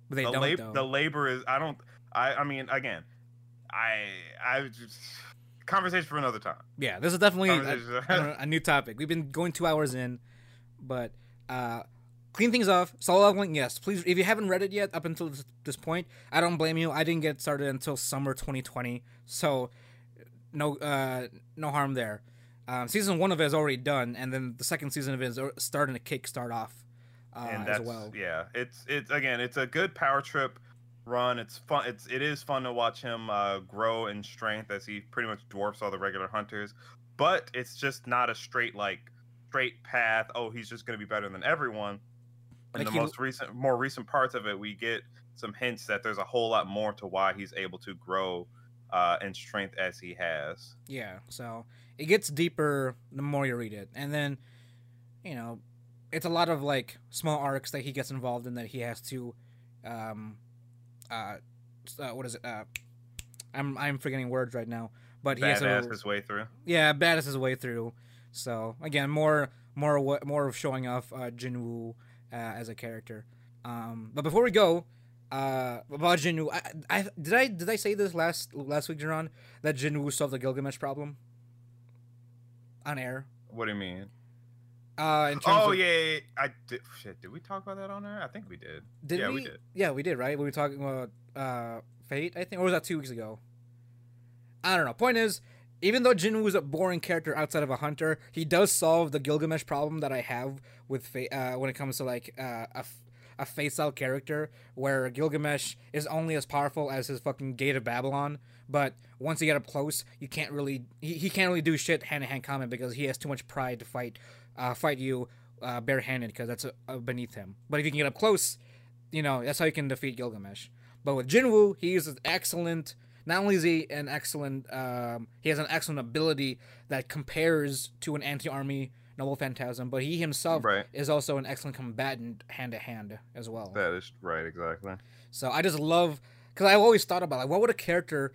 They the, don't, lab, the labor is I don't I I mean again I I just conversation for another time. Yeah, this is definitely a, a, a new topic. We've been going two hours in, but uh, clean things off. Solo Leveling, yes, please. If you haven't read it yet up until this, this point, I don't blame you. I didn't get started until summer twenty twenty, so no uh, no harm there. Um, season one of it is already done, and then the second season of it is starting to kick start off. Uh, and that's, as well. Yeah, it's it's again, it's a good power trip run. It's fun. It's it is fun to watch him uh, grow in strength as he pretty much dwarfs all the regular hunters. But it's just not a straight like straight path. Oh, he's just going to be better than everyone. In like the he... most recent, more recent parts of it, we get some hints that there's a whole lot more to why he's able to grow uh, in strength as he has. Yeah. So it gets deeper the more you read it, and then you know it's a lot of like small arcs that he gets involved in that he has to. Um, Uh, uh, what is it? Uh, I'm I'm forgetting words right now. But he badass his way through. Yeah, badass his way through. So again, more more more of showing off uh, Jinwoo uh, as a character. Um, but before we go uh, about Jinwoo, I, I did I did I say this last last week, Jerron, that Jinwoo solved the Gilgamesh problem on air? What do you mean? Uh, in terms oh of, yeah, I did. Shit, did we talk about that on air? I think we did. Did yeah, we? we did. Yeah, we did. Right? We were talking about uh, Fate, I think, or was that two weeks ago? I don't know. Point is, even though Jinwoo is a boring character outside of a hunter, he does solve the Gilgamesh problem that I have with Fate uh, when it comes to like uh, a a Fate style character, where Gilgamesh is only as powerful as his fucking Gate of Babylon. But once you get up close, you can't really he, he can't really do shit hand to hand combat because he has too much pride to fight. Uh, fight you uh, barehanded because that's uh, beneath him. But if you can get up close, you know, that's how you can defeat Gilgamesh. But with Jinwoo, he is an excellent, not only is he an excellent, um, he has an excellent ability that compares to an anti-army noble phantasm, but he himself right. is also an excellent combatant hand-to-hand as well. That is right, exactly. So I just love, because I've always thought about, like, what would a character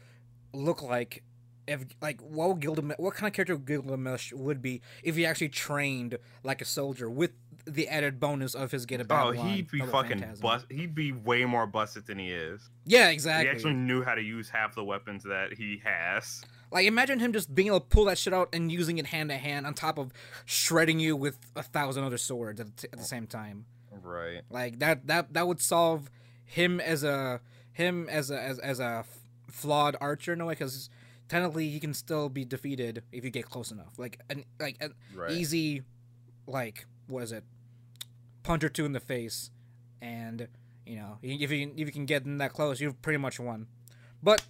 look like If, like, what, Gilgamesh, what kind of character Gilgamesh would be if he actually trained like a soldier with the added bonus of his get about? Oh, he'd be fucking busted. He'd be way more busted than he is. Yeah, exactly. He actually knew how to use half the weapons that he has. Like, imagine him just being able to pull that shit out and using it hand to hand on top of shredding you with a thousand other swords at, t- at the same time. Right. Like, that that that would solve him as a him as a as, as a flawed archer in a way, because technically, he can still be defeated if you get close enough. Like an like an right. easy, like what is it, punch or two in the face, and you know if you if you can get in that close, you've pretty much won. But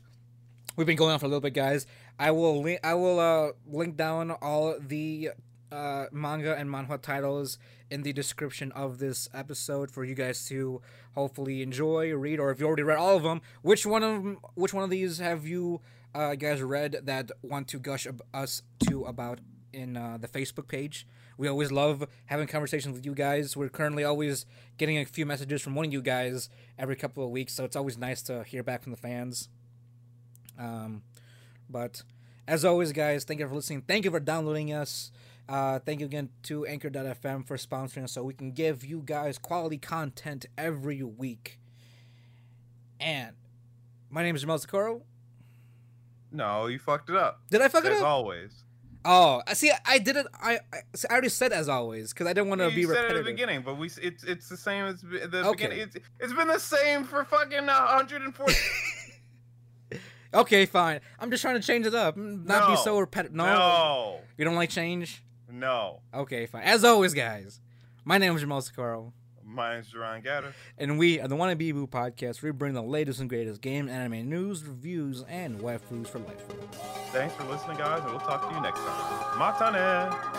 we've been going on for a little bit, guys. I will li- I will uh, link down all the uh, manga and manhwa titles in the description of this episode for you guys to hopefully enjoy, read, or if you already read all of them, which one of them, which one of these have you? Uh, guys read that want to gush ab- us too about in uh, the Facebook page. We always love having conversations with you guys. We're currently always getting a few messages from one of you guys every couple of weeks, so it's always nice to hear back from the fans. Um, but as always, guys, thank you for listening. Thank you for downloading us. Uh, thank you again to Anchor dot f m for sponsoring us so we can give you guys quality content every week. And my name is Jamal Zocoro. No, you fucked it up. Did I fuck it up? As always. Oh, see, I did it. I I, I already said as always because I didn't want to yeah, be repetitive. You said it at the beginning, but we it's it's the same as the okay. beginning. It's, it's been the same for fucking one hundred forty. Okay, fine. I'm just trying to change it up. Not no. be so repetitive. No. no. You don't like change? No. Okay, fine. As always, guys, my name is Jamal Zocoro. My name is Jerron Gaddis. And we are the Wannabe Boo Podcast. We bring the latest and greatest game, anime news, reviews, and waifus for life. Thanks for listening, guys, and we'll talk to you next time. Matane!